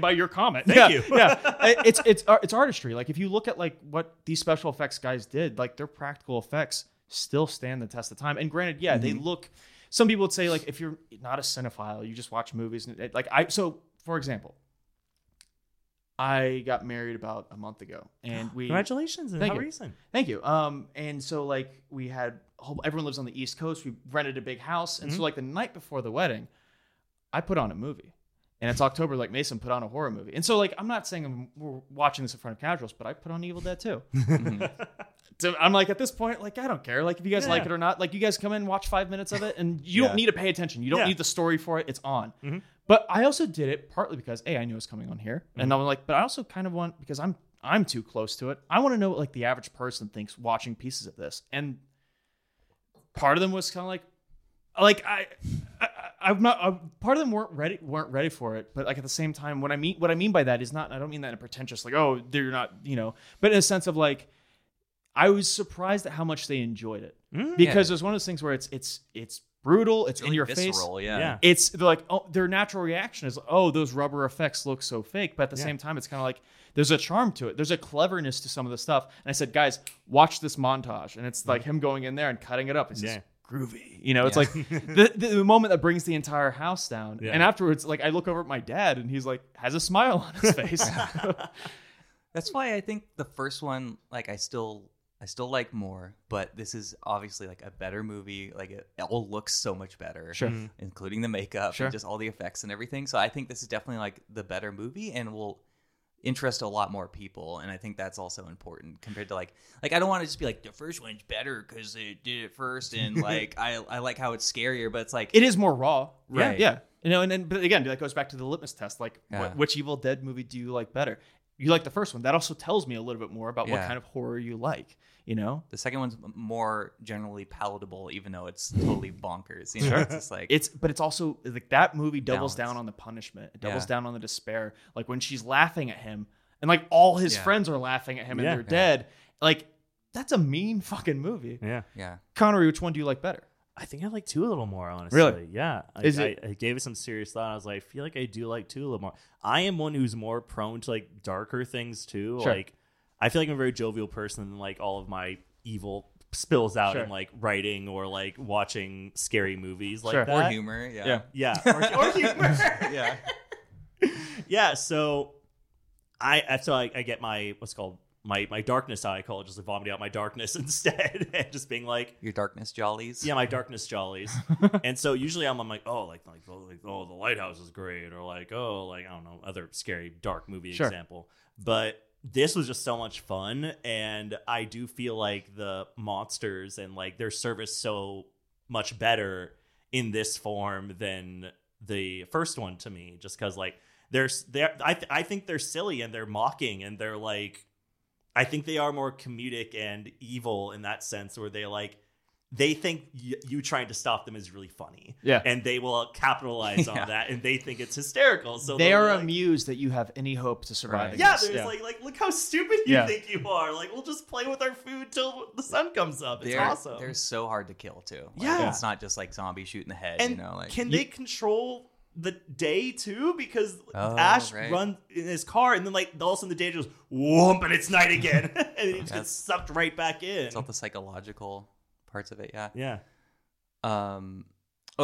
by your comment. Thank you. It's artistry. Like if you look at like what these special effects guys did, like their practical effects still stand the test of time. And granted, they look. Some people would say like if you're not a cinephile, you just watch movies. So for example. I got married about a month ago, and we congratulations. How recent? Thank you. And so like we had everyone lives on the East Coast. We rented a big house, and so like the night before the wedding, I put on a movie, and it's October. Like Mason put on a horror movie, and so like I'm not saying we're watching this in front of casuals, but I put on Evil Dead too. So I'm like at this point, like I don't care. Like if you guys like it or not, like you guys come in, watch 5 minutes of it, and you don't need to pay attention. You don't need the story for it. It's on. Mm-hmm. But I also did it partly because I knew it was coming on here, and I'm like, but I also kind of want because I'm too close to it. I want to know what like the average person thinks watching pieces of this, and part of them was kind of like part of them weren't ready for it. But like at the same time, what I mean by that is not I don't mean that in a pretentious like oh they're not you know, but in a sense of like I was surprised at how much they enjoyed it. because it was one of those things where it's brutal, it's really in your visceral, face. Yeah. It's like, oh, their natural reaction is, oh, those rubber effects look so fake. But at the same time, it's kind of like there's a charm to it. There's a cleverness to some of the stuff. And I said, guys, watch this montage. And it's like him going in there and cutting it up. It's just groovy. You know, it's like the moment that brings the entire house down. Yeah. And afterwards, like I look over at my dad and he's like, has a smile on his face. That's why I think the first one, like I still like more, but this is obviously like a better movie. Like it all looks so much better, including the makeup and just all the effects and everything. So I think this is definitely like the better movie and will interest a lot more people. And I think that's also important compared to like I don't want to just be like the first one's better because they did it first. And like, I like how it's scarier, but it's like, it is more raw. Right. Yeah. You know, and then, but again, that goes back to the litmus test. Like which Evil Dead movie do you like better? You like the first one. That also tells me a little bit more about what kind of horror you like. You know, the second one's more generally palatable, even though it's totally bonkers. You know, it's just like but it's also like that movie doubles down on the punishment. It doubles down on the despair. Like when she's laughing at him, and like all his friends are laughing at him, and they're dead. Like that's a mean fucking movie. Yeah. Connery, which one do you like better? I think I like two a little more, honestly. Really? Yeah. I gave it some serious thought. I was like, I feel like I do like two a little more. I am one who's more prone to like darker things too. Sure. Like I feel like I'm a very jovial person, and like all of my evil spills out in like writing or like watching scary movies like that. Or humor. Yeah. Or humor. Yeah. So I get my what's called my darkness out. I call it just like vomiting out my darkness instead, and just being like your darkness jollies. Yeah, my darkness jollies. And so usually I'm like, oh, like the lighthouse is great, or like, oh, like I don't know, other scary dark movie example. But this was just so much fun, and I do feel like the monsters and like their service so much better in this form than the first one to me, just because like I think they're silly and they're mocking and they're like. I think they are more comedic and evil in that sense, where they like they think you trying to stop them is really funny, and they will capitalize on that, and they think it's hysterical. So they are like, amused that you have any hope to survive. Right. Yeah, they're like look how stupid you think you are. Like we'll just play with our food till the sun comes up. It's awesome. They're so hard to kill too. Like, it's not just like zombie shooting the head. And you know, like they control the day too, because Ash runs in his car and then like all of a sudden the day just whoomp and it's night again and he just gets sucked right back in. It's all the psychological parts of it. One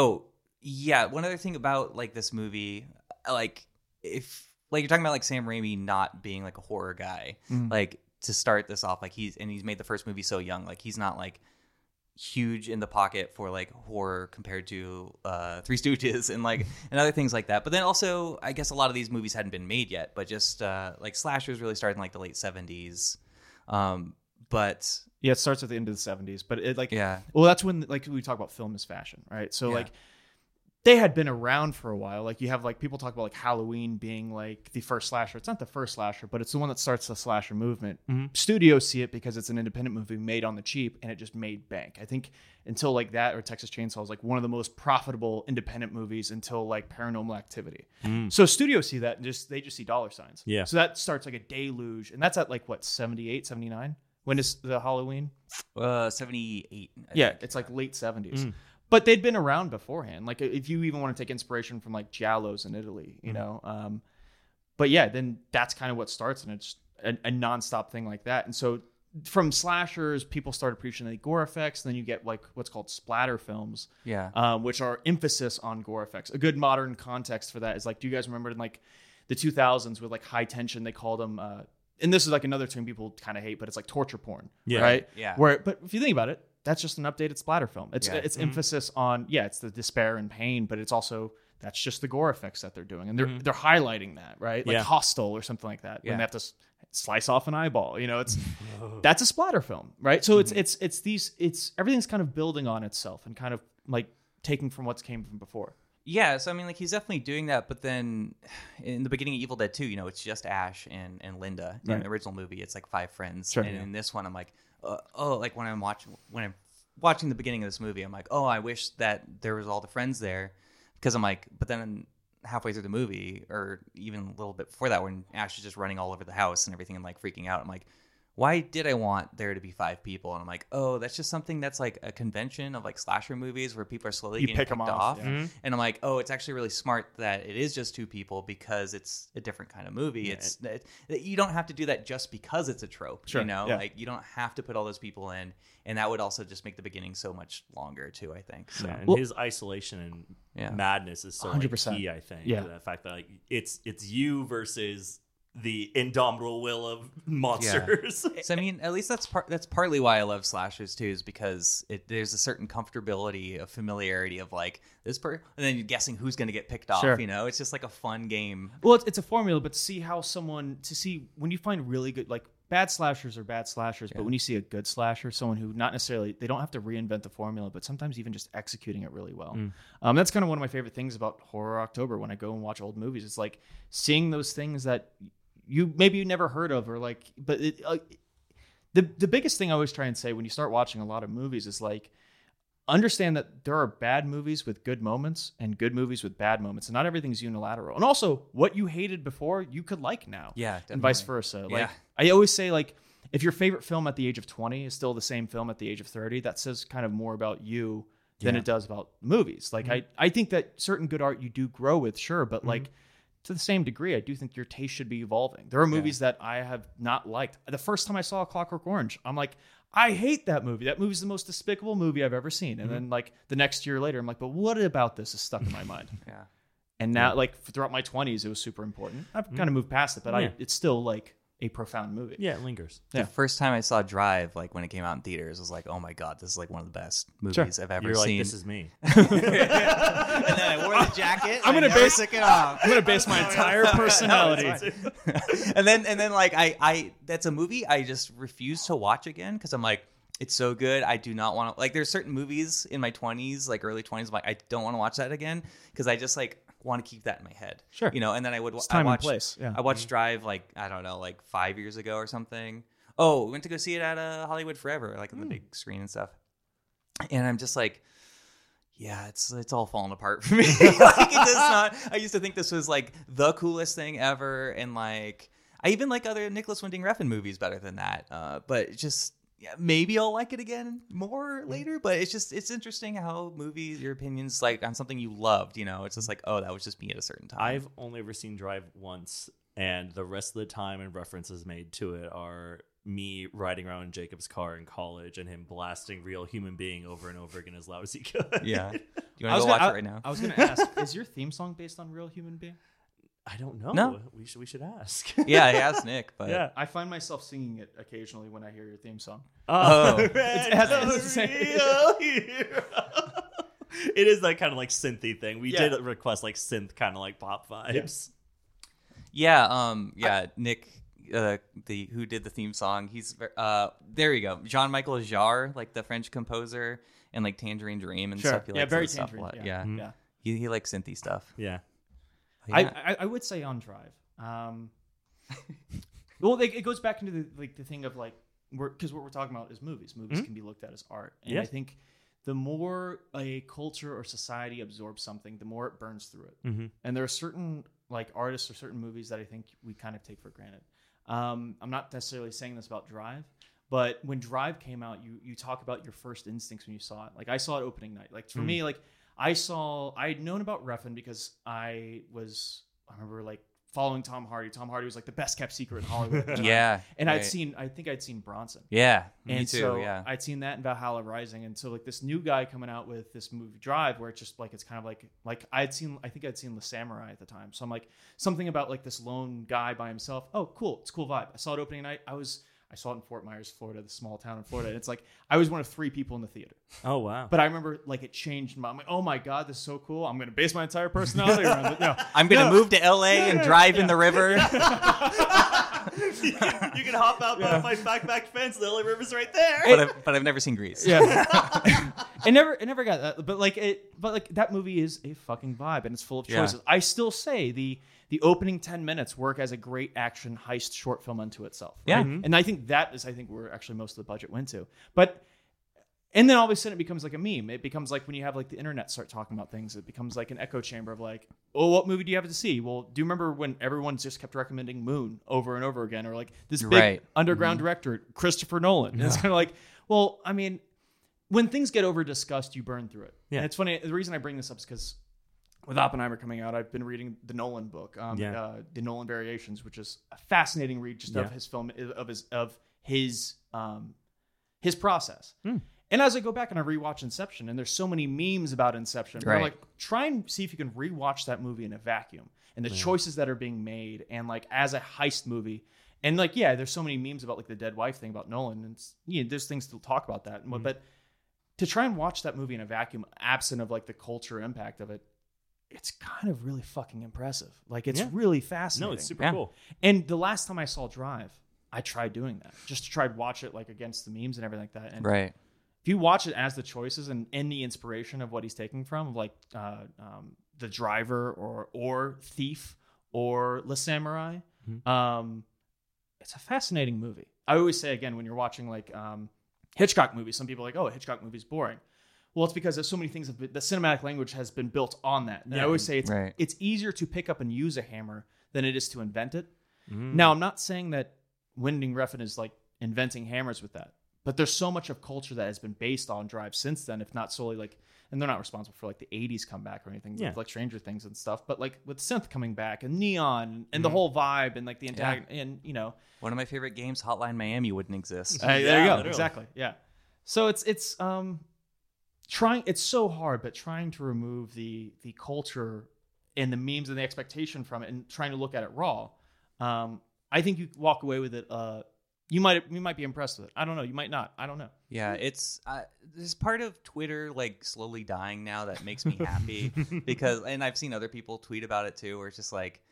other thing about like this movie, like if like you're talking about like Sam Raimi not being like a horror guy, like to start this off, like he's made the first movie so young, like he's not like huge in the pocket for like horror compared to Three Stooges and like and other things like that. But then also I guess a lot of these movies hadn't been made yet, but just like slashers really started in like the late 70s. But yeah, it starts at the end of the 70s, but it like well that's when like we talk about film as fashion, right? So like they had been around for a while. Like you have like people talk about like Halloween being like the first slasher. It's not the first slasher, but it's the one that starts the slasher movement. Studios see it because it's an independent movie made on the cheap, and it just made bank. I think until like that or Texas Chainsaw is like one of the most profitable independent movies until like Paranormal Activity. So studios see that and they just see dollar signs. Yeah. So that starts like a deluge, and that's at like what 78, 79? When is the Halloween? 78. I think. It's like late 70s. But they'd been around beforehand. Like if you even want to take inspiration from like Giallos in Italy, you know? But yeah, then that's kind of what starts, and it's a nonstop thing like that. And so from slashers, people started appreciating the gore effects. And then you get like what's called splatter films, which are emphasis on gore effects. A good modern context for that is like, do you guys remember in like the 2000s with like high tension, they called them, and this is like another term people kind of hate, but it's like torture porn, right? Yeah. But if you think about it, that's just an updated splatter film. It's emphasis on, it's the despair and pain, but it's also, that's just the gore effects that they're doing. And they're highlighting that, right? Like Hostel or something like that. When they have to slice off an eyeball, you know, that's a splatter film, right? So it's everything's kind of building on itself and kind of like taking from what's came from before. Yeah, so I mean, like he's definitely doing that, but then in the beginning of Evil Dead 2, you know, it's just Ash and Linda. Right. In the original movie, it's like five friends, and in this one, I'm like, like when I'm watching the beginning of this movie, I'm like, oh, I wish that there was all the friends there, because I'm like, but then halfway through the movie, or even a little bit before that, when Ash is just running all over the house and everything and like freaking out, I'm like, why did I want there to be five people? And I'm like, oh, that's just something that's like a convention of like slasher movies where people are slowly getting picked off. Yeah. Mm-hmm. And I'm like, oh, it's actually really smart that it is just two people because it's a different kind of movie. Yeah, it's you don't have to do that just because it's a trope, sure, you know? Yeah. Like you don't have to put all those people in. And that would also just make the beginning so much longer too, I think. So. Yeah, and his isolation and madness is so like, key, I think. Yeah. The fact that like it's you versus the indomitable will of monsters. Yeah. So I mean, at least that's partly why I love slashers too, is because there's a certain comfortability of familiarity of like this person, and then you're guessing who's going to get picked off. Sure. You know, it's just like a fun game. Well, it's a formula, but to see when you find really good, like bad slashers are bad slashers, but when you see a good slasher, someone who not necessarily, they don't have to reinvent the formula, but sometimes even just executing it really well. Mm. That's kind of one of my favorite things about Horror October when I go and watch old movies. It's like seeing those things that you never heard of, or like, but the biggest thing I always try and say when you start watching a lot of movies is like, understand that there are bad movies with good moments and good movies with bad moments, and not everything's unilateral. And also, what you hated before, you could like now, definitely. And vice versa. Yeah. Like I always say, like if your favorite film at the age of 20 is still the same film at the age of 30, that says kind of more about you than it does about movies. Like I think that certain good art you do grow with, sure, but like. To the same degree, I do think your taste should be evolving. There are movies that I have not liked. The first time I saw Clockwork Orange, I'm like, I hate that movie. That movie's the most despicable movie I've ever seen. And then like the next year later, I'm like, but what about this is stuck in my mind? And now like throughout my 20s, it was super important. I've kind of moved past it, but it's still like a profound movie. Yeah, it lingers. Yeah. The first time I saw Drive, like when it came out in theaters, I was like, oh my God, this is like one of the best movies I've ever seen. You're like, this is me. And then I wore the jacket. I'm going to base it off. I'm going to base my entire personality. And then like, I that's a movie I just refuse to watch again because I'm like, it's so good. I do not want to, like there's certain movies in my 20s, like early 20s, I'm like, I don't want to watch that again because I just like, want to keep that in my head, sure, you know. And then I watched Drive, like I don't know, like 5 years ago or something. Oh, we went to go see it at Hollywood Forever, like on the big screen and stuff, and I'm just like, yeah, it's all falling apart for me. Like it does not, I used to think this was like the coolest thing ever, and like I even like other Nicholas Winding Refn movies better than that, but it's just, yeah, maybe I'll like it again more later, but it's just, it's interesting how movies, your opinions like on something you loved, you know, it's just like, oh, that was just me at a certain time. I've only ever seen Drive once, and the rest of the time and references made to it are me riding around in Jacob's car in college and him blasting Real Human Being over and over again as loud as he could. Yeah. Do you want to go watch it right now? I was going to ask, is your theme song based on Real Human Being? I don't know. No. We should ask. Yeah, I asked Nick. But yeah, I find myself singing it occasionally when I hear your theme song. Oh, it's a real hero. It is that kind of like synthy thing. We did request like synth kind of like pop vibes. Yeah. Nick, who did the theme song? He's there. You go, Jean-Michel Jarre, like the French composer, and like Tangerine Dream and stuff. He likes very stuff a lot. Yeah. He likes synthy stuff. Yeah. Yeah. I would say on Drive. It goes back into the thing of like, because what we're talking about is movies. Movies can be looked at as art, and I think the more a culture or society absorbs something, the more it burns through it. Mm-hmm. And there are certain like artists or certain movies that I think we kind of take for granted. I'm not necessarily saying this about Drive, but when Drive came out, you talk about your first instincts when you saw it. Like I saw it opening night. Like for me, like. I had known about Refn because I remember like following Tom Hardy. Tom Hardy was like the best kept secret in Hollywood. And I'd seen Bronson. Yeah. And me too, I'd seen that in Valhalla Rising. And so like this new guy coming out with this movie Drive, where it's just like, it's kind of like I think I'd seen The Samurai at the time. So I'm like, something about like this lone guy by himself. Oh, cool. It's a cool vibe. I saw it opening night. I saw it in Fort Myers, Florida, the small town in Florida. And it's like, I was one of three people in the theater. Oh, wow. But I remember like it changed. I'm like, oh my God, this is so cool. I'm going to base my entire personality around it. No, I'm going to move to LA and drive in the river. You can hop out by my backpack fence. The LA river's right there. But I've never seen Grease. Yeah. I never got that. But that movie is a fucking vibe, and it's full of choices. Yeah. I still say the opening 10 minutes work as a great action heist short film unto itself. Right? Yeah. Mm-hmm. And I think that is where actually most of the budget went to. But And then all of a sudden it becomes like a meme. It becomes like when you have like the internet start talking about things, it becomes like an echo chamber of like, oh, what movie do you have to see? Well, do you remember when everyone just kept recommending Moon over and over again? Or like this big underground director, Christopher Nolan. And it's kind of like, well, I mean, when things get over discussed, you burn through it. Yeah. And it's funny. The reason I bring this up is because with Oppenheimer coming out, I've been reading the Nolan book, the Nolan Variations, which is a fascinating read just of his film, of his process. Mm. And as I go back and I rewatch Inception, and there's so many memes about Inception, right. Like, try and see if you can rewatch that movie in a vacuum and the choices that are being made and like as a heist movie. And like, yeah, there's so many memes about like the dead wife thing about Nolan. And you know, there's things to talk about that. Mm-hmm. But to try and watch that movie in a vacuum, absent of like the culture impact of it, it's kind of really fucking impressive. Like it's really fascinating. No, it's super cool. And the last time I saw Drive, I tried doing that just to try and watch it like against the memes and everything like that. And if you watch it as the choices and the inspiration of what he's taking from, like The Driver or Thief or Le Samurai, it's a fascinating movie. I always say, again, when you're watching like Hitchcock movies, some people are like, oh, a Hitchcock movie's boring. Well, it's because there's so many things, the cinematic language has been built on that. And I always say it's easier to pick up and use a hammer than it is to invent it. Mm. Now, I'm not saying that Winding Refn is like inventing hammers with that. But there's so much of culture that has been based on Drive since then, if not solely like, and they're not responsible for like the 80s comeback or anything, like Stranger Things and stuff. But like with synth coming back and neon and the whole vibe and like the antagonist and, you know. One of my favorite games, Hotline Miami, wouldn't exist. There you go. Literally. Exactly. Yeah. So it's so hard, but trying to remove the culture and the memes and the expectation from it and trying to look at it raw. I think you walk away with it, You might be impressed with it. I don't know. You might not. I don't know. Yeah, it's there's part of Twitter like slowly dying now that makes me happy because, and I've seen other people tweet about it too, where it's just like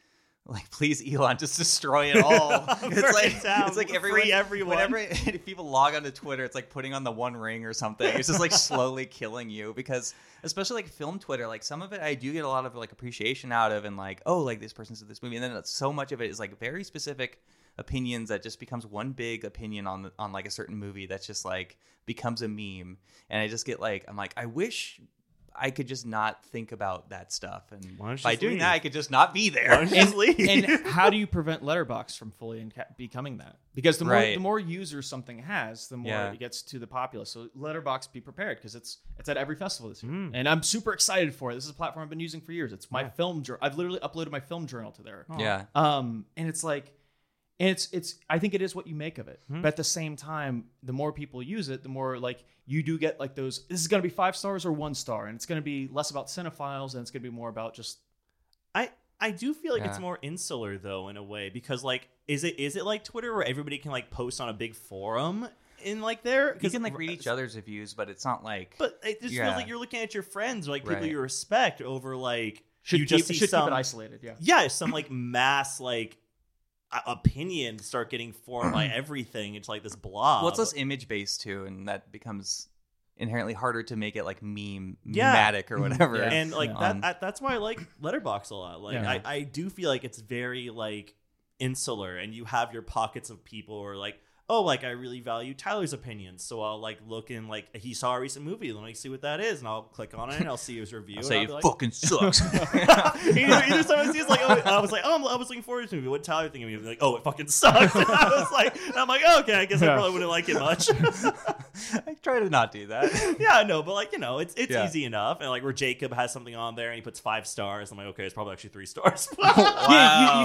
please Elon, just destroy it all. it's like everyone. Whenever people log onto Twitter, it's like putting on the One Ring or something. It's just like slowly killing you because, especially like film Twitter, like some of it I do get a lot of like appreciation out of and like oh like this person said this movie, and then so much of it is like very specific opinions that just becomes one big opinion on like a certain movie that's just like becomes a meme, and I just get like I'm like I wish I could just not think about that stuff, and by doing that I could just not be there. And how do you prevent Letterboxd from fully becoming that? Because the more users something has, the more it gets to the populace. So Letterboxd, be prepared because it's at every festival this year, and I'm super excited for it. This is a platform I've been using for years. It's my film journal. I've literally uploaded my film journal to there. And it's like. And it's I think it is what you make of it. Mm-hmm. But at the same time, the more people use it, the more like you do get like those, this is going to be 5 stars or 1 star. And it's going to be less about cinephiles and it's going to be more about just. I do feel like it's more insular though in a way, because like, is it like Twitter where everybody can like post on a big forum in like there? You can like read each other's reviews, but it's not like. But it just feels like you're looking at your friends or like people you respect over like. Should you keep it isolated. Yeah. Yeah. Some like mass like. Opinion start getting formed by everything. It's like this blob. Well, it's less image based too, and that becomes inherently harder to make it like meme-matic or whatever. Yeah. And like that's why I like Letterboxd a lot. Like I do feel like it's very like insular, and you have your pockets of people who are like, oh, like I really value Tyler's opinion, so I'll like look in like he saw a recent movie, let me see what that is, and I'll click on it and I'll see his review. I'll say it fucking sucks. either someone sees like, oh, I was like, oh, I was looking forward to this movie. What did Tyler think of me? Like, oh, it fucking sucks. And I'm like, oh, okay, I guess I probably wouldn't like it much. I try to not do that. Yeah, I know, but like you know, it's easy enough. And like where Jacob has something on there and he puts 5 stars, I'm like, okay, it's probably actually 3 stars. Wow. Yeah,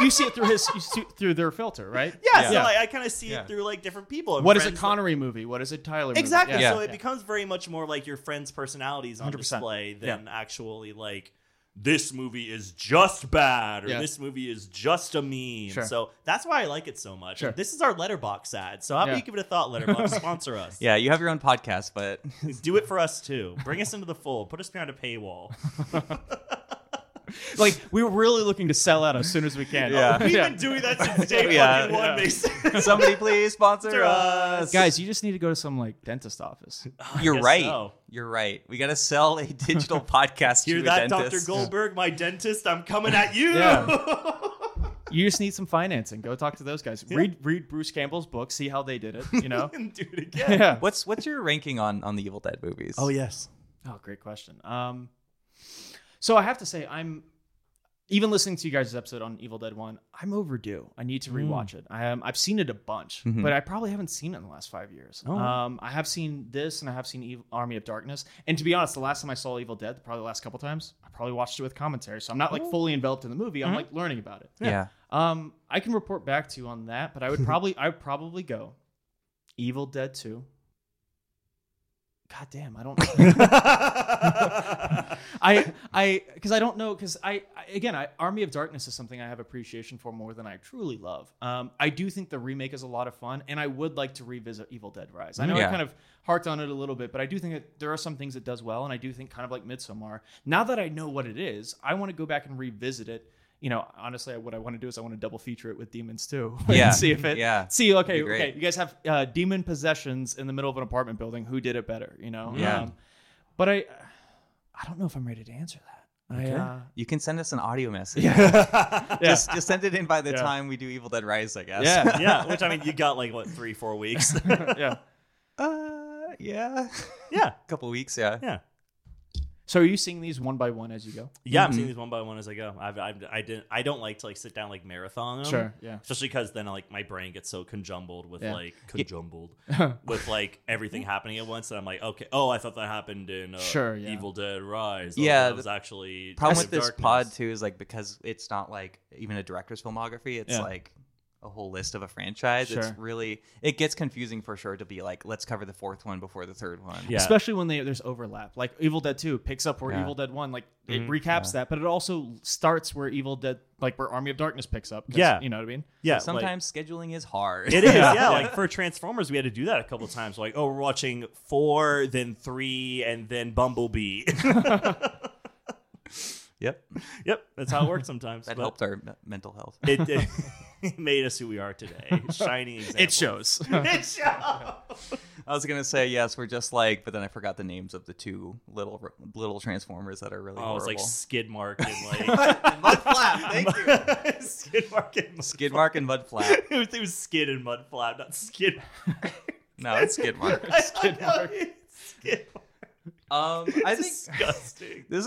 you see it through through their filter, right? Yeah. So like I kind of see. Yeah. Through like different people. What is a Connery movie? What is a Tyler movie? Exactly. Yeah. So it becomes very much more like your friends' personalities on 100%. Display than actually like this movie is just bad or this movie is just a meme. Sure. So that's why I like it so much. Sure. This is our Letterboxd ad. So how about you give it a thought, Letterboxd? Sponsor us. Yeah, you have your own podcast, but do it for us too. Bring us into the fold. Put us behind a paywall. Like we were really looking to sell out as soon as we can. Yeah. We've been doing that since day one. Yeah. Somebody please sponsor us. Guys, you just need to go to some like dentist office. You're right. So. You're right. We got to sell a digital podcast to a dentist. Hear that, Dr. Goldberg, my dentist? I'm coming at you. Yeah. You just need some financing. Go talk to those guys. Yeah. Read Bruce Campbell's book. See how they did it. You know, do it again. Yeah. What's your ranking on the Evil Dead movies? Oh yes. Oh, great question. So I have to say, I'm even listening to you guys' episode on Evil Dead 1. I'm overdue. I need to rewatch it. I've seen it a bunch, but I probably haven't seen it in the last 5 years. Oh. I have seen this, and I have seen Army of Darkness. And to be honest, the last time I saw Evil Dead, probably the last couple times, I probably watched it with commentary. So I'm not like fully enveloped in the movie. I'm like learning about it. Yeah. I can report back to you on that, but I would probably go Evil Dead 2. God damn, I don't know. I, Army of Darkness is something I have appreciation for more than I truly love. I do think the remake is a lot of fun, and I would like to revisit Evil Dead Rise. I know I kind of harped on it a little bit, but I do think that there are some things it does well, and I do think kind of like Midsommar. Now that I know what it is, I want to go back and revisit it. You know, honestly, what I want to do is I want to double feature it with Demons 2 and see if it... Yeah. See, okay, you guys have demon possessions in the middle of an apartment building. Who did it better, you know? Yeah. But I don't know if I'm ready to answer that. Okay. You can send us an audio message. Yeah. Just send it in by the time we do Evil Dead Rise, I guess. Yeah, yeah. Which, I mean, you got like, what, 3-4 weeks? Yeah. Yeah. Yeah. A couple weeks, yeah. Yeah. So are you seeing these one by one as you go? Yeah, I'm seeing these one by one as I go. I don't like to like sit down like marathon them. Sure, yeah. Especially because then like my brain gets so conjumbled with with like everything happening at once that I'm like, okay, oh, I thought that happened in Evil Dead Rise. That was actually problem with this pod too is like because it's not like even a director's filmography. It's like a whole list of a franchise. Sure. It's really, it gets confusing for sure to be like, let's cover the fourth one before the third one. Yeah. Especially when there's overlap. Like Evil Dead 2 picks up where Evil Dead 1, like it recaps that, but it also starts where Evil Dead, like where Army of Darkness picks up. Yeah. You know what I mean? Yeah. So sometimes like, scheduling is hard. It is. Yeah. Like for Transformers, we had to do that a couple of times. Like, oh, we're watching 4, then 3, and then Bumblebee. Yep. That's how it works sometimes. That helped our mental health. It made us who we are today. Shining example. It shows. It shows. I was going to say, yes, we're just like, but then I forgot the names of the two little Transformers that are really horrible. It's like Skidmark and like... Mudflap, thank you. Skidmark and Mudflap. It was Skid and Mudflap, not Skidmark. No, it's Skidmark. Skidmark. I think disgusting. This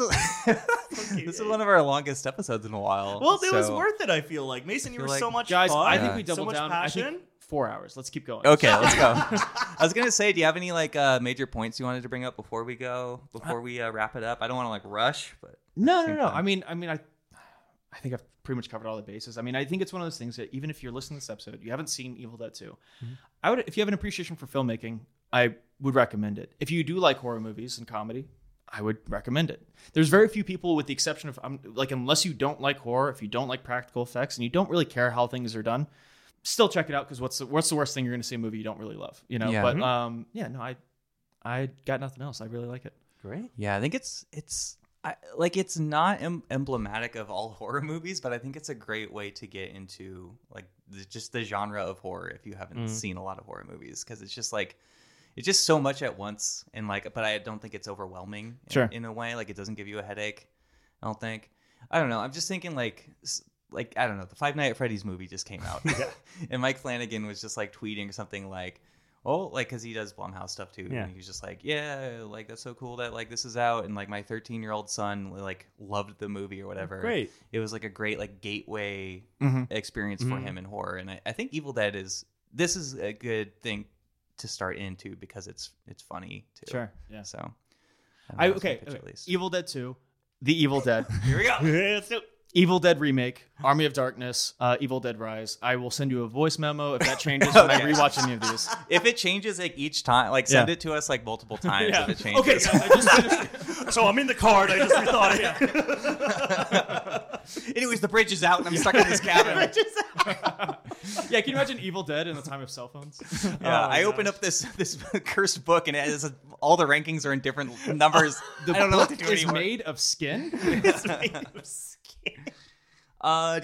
is one of our longest episodes in a while. Well, it was worth it. I feel like Mason, you were like, so much guys. Fun. I think we doubled down. Passion. I think 4 hours. Let's keep going. Okay, let's go. I was gonna say, do you have any like major points you wanted to bring up before we go? Before we wrap it up, I don't want to like rush, but no. I mean, I think I've pretty much covered all the bases. I mean, I think it's one of those things that even if you're listening to this episode, you haven't seen Evil Dead 2. Mm-hmm. I would, if you have an appreciation for filmmaking, I would recommend it. If you do like horror movies and comedy, I would recommend it. There's very few people, with the exception of like, unless you don't like horror, if you don't like practical effects and you don't really care how things are done, still check it out. Cause what's the worst thing you're going to see in a movie you don't really love, you know? Yeah. But, I got nothing else. I really like it. Great. Yeah. I think it's not emblematic of all horror movies, but I think it's a great way to get into like just the genre of horror. If you haven't seen a lot of horror movies, cause it's just like, it's just so much at once, and like, but I don't think it's overwhelming in a way. Like, it doesn't give you a headache. I don't think. I don't know. I'm just thinking like I don't know. The Five Nights at Freddy's movie just came out, and Mike Flanagan was just like tweeting or something like, "Oh, like," because he does Blumhouse stuff too. Yeah. And he was just like, "Yeah, like that's so cool that like this is out," and like my 13-year-old son like loved the movie or whatever. Great. It was like a great like gateway experience for him in horror, and I think Evil Dead is a good thing to start into because it's funny too. Sure. Yeah. So okay. Evil Dead 2, The Evil Dead. Here we go. Let's do it. Evil Dead remake, Army of Darkness, Evil Dead Rise. I will send you a voice memo if that changes when I rewatch any of these. If it changes like each time, like send it to us like multiple times if it changes. Okay, guys, I just finished. So I'm in the card. I just rethought it. Anyways, the bridge is out and I'm stuck in this cabin. The bridge is out. Yeah, can you imagine Evil Dead in the time of cell phones? Yeah, I opened up this cursed book and it has all the rankings are in different numbers. The I don't know what to do anymore. It's made of skin. Do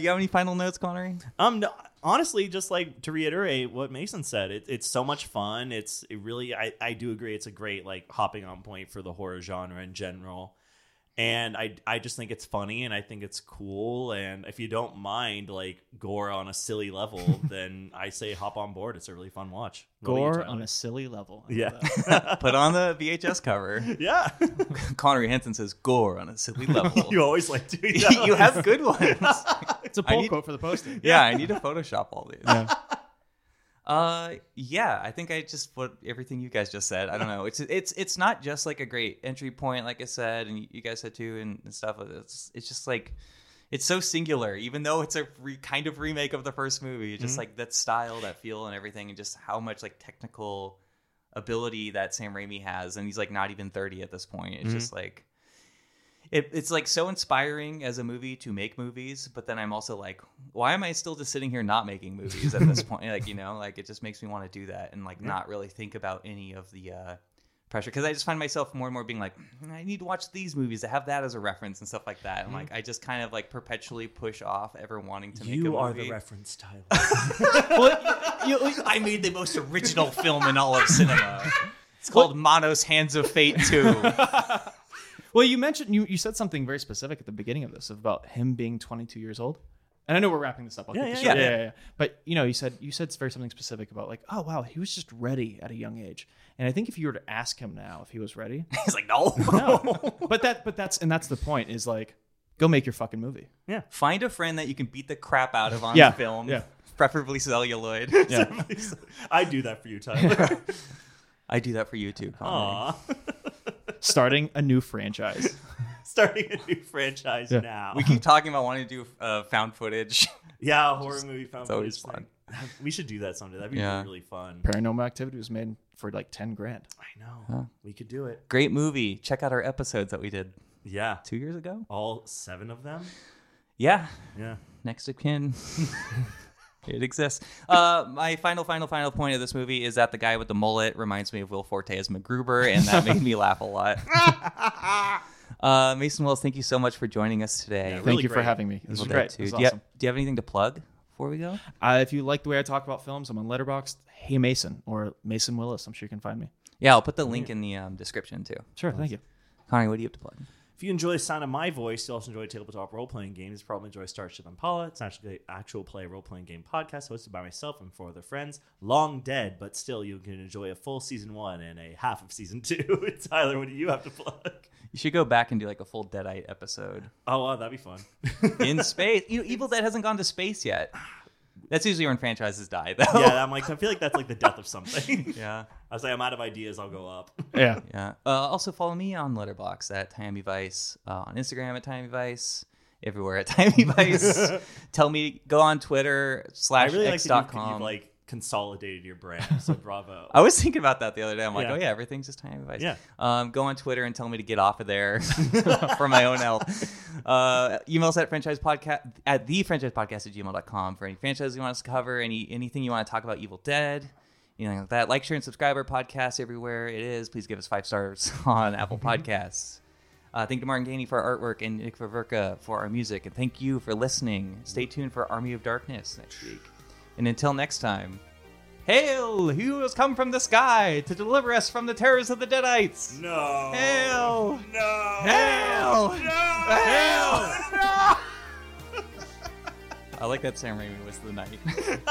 you have any final notes, Connery? No, honestly, just like to reiterate what Mason said, it's so much fun. It really, I do agree, it's a great like hopping on point for the horror genre in general. And I just think it's funny, and I think it's cool. And if you don't mind, like, gore on a silly level, then I say hop on board. It's a really fun watch. Gore on a silly level. Yeah. Put on the VHS cover. Yeah. Connery Hansen says gore on a silly level. You always like doing that. You have good ones. It's a poll quote for the posting. Yeah, I need to Photoshop all these. Yeah. I think I just put everything you guys just said. I don't know. It's not just like a great entry point, like I said, and you guys said too, and stuff. It's just like, it's so singular, even though it's a kind of remake of the first movie. It's just like that style, that feel, and everything, and just how much like technical ability that Sam Raimi has, and he's like not even 30 at this point. It's just like, it's like so inspiring as a movie to make movies, but then I'm also like, why am I still just sitting here not making movies at this point? Like, you know, like it just makes me want to do that and like not really think about any of the pressure, because I just find myself more and more being like, I need to watch these movies to have that as a reference and stuff like that. And like I just kind of like perpetually push off ever wanting to make a movie. You are the reference, Tyler. I made the most original film in all of cinema. It's called Manos Hands of Fate 2. Well, you mentioned, you said something very specific at the beginning of this about him being 22 years old. And I know we're wrapping this up. I'll keep this short. But, you know, you said it's very something specific about like, oh, wow, he was just ready at a young age. And I think if you were to ask him now if he was ready, he's like, no. But that's the point is like, go make your fucking movie. Yeah. Find a friend that you can beat the crap out of on film. Yeah. Preferably celluloid. Yeah. I do that for you, Tyler. I do that for you too. Aww. Starting a new franchise. Now. We keep talking about wanting to do found footage. Yeah, a horror movie found footage. It's always fun. We should do that someday. That'd be really fun. Paranormal Activity was made for like $10,000. I know. Huh. We could do it. Great movie. Check out our episodes that we did. Yeah. 2 years ago. All 7 of them? Yeah. Yeah. Next of kin. It exists. My final point of this movie is that the guy with the mullet reminds me of Will Forte as MacGruber, and that made me laugh a lot. Mason Wells, thank you so much for joining us today. Yeah, thank you for having me. This was great. This was awesome. Do you have anything to plug before we go? If you like the way I talk about films, I'm on Letterboxd. Hey Mason, or Mason Willis. I'm sure you can find me. Yeah, I'll put the link in the description too. Sure, thank you. Connie, what do you have to plug? If you enjoy the sound of my voice, you'll also enjoy tabletop role-playing games. You'll probably enjoy Starship Impala. It's actually an actual play role-playing game podcast hosted by myself and 4 other friends. Long dead, but still you can enjoy a full season 1 and a half of season 2. Tyler, what do you have to plug? You should go back and do like a full Deadite episode. Oh, wow, that'd be fun. In space. You know, Evil Dead hasn't gone to space yet. That's usually when franchises die, though. Yeah, I'm like, I feel like that's like the death of something. Yeah. I was like, I'm out of ideas. I'll go up. Yeah. Yeah. Also, follow me on Letterboxd at Timey Vice, on Instagram at Timey Vice, everywhere at Timey Vice. Tell me, go on Twitter /x.com. You've like consolidated your brand, so bravo. I was thinking about that the other day. I'm like, oh yeah, everything's just Timey Vice. Yeah. Go on Twitter and tell me to get off of there for my own health. Emails at thefranchisepodcast@gmail.com for any franchises you want us to cover, anything you want to talk about Evil Dead, anything like that. Like, share, and subscribe our podcast everywhere it is. Please give us 5 stars on Apple Podcasts. Thank you to Martin Ganey for our artwork and Nick Faverka for our music. And thank you for listening. Stay tuned for Army of Darkness next week. And until next time, hail! He who has come from the sky to deliver us from the terrors of the Deadites. No. Hail! No. Hail! No. Hail! No. I like that Sam Raimi was the knight. I didn't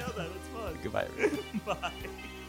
know that. That's fun. Goodbye, everyone. Bye.